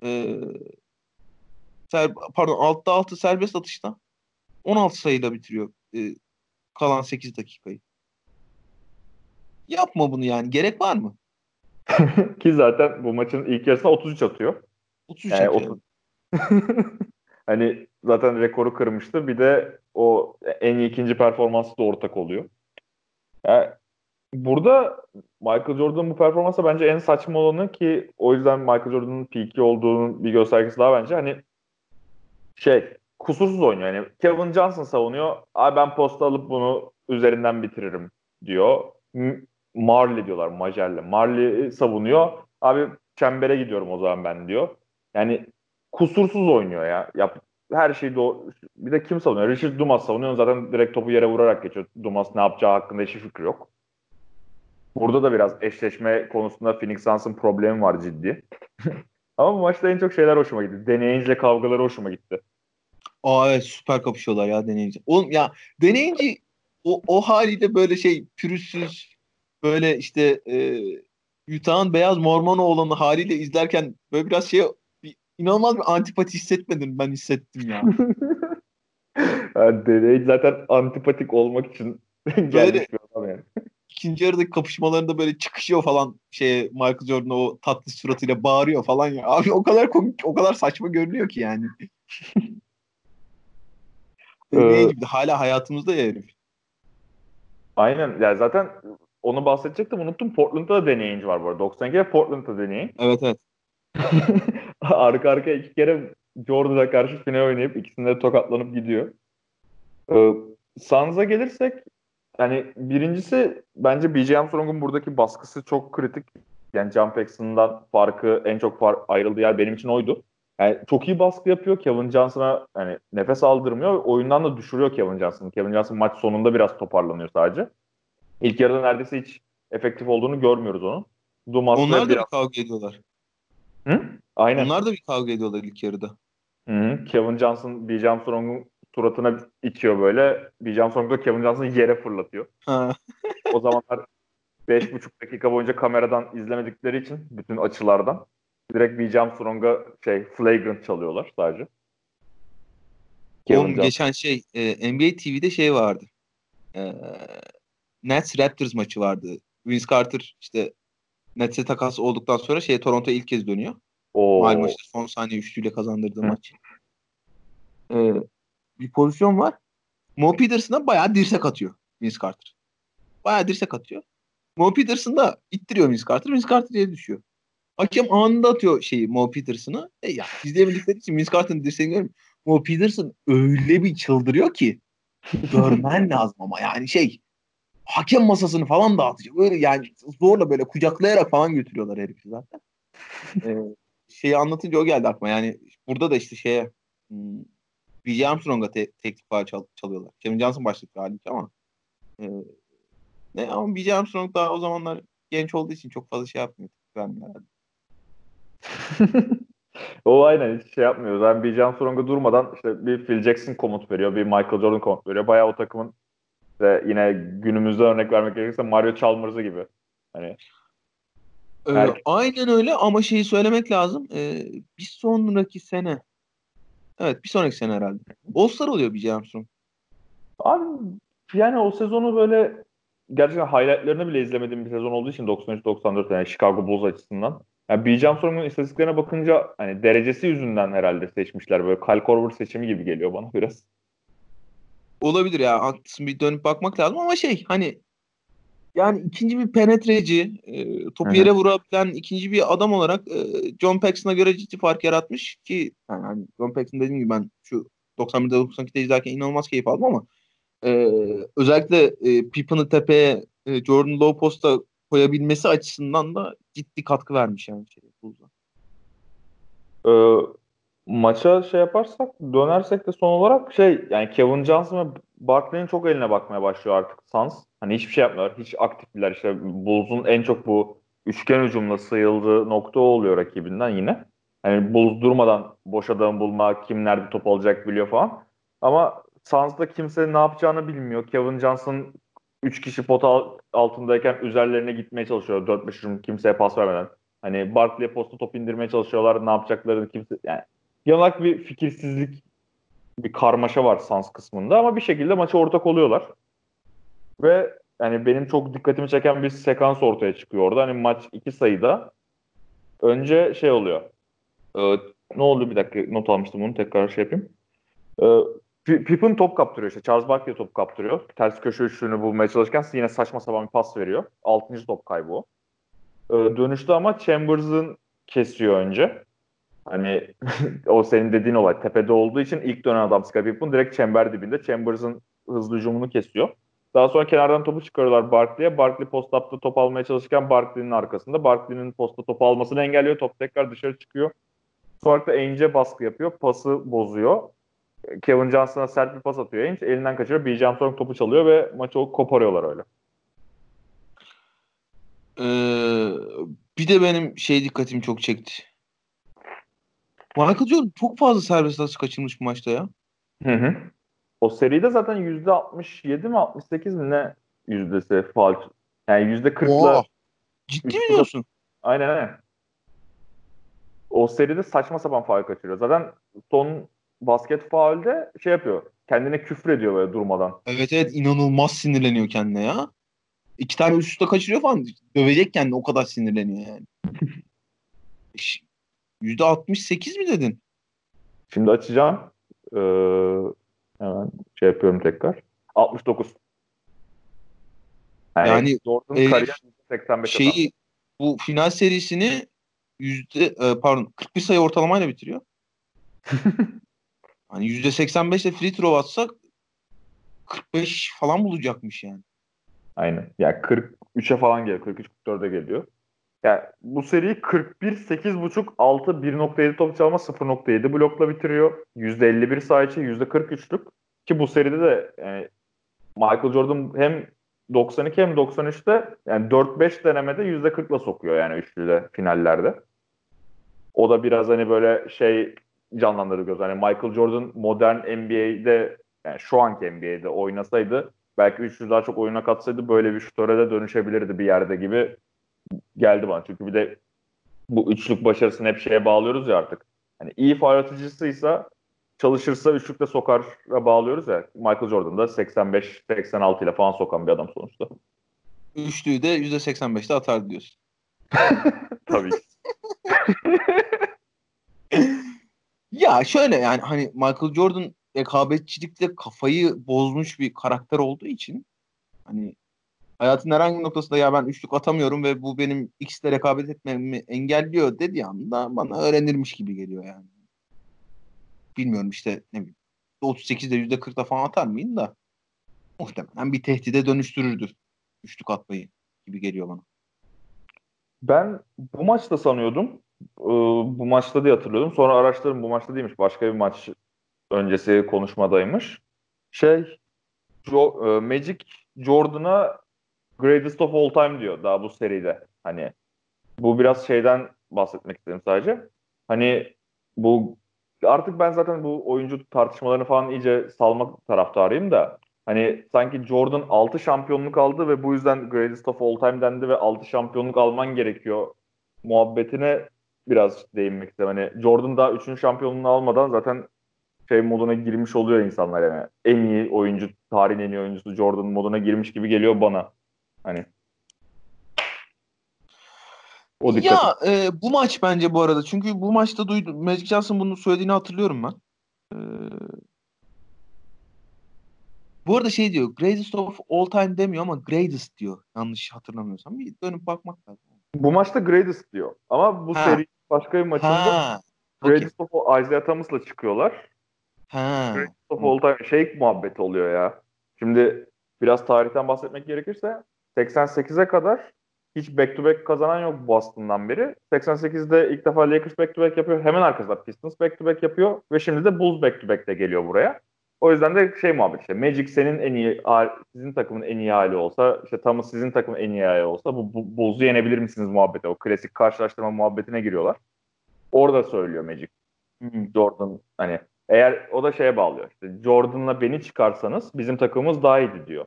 e, ser, pardon altıda altı serbest atışta on altı sayıyla bitiriyor e, kalan sekiz dakikayı. Yapma bunu yani. Gerek var mı? Ki zaten bu maçın ilk yarısına otuz üç atıyor. otuz üç yani atıyor. otuz... hani zaten rekoru kırmıştı. Bir de o en iyi ikinci performansı da ortak oluyor. Yani burada Michael Jordan'ın bu performansı bence en saçma olanı, ki o yüzden Michael Jordan'ın peak'i olduğunun bir göstergesi daha bence. Hani şey, kusursuz oynuyor. Yani Kevin Johnson savunuyor. Abi ben posta alıp bunu üzerinden bitiririm diyor. Majerle diyorlar. Majerle. Majerle savunuyor. Abi çembere gidiyorum o zaman ben diyor. Yani kusursuz oynuyor ya. Yap, her şeyi doğru. Bir de kim savunuyor? Richard Dumas savunuyor. Zaten direkt topu yere vurarak geçiyor. Dumas ne yapacağı hakkında hiç fikri yok. Burada da biraz eşleşme konusunda Phoenix Suns'ın problemi var ciddi. Ama bu maçta en çok şeyler hoşuma gitti. Deneyince kavgaları hoşuma gitti. Aa evet, süper kapışıyorlar ya deneyince. Oğlum ya deneyince o, o haliyle böyle şey pürüzsüz, böyle işte e, Utah'ın beyaz Mormonoğlan'ı haliyle izlerken böyle biraz şey, bir, inanılmaz bir antipati hissetmedim, ben hissettim ya. Yani deney zaten antipatik olmak için gelmiş bir adam yani. İkinci yarıdaki kapışmalarında böyle çıkışıyor falan şey, Michael Jordan o tatlı suratıyla bağırıyor falan ya. Abi o kadar komik, o kadar saçma görünüyor ki yani. Deney gibi hala hayatımızda ya herif. Aynen ya, zaten onu bahsedecektim, unuttum. Portland'da da deneyinci var bu arada. doksan ikide Portland'da deneyin. Evet evet. Arka arkaya iki kere Jordan'a karşı final oynayıp ikisinde tokatlanıp gidiyor. Ee, Suns'a gelirsek, yani birincisi bence B J. Armstrong'un buradaki baskısı çok kritik. Yani John Paxson'dan farkı, en çok fark ayrıldığı yer benim için oydu. Yani çok iyi baskı yapıyor. Kevin Johnson'a yani nefes aldırmıyor. Oyundan da düşürüyor Kevin Johnson'ı. Kevin Johnson maç sonunda biraz toparlanıyor sadece. İlk yarıda neredeyse hiç efektif olduğunu görmüyoruz onun. Dumas'la onlar da biraz... bir kavga ediyorlar. Hı? Aynen. Onlar da bir kavga ediyorlar ilk yarıda. Hı-hı. Kevin Johnson, B J. Armstrong'un suratına itiyor böyle. B J. Armstrong da Kevin Johnson'ı yere fırlatıyor. O zamanlar beş buçuk dakika boyunca kameradan izlemedikleri için bütün açılardan direkt B J. Armstrong'a şey, flagrant çalıyorlar sadece. Oğlum geçen şey e, N B A T V'de şey vardı. Eee... Nets Raptors maçı vardı. Vince Carter işte Nets'e takas olduktan sonra şey, Toronto'ya ilk kez dönüyor. Oo. Mal maçta son saniye üçlüyle kazandırdığı maç. Ee, bir pozisyon var. Mo Peterson'a bayağı dirsek atıyor Vince Carter. Bayağı dirsek atıyor. Mo Peterson da ittiriyor Vince Carter. Vince Carter yere düşüyor. Hakem anında atıyor şeyi, Mo Peterson'a. E ya izleyebildikleri için Vince Carter'ın dirseğini görmüyor. Mo Peterson öyle bir çıldırıyor ki görmen lazım ama yani şey, hakem masasını falan dağıtacak. Böyle yani zorla böyle kucaklayarak falan götürüyorlar herifi zaten. ee, şeyi anlatınca o geldi aklıma. Yani burada da işte şeye B J. Armstrong'a te- teklif falan çal- çalıyorlar. Kevin Johnson başlıklı halbuki ama e, ne, ama B J. Armstrong daha o zamanlar genç olduğu için çok fazla şey yapmıyor. O aynen hiç şey yapmıyoruz. Yani B J. Armstrong'a durmadan işte bir Phil Jackson komut veriyor, bir Michael Jordan komut veriyor. Bayağı o takımın İşte yine günümüzde örnek vermek gerekirse Mario Chalmers'ı gibi. Hani ee, her... Aynen öyle ama şeyi söylemek lazım. Ee, bir sonraki sene. Evet, bir sonraki sene herhalde. All-Star oluyor B J. Armstrong. Abi yani o sezonu böyle gerçekten highlight'larını bile izlemediğim bir sezon olduğu için doksan üç doksan dört yani Chicago Bulls açısından. Yani B J. Armstrong'un istatistiklerine bakınca hani derecesi yüzünden herhalde seçmişler. Böyle Kyle Korver seçimi gibi geliyor bana biraz. Olabilir ya, haklısın, bir dönüp bakmak lazım ama şey hani yani ikinci bir penetreci, e, topu yere vurabilen ikinci bir adam olarak e, John Paxson'a göre ciddi fark yaratmış ki yani hani John Paxson dediğim gibi ben şu doksan birde doksan ikide izlerken inanılmaz keyif aldım ama e, özellikle e, Pippen'ı tepeye e, Jordan low posta koyabilmesi açısından da ciddi katkı vermiş yani şey Bulza. Ee, Maça şey yaparsak, dönersek de son olarak şey, yani Kevin Johnson ve Barkley'in çok eline bakmaya başlıyor artık Suns. Hani hiçbir şey yapmıyorlar. Hiç aktifler. İşte Bulls'un en çok bu üçgen hücumla sıyıldığı nokta oluyor rakibinden yine. Hani Bulls durmadan boş adam bulma, kim nerede top alacak biliyor falan. Ama Suns'da kimse ne yapacağını bilmiyor. Kevin Johnson üç kişi pota altındayken üzerlerine gitmeye çalışıyor. dört beş kimseye pas vermeden. Hani Barkley'e posta top indirmeye çalışıyorlar. Ne yapacaklarını kimse... Yani genel olarak bir fikirsizlik, bir karmaşa var Suns kısmında ama bir şekilde maça ortak oluyorlar. Ve yani benim çok dikkatimi çeken bir sekans ortaya çıkıyor orada. Hani maç iki sayıda. Önce şey oluyor. Ee, ne oldu? Bir dakika not almıştım bunu. Tekrar şey yapayım. Ee, Pippen top kaptırıyor işte. Charles Barkley top kaptırıyor. Ters köşe üçlüğünü bulmaya çalışırken yine saçma sapan bir pas veriyor. Altıncı top kaybı o. Ee, dönüşte ama Chambers'ın kesiyor önce. Hani o senin dediğin olay. Tepede olduğu için ilk dönen adam Scottie Pippen direkt çember dibinde. Chambers'ın hızlı hücumunu kesiyor. Daha sonra kenardan topu çıkarıyorlar Barkley'e. Barkley post up'ta top almaya çalışırken Barkley'nin arkasında. Barkley'nin posta topu almasını engelliyor. Top tekrar dışarı çıkıyor. Sonra da Ainge'e baskı yapıyor. Pası bozuyor. Kevin Johnson'a sert bir pas atıyor Ainge. Elinden kaçırıyor. B J. Armstrong topu çalıyor ve maçı koparıyorlar öyle. Ee, bir de benim şey dikkatimi çok çekti. Michael Jordan çok fazla serbest atış kaçırmış bu maçta ya. Hı hı. O seride zaten yüzde altmış yedi mi altmış sekiz mi ne yüzdesi faul. Yani yüzde kırkla. Ciddi mi diyorsun? Aynen aynen. O seride saçma sapan faul kaçırıyor. Zaten son basket faulde şey yapıyor. Kendine küfür ediyor böyle durmadan. Evet evet inanılmaz sinirleniyor kendine ya. İki tane üst üste kaçırıyor falan. Dövecek kendine o kadar sinirleniyor yani. yüzde altmış sekiz mi dedin? Şimdi açacağım. Eee... Hemen şey yapıyorum tekrar. altmış dokuz. Yani, yani Jordan'ın e, kariyer seksen beş şeyi atan. Bu final serisini yüzde e, pardon kırk bir sayı ortalamayla bitiriyor. Hani yüzde seksen beş ile free throw atsak kırk beş falan bulacakmış yani. Aynen. Ya yani kırk üçe falan geliyor. kırk üç kırk dörde geliyor. Ya yani bu seriyi kırk bir sekiz buçuk altı bir nokta yedi top çalma sıfır nokta yedi blokla bitiriyor. yüzde elli bir sayı içi yüzde kırk üçlük ki bu seride de yani Michael Jordan hem doksan iki hem doksan üçte yani dört beş denemede yüzde kırkla sokuyor yani üçlüde finallerde. O da biraz hani böyle şey canlandırdı göz. Hani Michael Jordan modern N B A'de yani şu anki N B A'de oynasaydı belki üçlü daha çok oyuna katsaydı böyle bir şutöre de dönüşebilirdi bir yerde gibi. Geldi bana. Çünkü bir de bu üçlük başarısını hep şeye bağlıyoruz ya artık. Hani iyi faul atıcısıysa çalışırsa üçlükle sokara bağlıyoruz ya. Michael Jordan da seksen beş seksen altı ile falan sokan bir adam sonuçta. Üçlüyü de yüzde seksen beşte atar diyorsun. Tabii. Ya şöyle yani hani Michael Jordan rekabetçilikle kafayı bozmuş bir karakter olduğu için hani hayatın herhangi bir noktasında ya ben üçlük atamıyorum ve bu benim X'le rekabet etmemi engelliyor dediği anda bana öğrenirmiş gibi geliyor yani. Bilmiyorum işte ne bileyim otuz sekizde yüzde kırkta falan atar mıyım da muhtemelen bir tehdide dönüştürürdü üçlük atmayı gibi geliyor bana. Ben bu maçta sanıyordum. Ee, bu maçta diye hatırlıyordum. Sonra araştırdım bu maçta değilmiş. Başka bir maç öncesi konuşmadaymış. Şey jo- Magic Jordan'a Greatest of All Time diyor daha bu seride. Hani bu biraz şeyden bahsetmek istedim sadece. Hani bu artık ben zaten bu oyuncu tartışmalarını falan iyice salmak taraftarıyım da hani sanki Jordan altı şampiyonluk aldı ve bu yüzden Greatest of All Time dendi ve altı şampiyonluk alman gerekiyor muhabbetine biraz değinmek istedim. Hani Jordan daha üçüncü şampiyonluğunu almadan zaten şey moduna girmiş oluyor insanlar yani. En iyi oyuncu, tarihin en iyi oyuncusu Jordan moduna girmiş gibi geliyor bana. Hani. O ya e, bu maç bence bu arada. Çünkü bu maçta duydum. Magic Johnson bunu söylediğini hatırlıyorum ben. Ee, bu arada şey diyor. Greatest of all time demiyor ama greatest diyor. Yanlış hatırlamıyorsam. Bir dönüp bakmak lazım. Bu maçta greatest diyor. Ama bu ha. seri başka bir maçında greatest okay. of Isaiah Thomas'la çıkıyorlar. Ha. Greatest of all time şey muhabbeti oluyor ya. Şimdi biraz tarihten bahsetmek gerekirse seksen sekize kadar hiç back to back kazanan yok Boston'dan beri. seksen sekizde ilk defa Lakers back to back yapıyor. Hemen arkasında Pistons back to back yapıyor. Ve şimdi de Bulls back to back de geliyor buraya. O yüzden de şey muhabbet işte. Magic senin en iyi, sizin takımın en iyi hali olsa, işte Thomas sizin takımın en iyi hali olsa bu, bu Bulls'u yenebilir misiniz muhabbete? O klasik karşılaştırma muhabbetine giriyorlar. Orada söylüyor Magic. Jordan hani eğer o da şeye bağlıyor. İşte Jordan'la beni çıkarsanız bizim takımımız daha iyiydi diyor.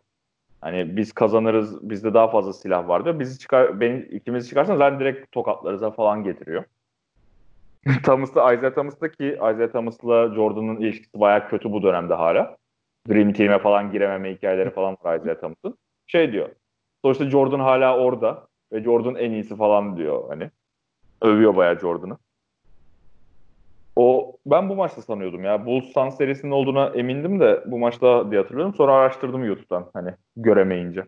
Hani biz kazanırız, bizde daha fazla silah var diyor. Bizi çıkar, beni ikimizi çıkarsanız zaten direkt tokatlarıza falan getiriyor. Thomas'la Isaiah Thomas'la ki Isaiah Thomas'la Jordan'ın ilişkisi bayağı kötü bu dönemde hala. Dream Team'e falan girememe hikayeleri falan var Isaiah Thomas'ın. Şey diyor. Sonuçta Jordan hala orada ve Jordan en iyisi falan diyor hani. Övüyor bayağı Jordan'ı. O ben bu maçta sanıyordum ya. Bulls Suns serisinin olduğuna emindim de bu maçta diye hatırlıyorum. Sonra araştırdım YouTube'dan hani göremeyince.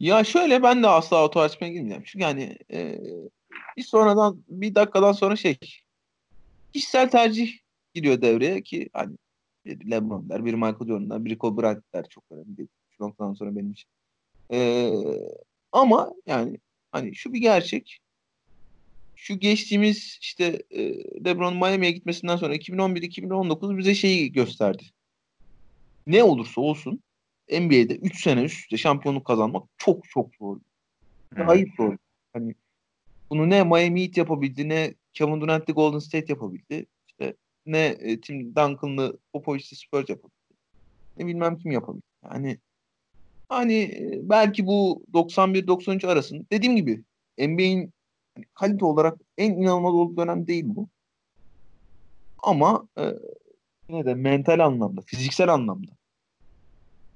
Ya şöyle ben de asla auto açmaya girmeyeceğim. Çünkü yani e, bir sonradan bir dakikadan sonra şey kişisel tercih giriyor devreye ki hani bir LeBron'lar, bir Michael Jordan'lar, bir Kobe Bryant'lar çok önemli değil. Şu noktadan sonra benim için. E, ama yani hani şu bir gerçek. Şu geçtiğimiz işte LeBron Miami'ye gitmesinden sonra iki bin on bir iki bin on dokuz bize şeyi gösterdi. Ne olursa olsun N B A'de üç sene üst üste şampiyonluk kazanmak çok çok zor. Ayıp zor. Hani bunu ne Miami Heat yapabildi, ne Kevin Durant'li Golden State yapabildi, işte ne Tim Duncan'lı Popovic'li Spurs yapabildi, ne bilmem kim yapabildi. Yani hani belki bu doksan bir doksan üç arasında dediğim gibi N B A'in kalite olarak en inanılmaz olduğu dönem değil bu. Ama e, ne de mental anlamda, fiziksel anlamda.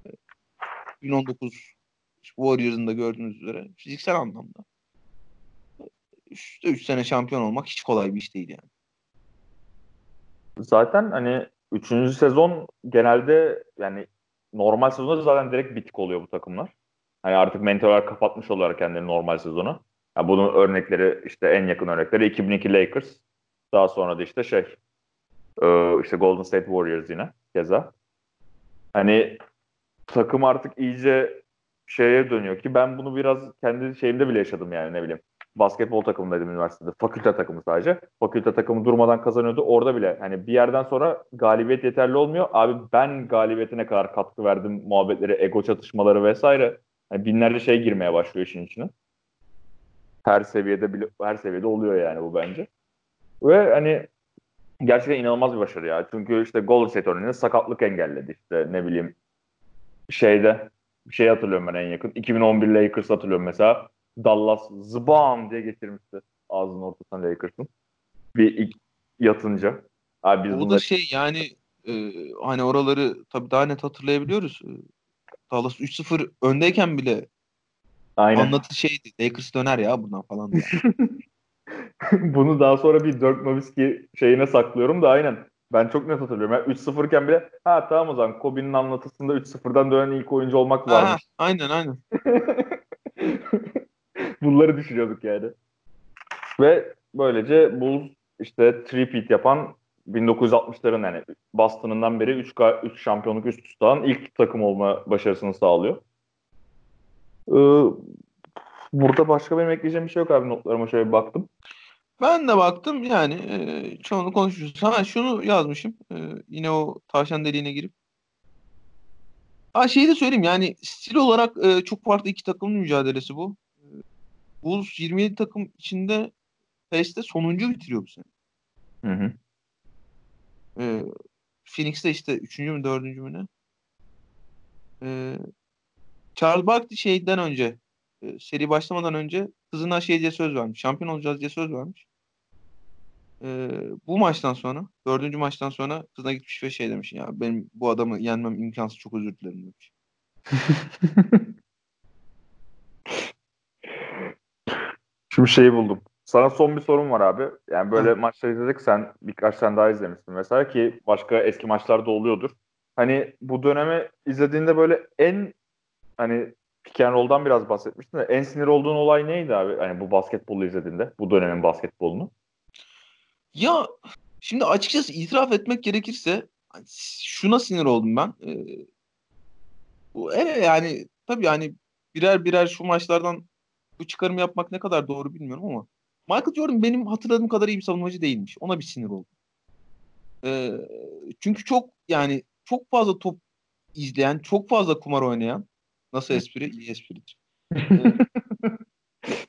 E, iki bin on dokuz Warriors'ın da gördüğünüz üzere fiziksel anlamda. Üstte üç sene şampiyon olmak hiç kolay bir iş değil yani. Zaten hani üçüncü sezon genelde yani normal sezonda zaten direkt bitik oluyor bu takımlar. Hani artık mental olarak kapatmış oluyorlar kendileri normal sezonu. Yani bunun örnekleri işte en yakın örnekleri iki bin iki Lakers. Daha sonra da işte şey işte Golden State Warriors yine keza. Hani takım artık iyice şeye dönüyor ki ben bunu biraz kendi şeyimde bile yaşadım yani ne bileyim. Basketbol takımındaydım üniversitede. Fakülte takımı sadece. Fakülte takımı durmadan kazanıyordu. Orada bile hani bir yerden sonra galibiyet yeterli olmuyor. Abi ben galibiyetine kadar katkı verdim muhabbetleri, ego çatışmaları vesaire. Yani binlerce şey girmeye başlıyor işin içine. Her seviyede bile, her seviyede oluyor yani bu bence. Ve hani gerçekten inanılmaz bir başarı ya. Çünkü işte Golden State örneğinde sakatlık engelledi işte ne bileyim şeyde bir şey hatırlıyorum ben en yakın. iki bin on bir Lakers hatırlıyorum mesela. Dallas zıbam diye getirmişti ağzının ortasına Lakers'ın. Bir yatınca. Abi biz o bunları... da şey yani e, hani oraları tabii daha net hatırlayabiliyoruz. Dallas üç sıfır öndeyken bile aynen. Anlatı şeydi. Lakers döner ya bundan falan. Bunu daha sonra bir Dirk Nowitzki şeyine saklıyorum da aynen. Ben çok net hatırlıyorum. Yani üç sıfır iken bile ha tamam o zaman Kobe'nin anlatısında üç sıfırdan dönen ilk oyuncu olmak varmış. Ha, aynen aynen. Bunları düşünüyorduk yani. Ve böylece Bulls işte three-peat yapan bin dokuz yüz altmışların yani Boston'ından beri üç şampiyonluk üst üste alan ilk takım olma başarısını sağlıyor. Burada başka benim ekleyeceğim bir şey yok abi, notlarıma şöyle bir baktım. Ben de baktım yani e, çoğunu konuşuyoruz. Ha şunu yazmışım e, yine o tavşan deliğine girip. Ha şeyi de söyleyeyim yani stil olarak e, çok farklı iki takımın mücadelesi bu. E, Bulls yirmi yedi takım içinde Pace'de sonuncu bitiriyor bu sene. Hı hı. E, Phoenix'te işte üçüncü mü dördüncü mü ne? Eee Charles Barkley şeyden önce, seri başlamadan önce kızına şey diye söz vermiş. Şampiyon olacağız diye söz vermiş. Ee, bu maçtan sonra, dördüncü maçtan sonra kızına gitmiş ve şey demiş. Ya benim bu adamı yenmem imkansız, çok özür dilerim demiş. Şimdi şeyi buldum. Sana son bir sorum var abi. Yani böyle maçları izledik. Sen birkaç tane daha izlemişsin mesela ki başka eski maçlarda oluyordur. Hani bu dönemi izlediğinde böyle en hani pick and roll'dan biraz bahsetmiştin de en sinir olduğun olay neydi abi? Hani bu basketbolu izlediğinde, bu dönemin basketbolunu. Ya şimdi açıkçası itiraf etmek gerekirse şuna sinir oldum ben. Ee, bu evet yani tabii yani birer birer şu maçlardan bu çıkarımı yapmak ne kadar doğru bilmiyorum ama Michael Jordan benim hatırladığım kadar iyi bir savunmacı değilmiş. Ona bir sinir oldum. Ee, çünkü çok yani çok fazla top izleyen, çok fazla kumar oynayan. Nasıl espri? İyi espridir. ee,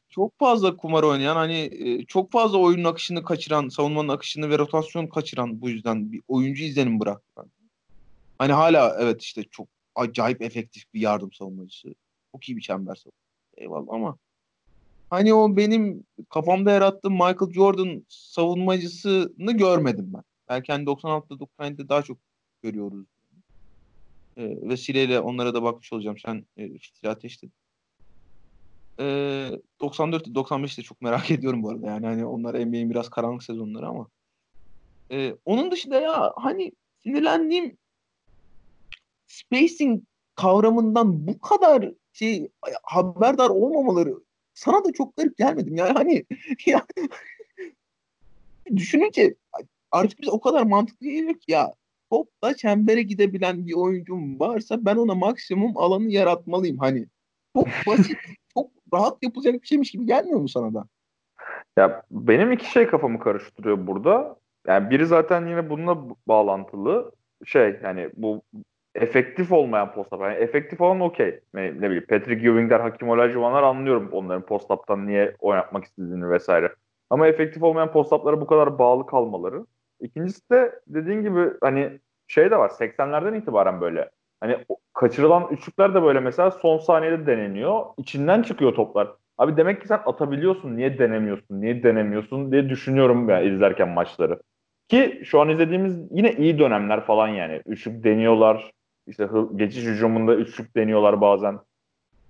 çok fazla kumar oynayan, hani çok fazla oyunun akışını kaçıran, savunmanın akışını ve rotasyonu kaçıran bu yüzden bir oyuncu izlenim bıraktı. Hani hala evet işte çok acayip efektif bir yardım savunmacısı. Çok iyi bir çember savunmacısı. Eyvallah ama hani o benim kafamda yarattığım Michael Jordan savunmacısını görmedim ben. Belki hani doksan altıda doksan yedide daha çok görüyoruz. Ee, vesileyle onlara da bakmış olacağım. Sen e, fitili ateşledin. Ee, doksan dörtte doksan beşte çok merak ediyorum bu arada. Yani hani onlar N B A'in biraz karanlık sezonları ama. Ee, onun dışında ya hani sinirlendiğim spacing kavramından bu kadar şey haberdar olmamaları sana da çok garip gelmedim. Yani hani ya, düşününce artık biz o kadar mantıklı geliyor ki ya topla çembere gidebilen bir oyuncum varsa ben ona maksimum alanı yaratmalıyım. Hani çok basit, çok rahat yapılacak bir şeymiş gibi gelmiyor mu sana da? Ya benim iki şey kafamı karıştırıyor burada. Yani biri zaten yine bununla bağlantılı şey, yani bu efektif olmayan post-up. Yani efektif olan okey. Ne, ne bileyim Patrick Ewing'ler, Hakim Olajuwon'lar anlıyorum onların post-up'tan niye oynatmak istediğini vesaire. Ama efektif olmayan post-up'lara bu kadar bağlı kalmaları. İkincisi de dediğin gibi hani şey de var, seksenlerden itibaren böyle. Hani kaçırılan üçlükler de böyle mesela son saniyede deneniyor. İçinden çıkıyor toplar. Abi demek ki sen atabiliyorsun, niye denemiyorsun, niye denemiyorsun diye düşünüyorum yani izlerken maçları. Ki şu an izlediğimiz yine iyi dönemler falan yani. Üçlük deniyorlar, işte geçiş hücumunda üçlük deniyorlar bazen.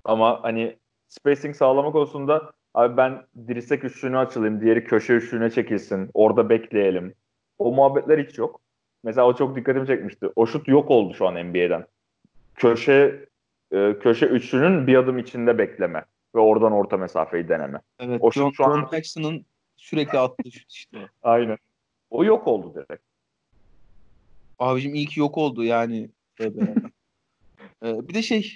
Ama hani spacing sağlama konusunda abi ben dirsek üçlüğünü açılayım, diğeri köşe üçlüğüne çekilsin, orada bekleyelim. O muhabbetler hiç yok. Mesela o çok dikkatimi çekmişti. O şut yok oldu şu an N B A'den. Köşe e, köşe üçlünün bir adım içinde bekleme ve oradan orta mesafeyi deneme. Evet, o John, şut şu an... John Paxson'ın sürekli attığı şut işte. Aynen. O yok oldu direkt. Abicim iyi ki yok oldu yani. ee, bir de şey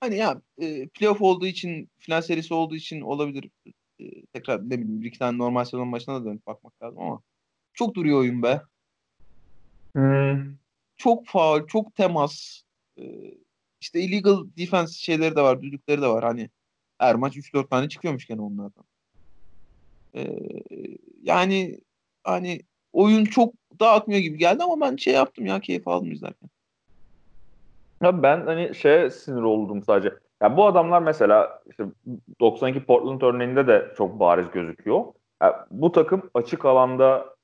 hani ya e, playoff olduğu için, final serisi olduğu için olabilir. E, tekrar ne bileyim bir iki tane normal sezon maçına da dönüp bakmak lazım ama çok duruyor oyun be. Hmm. Çok faul, çok temas. Ee, işte illegal defense şeyleri de var, düdükleri de var. Hani her maç üç dört tane çıkıyormuş gene onlardan. Ee, yani hani oyun çok dağıtmıyor gibi geldi ama ben şey yaptım ya, keyif aldım izlerken. Ya ben hani şeye sinir oldum sadece. Ya yani bu adamlar mesela işte doksan iki Portland örneğinde de çok bariz gözüküyor. Yani bu takım açık alanda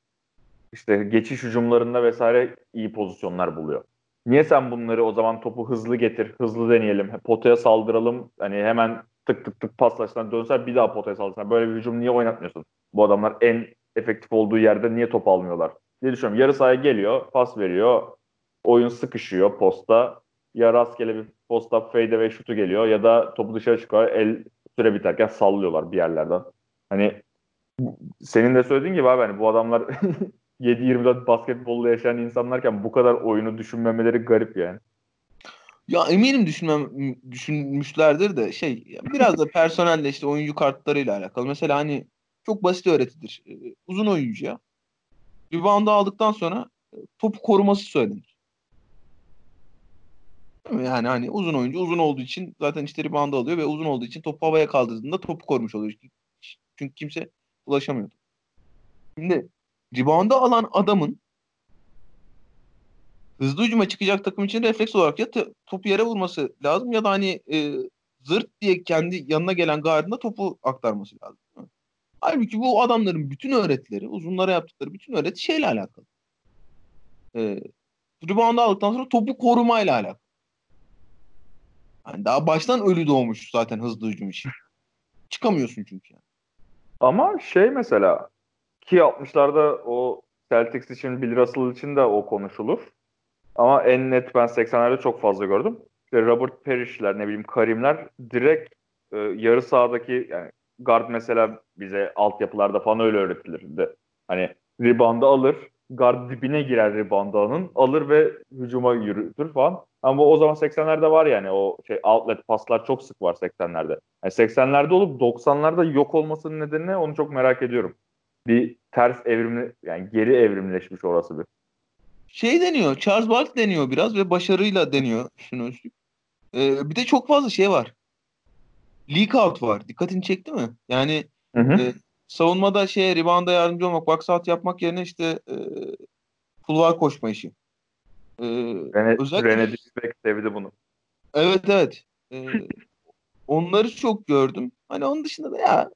İşte geçiş hücumlarında vesaire iyi pozisyonlar buluyor. Niye sen bunları o zaman topu hızlı getir, hızlı deneyelim, potaya saldıralım, hani hemen tık tık tık paslaştan dönsen bir daha potaya saldırsın. Böyle bir hücum niye oynatmıyorsun? Bu adamlar en efektif olduğu yerde niye top almıyorlar diye düşünüyorum. Yarı sahaya geliyor, pas veriyor, oyun sıkışıyor posta. Ya rastgele bir posta fade away şutu geliyor ya da topu dışarı çıkıyor, el süre biterken sallıyorlar bir yerlerden. Hani senin de söylediğin gibi abi hani bu adamlar... yedi yirmi dört basketbolla yaşayan insanlarken bu kadar oyunu düşünmemeleri garip yani. Ya eminim düşünmem, düşünmüşlerdir de şey biraz da personelle işte oyuncu kartlarıyla alakalı. Mesela hani çok basit öğretidir. Ee, uzun oyuncuya rebound'u aldıktan sonra topu koruması söylenir. Yani hani uzun oyuncu uzun olduğu için zaten işte rebound'u alıyor ve uzun olduğu için topu havaya kaldırdığında topu korumuş oluyor. Çünkü kimse ulaşamıyordu. Şimdi rebound'u alan adamın hızlı hücuma çıkacak takım için refleks olarak ya t- topu yere vurması lazım ya da hani e, zırt diye kendi yanına gelen gardına topu aktarması lazım. Halbuki bu adamların bütün öğretileri, uzunlara yaptıkları bütün öğreti şeyle alakalı. E, rebound'u aldıktan sonra topu korumayla alakalı. Yani daha baştan ölü doğmuş zaten hızlı hücum için. Çıkamıyorsun çünkü yani. Ama şey mesela ki altmışlarda o Celtics için, Bill Russell için de o konuşulur. Ama en net ben seksenlerde çok fazla gördüm. İşte Robert Parrish'ler, ne bileyim Karim'ler direkt e, yarı sahadaki yani guard mesela bize altyapılarda falan öyle öğretilirdi. Hani rebound'ı alır, guard dibine girer rebound'ının, alır ve hücuma yürütür falan. Ama o zaman seksenlerde var yani o şey outlet paslar çok sık var seksenlerde. Yani seksenlerde olup doksanlarda yok olmasının nedeni onu çok merak ediyorum. Bir ters evrimli yani geri evrimleşmiş orası bir. Şey deniyor, Charles Barkley deniyor biraz ve başarıyla deniyor şunu üstlük. Ee, bir de çok fazla şey var. Leak out var. Dikkatini çekti mi? Yani hı hı. E, savunmada şey rebound'a yardımcı olmak, box out yapmak yerine işte e, kulvar koşma işi. Eee özellikle Rene Dibek sevdi bunu. Evet evet. Ee, onları çok gördüm. Hani onun dışında da ya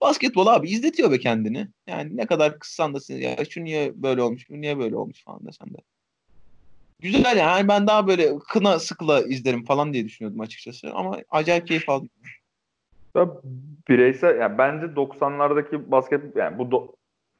basketbol abi izletiyor be kendini. Yani ne kadar kıssan da ya şu niye böyle olmuş, bu niye böyle olmuş falan desen de. Güzel yani, ben daha böyle kına sıkıla izlerim falan diye düşünüyordum açıkçası. Ama acayip keyif aldım. Ya, bireysel yani bence doksanlardaki basketbol yani bu do-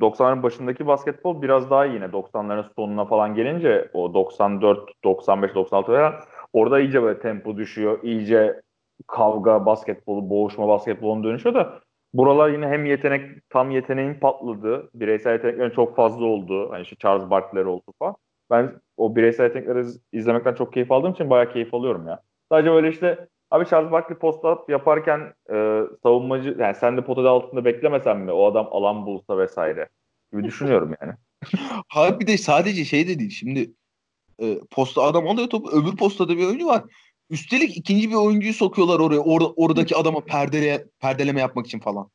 doksanların başındaki basketbol biraz daha iyi, yine doksanların sonuna falan gelince o doksan dört, doksan beş, doksan altı falan orada iyice böyle tempo düşüyor. İyice kavga basketbolu, boğuşma basketboluna dönüşüyor da buralar yine hem yetenek, tam yeteneğin patladığı, bireysel yeteneklerin çok fazla olduğu, hani işte Charles Barkley oldu falan. Ben o bireysel yetenekleri izlemekten çok keyif aldığım için bayağı keyif alıyorum ya. Sadece böyle işte abi Charles Barkley post-up yaparken e, savunmacı, yani sen de potada altında beklemesen mi? O adam alan bulsa vesaire gibi düşünüyorum yani. Abi bir de sadece şey de değil. Şimdi e, posta adam alıyor topu. Öbür postada bir oyuncu var. Üstelik ikinci bir oyuncuyu sokuyorlar oraya. Or- oradaki adama perdele- perdeleme yapmak için falan.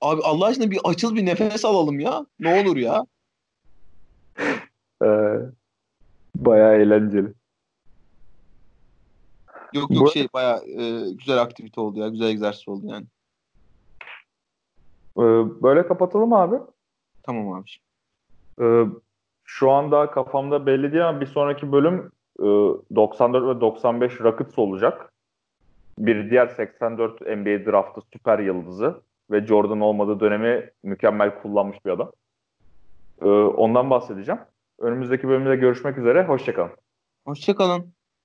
Abi Allah aşkına bir açıl, bir nefes alalım ya. Ne olur ya. Ee, bayağı eğlenceli. Yok yok Bu... şey bayağı e, güzel aktivite oldu ya. Güzel egzersiz oldu yani. Ee, böyle kapatalım abi. Tamam abi. Ee, şu anda kafamda belli değil ama bir sonraki bölüm e, doksan dört ve doksan beş Rockets olacak. Bir diğer seksen dört N B A draftı süper yıldızı ve Jordan olmadığı dönemi mükemmel kullanmış bir adam. Ee, ondan bahsedeceğim. Önümüzdeki bölümde görüşmek üzere. Hoşçakalın. Hoşçakalın.